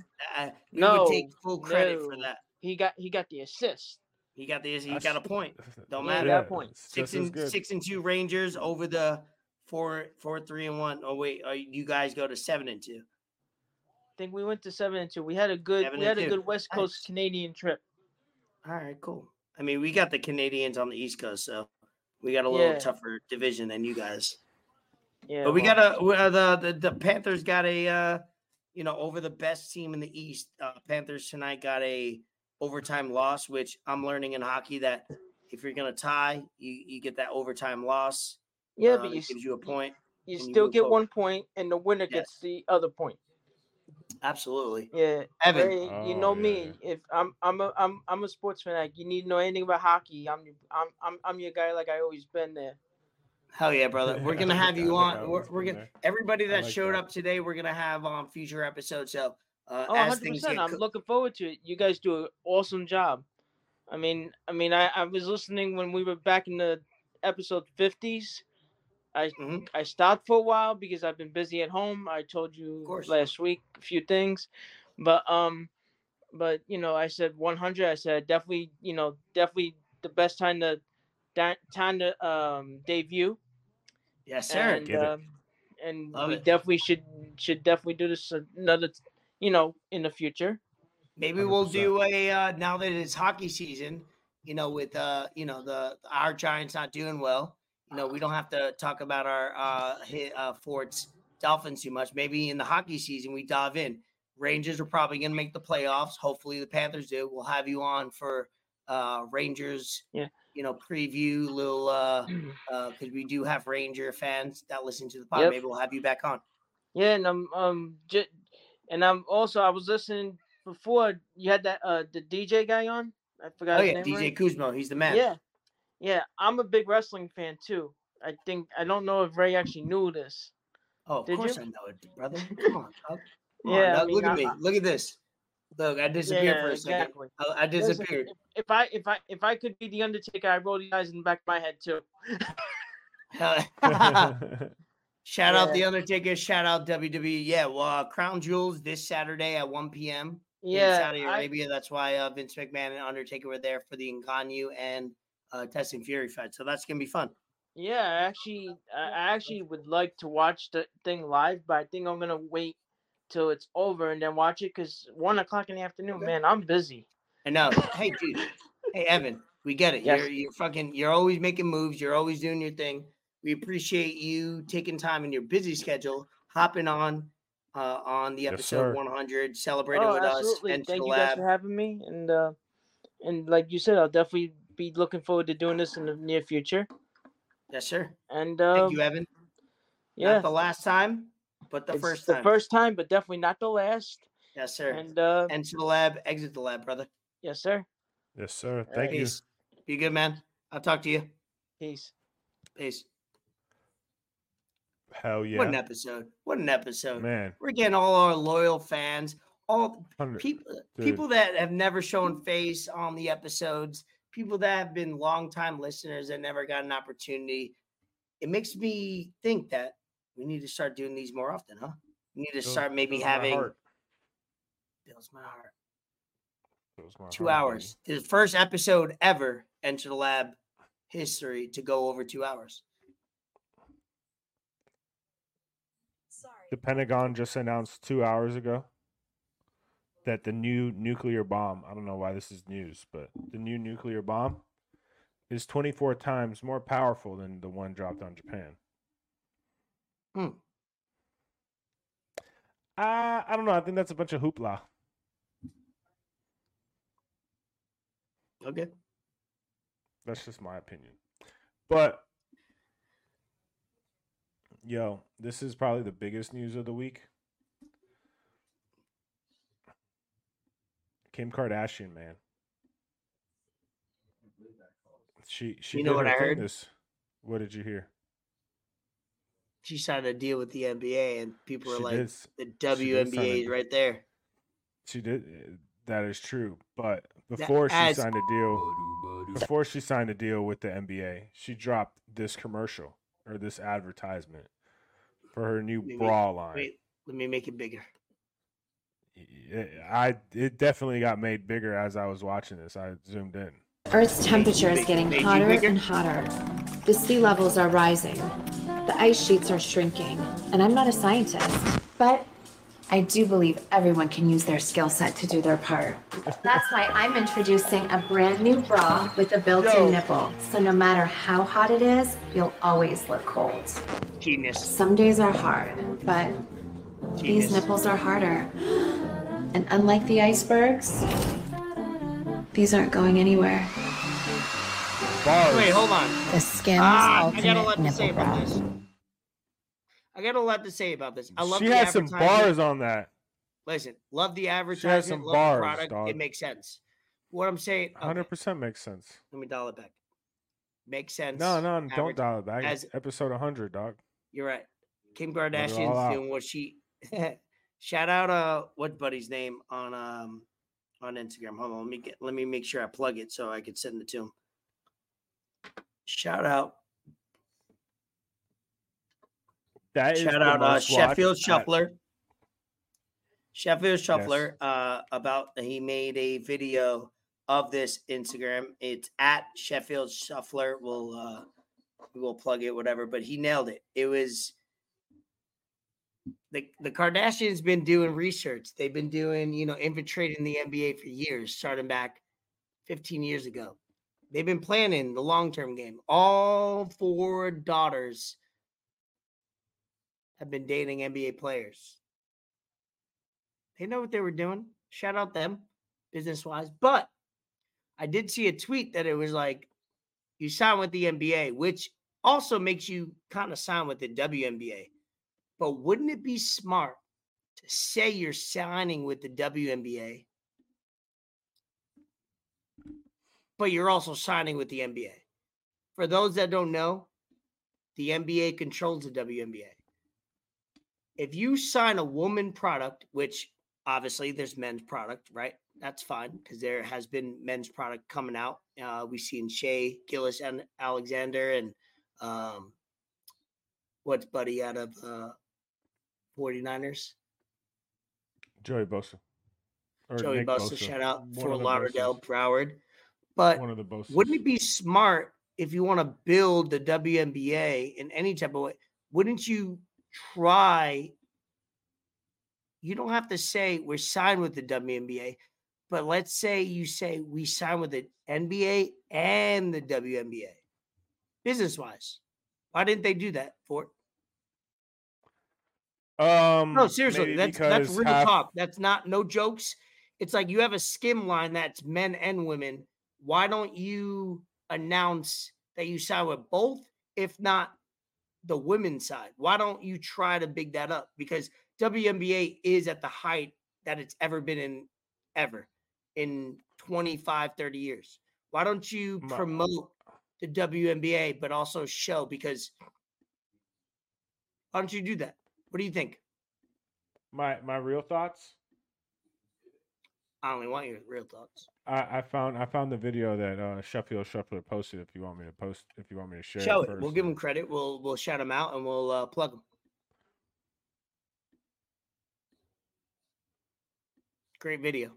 We would take full credit for that. He got the assist. He got a point. Don't matter. Yeah, point. 6-2 Rangers over the 4-3-1. Oh wait, you guys go to 7-2. I think we went to 7-2. We had a good West Coast Canadian trip. All right, cool. I mean, we got the Canadians on the East Coast, so we got a little tougher division than you guys. Yeah, but we got the Panthers got a over the best team in the East. Panthers tonight got a overtime loss, which I'm learning in hockey that if you're gonna tie, you get that overtime loss. Yeah, but it gives you a point. You still get 1 point, and the winner gets the other point. Absolutely. Yeah, Evan. Ray, you know me. If I'm a sports fanatic. You need to know anything about hockey. I'm your guy. Like I always been there. Hell yeah, brother. We're going to have you on. We're going to everybody that showed up today, we're going to have on future episodes. So, 100%. I'm looking forward to it. You guys do an awesome job. I was listening when we were back in the episode 50s. I stopped for a while because I've been busy at home. I told you last week a few things, but you know, I said 100. I said definitely the best time to debut. Yes, sir. And we definitely should do this another, in the future. Maybe 100%. We'll do a now that it's hockey season. With our Giants not doing well. We don't have to talk about our Fort's Dolphins too much. Maybe in the hockey season, we dive in. Rangers are probably going to make the playoffs. Hopefully the Panthers do. We'll have you on for Rangers, preview little because we do have Ranger fans that listen to the pod. Yep. Maybe we'll have you back on. Yeah, and I was listening before you had that the DJ guy on. I forgot. Oh yeah, his name, DJ Kuzma. He's the man. Yeah. Yeah, I'm a big wrestling fan too. I don't know if Ray actually knew this. Oh, of course you? I know it, brother. Come on, Doug. Look at me. Look at this. Look, I disappeared for a second. Exactly. I disappeared. If I could be the Undertaker, I roll the eyes in the back of my head too. Shout out the Undertaker. Shout out WWE. Yeah, well, Crown Jewels this Saturday at 1 p.m. in Saudi Arabia. That's why Vince McMahon and Undertaker were there for the Ngannou and Test and Fury fight, so that's gonna be fun. Yeah, I actually would like to watch the thing live, but I think I'm gonna wait till it's over and then watch it because 1:00 in the afternoon, man, I'm busy. I know. Hey, dude. Hey, Evan. We get it. Yes. You're always making moves. You're always doing your thing. We appreciate you taking time in your busy schedule, hopping on the episode 100, celebrating with absolutely. Us. Thank you guys for having me. And like you said, I'll definitely be looking forward to doing this in the near future. Yes, sir. And thank you, Evan. Yeah, not the last time, but the first time, but definitely not the last. Yes, sir. And enter the lab, exit the lab, brother. Yes, sir. Yes, sir. Thank you. Peace. Be good, man. I'll talk to you. Peace. Hell yeah! What an episode, man. We're getting all our loyal fans, all people that have never shown face on the episodes. People that have been longtime listeners that never got an opportunity. It makes me think that we need to start doing these more often, huh? We need to start maybe having. Builds my heart. 2 hours. The first episode ever, Enter the Lab history, to go over 2 hours. Sorry. The Pentagon just announced 2 hours ago that the new nuclear bomb, I don't know why this is news, but the new nuclear bomb is 24 times more powerful than the one dropped on Japan. I don't know. I think that's a bunch of hoopla. Okay. That's just my opinion. But, yo, this is probably the biggest news of the week. Kim Kardashian, man. She you know what I heard? This. What did you hear? She signed a deal with the NBA, and people are like, the WNBA is right there. She did. That is true. But before she signed a deal with the NBA, she dropped this commercial or this advertisement for her new bra line. Wait, let me make it bigger. It definitely got made bigger as I was watching this. I zoomed in. Earth's temperature is getting hotter and hotter. The sea levels are rising. The ice sheets are shrinking. And I'm not a scientist, but I do believe everyone can use their skill set to do their part. That's why I'm introducing a brand new bra with a built-in nipple. So no matter how hot it is, you'll always look cold. Genius. Some days are hard, but these nipples are harder. And unlike the icebergs, these aren't going anywhere. Bars. Wait, hold on. The Skim's ultimate nipple bra. I got a lot to say about this. I love. She has some bars on that. Listen, love the advertisement. She has some bars, the product. Dog. It makes sense. What I'm saying, 100% makes sense. Let me dial it back. Makes sense. No, don't dial it back. As, episode 100, dog. You're right. Kim Kardashian's doing what she. Shout out what buddy's name on Instagram. Hold on, let me make sure I plug it so I could send it to him. Shout out. Shout out Sheffield Shuffler. Sheffield Shuffler, yes. He made a video of this Instagram. It's at Sheffield Shuffler. We'll plug it, whatever, but he nailed it. It was the Kardashians been doing research. They've been doing, infiltrating the NBA for years, starting back 15 years ago. They've been planning the long-term game. All four daughters have been dating NBA players. They know what they were doing. Shout out them business-wise. But I did see a tweet that it was like, you sign with the NBA, which also makes you kind of sign with the WNBA. But wouldn't it be smart to say you're signing with the WNBA, but you're also signing with the NBA? For those that don't know, the NBA controls the WNBA. If you sign a woman product, which obviously there's men's product, right? That's fine because there has been men's product coming out. We've seen Shea Gillis and Alexander and what's buddy out of 49ers? Joey Bosa, shout out for Lauderdale, Broward. But wouldn't it be smart if you want to build the WNBA in any type of way? Wouldn't you try? You don't have to say we're signed with the WNBA, but let's say you say we sign with the NBA and the WNBA business-wise. Why didn't they do that, Fort? No, seriously, that's real talk. That's not no jokes. It's like you have a skim line that's men and women. Why don't you announce that you sign with both, if not the women's side? Why don't you try to big that up? Because WNBA is at the height that it's ever been in 25, 30 years. Why don't you promote the WNBA, but also show? Because why don't you do that? What do you think? My real thoughts? I only want your real thoughts. I found the video that Sheffield Shuffler posted. If you want me to post, if you want me to share, show it. We'll give him credit. We'll shout him out and we'll plug him. Great video.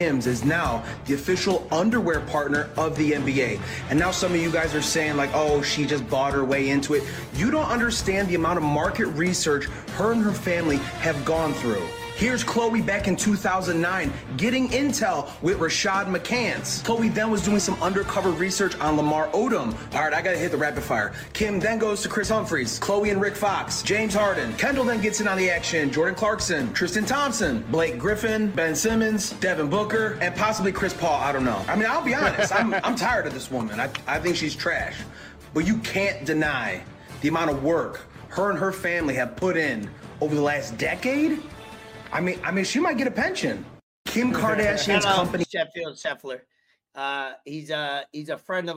Hims is now the official underwear partner of the NBA. And now some of you guys are saying like, oh, she just bought her way into it. You don't understand the amount of market research her and her family have gone through. Here's Khloe back in 2009 getting intel with Rashad McCants. Khloe then was doing some undercover research on Lamar Odom. All right, I gotta hit the rapid fire. Kim then goes to Chris Humphries, Khloe and Rick Fox, James Harden. Kendall then gets in on the action, Jordan Clarkson, Tristan Thompson, Blake Griffin, Ben Simmons, Devin Booker, and possibly Chris Paul, I don't know. I mean, I'll be honest, I'm tired of this woman. I think she's trash. But you can't deny the amount of work her and her family have put in over the last decade. I mean, she might get a pension. Kim Kardashian's company. Sheffield Shuffler. He's a friend of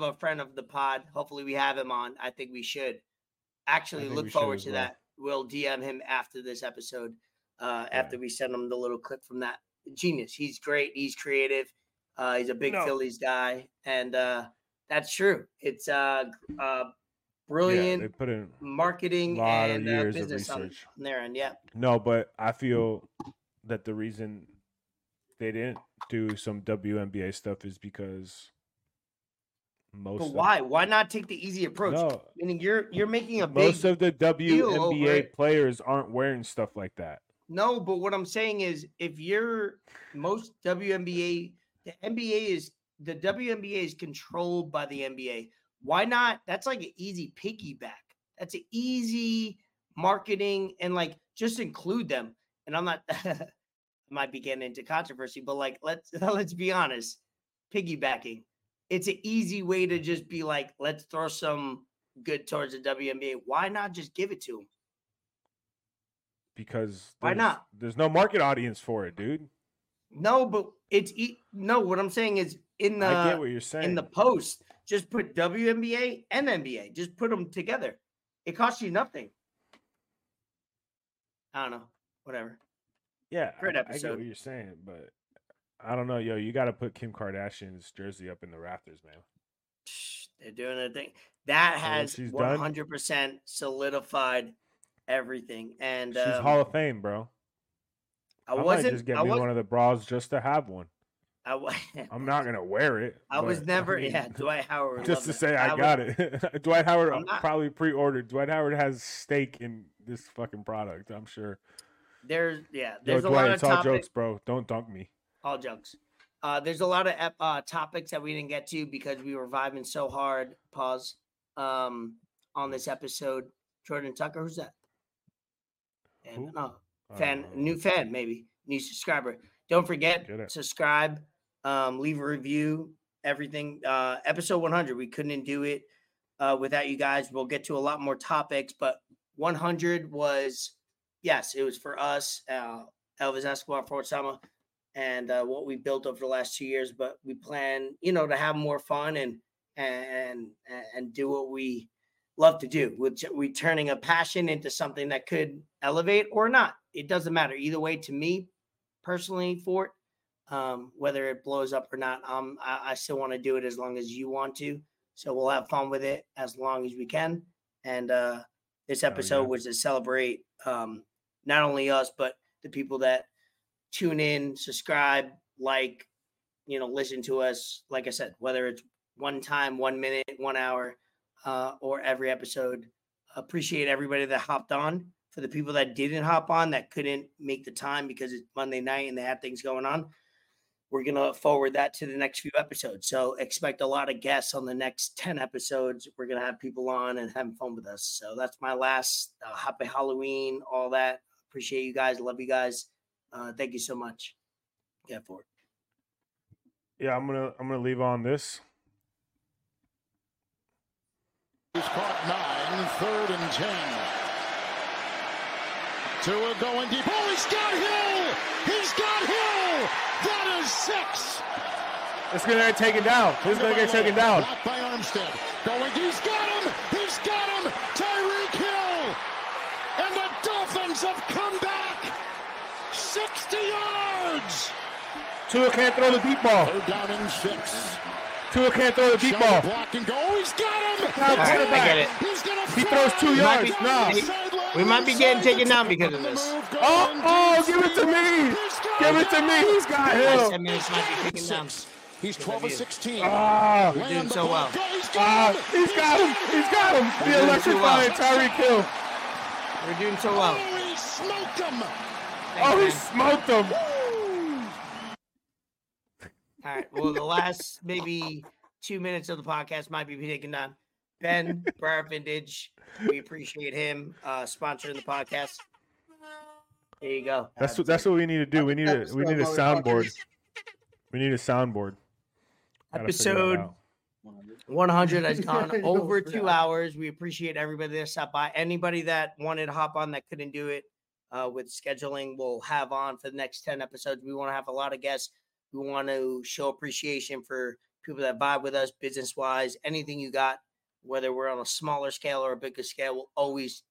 the pod. Hopefully, we have him on. I think we should. Look forward to that. We'll DM him after this episode. After we send him the little clip from that. Genius. He's great. He's creative. He's a big Phillies guy, and that's true. It's brilliant. They put in marketing and business on their end. Yeah. No, but I feel that the reason they didn't do some WNBA stuff is because most. But why? Why not take the easy approach? No, meaning you're making a big. Most of the WNBA players aren't wearing stuff like that. No, but what I'm saying is, if you're most WNBA, the WNBA is controlled by the NBA. Why not? That's like an easy piggyback. That's an easy marketing and like just include them. And I'm not might be getting into controversy, but like let's be honest, piggybacking. It's an easy way to just be like, let's throw some good towards the WNBA. Why not just give it to them? Because why not? There's no market audience for it, dude. No, but what I'm saying is in the I get what you're saying. In the post. Just put WNBA and NBA. Just put them together. It costs you nothing. I don't know. Whatever. Yeah, I get what you're saying, but I don't know, yo. You got to put Kim Kardashian's jersey up in the rafters, man. They're doing their thing. That has 100% solidified everything, and she's Hall of Fame, bro. I might just get me one of the bras just to have one. I'm not gonna wear it. Dwight Howard. Just to say, I got it. Dwight Howard probably pre-ordered. Dwight Howard has stake in this fucking product, I'm sure. There's a lot of topics, bro. Don't dunk me. All jokes. There's a lot of topics that we didn't get to because we were vibing so hard. Pause. On this episode, Jordan Tucker. Who's that? And no fan, new fan, maybe new subscriber. Don't forget, subscribe. Leave a review. Everything. Episode 100. We couldn't do it without you guys. We'll get to a lot more topics, but 100 was. Yes, it was for us, Elvis Escobar, Fort Sama, and what we built over the last 2 years. But we plan, to have more fun and do what we love to do. We're turning a passion into something that could elevate or not. It doesn't matter either way to me, personally, Fort. Whether it blows up or not, I still want to do it as long as you want to. So we'll have fun with it as long as we can. And this episode was to celebrate. Not only us, but the people that tune in, subscribe, listen to us. Like I said, whether it's one time, 1 minute, 1 hour, or every episode, appreciate everybody that hopped on. For the people that didn't hop on, that couldn't make the time because it's Monday night and they had things going on, we're going to forward that to the next few episodes. So expect a lot of guests on the next 10 episodes. We're going to have people on and having fun with us. So that's my last happy Halloween, all that. Appreciate you guys. Love you guys. Thank you so much. Yeah, Fort. Yeah, I'm going to leave on this. He's caught 9, 3rd and 10. 2 going deep. Oh, he's got Hill. He's got Hill. That is 6. It's going to get taken down. Who's going to get taken down? Blocked by Armstead. Going. He's got him. He's got him. Tyreek Hill. And the Dolphins have come back. 60 yards. Tua can't throw the deep ball. 3rd down and 6. Tua can't throw the deep ball. Blocked and go. Oh, he's got him. I get it. He throws 2 yards. We might be getting taken down because of this. Oh, give it to me. Give it to me. He's got Hill. He's 12 or 16. Oh, we're doing so well. He's got him. He's got him. The electrifying Tyreek Hill. We're doing so well. Oh, he smoked him. All right. Well, the last maybe 2 minutes of the podcast might be taken down. Ben, Broward Vintage, we appreciate him sponsoring the podcast. There you go. That's what we need to do. We need a soundboard. We need a soundboard. Episode 100 has gone over 2 hours. We appreciate everybody that stopped by. Anybody that wanted to hop on that couldn't do it with scheduling, we'll have on for the next 10 episodes. We want to have a lot of guests. We want to show appreciation for people that vibe with us, business-wise. Anything you got, whether we're on a smaller scale or a bigger scale, we'll always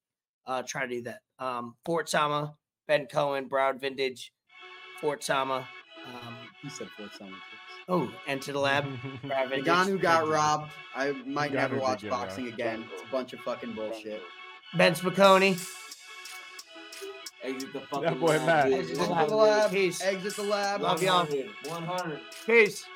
try to do that. Fort Sama, Ben Cohen, Broward Vintage, Fort Sama. He said Fort Sama. Oh, Enter the Lab. The guy who got robbed. I might never watch boxing again. It's a bunch of fucking bullshit. Ben Spicone. Exit the fucking lab. Boy, Matt. Exit the lab. Peace. Exit the lab. Love y'all. 100. Peace.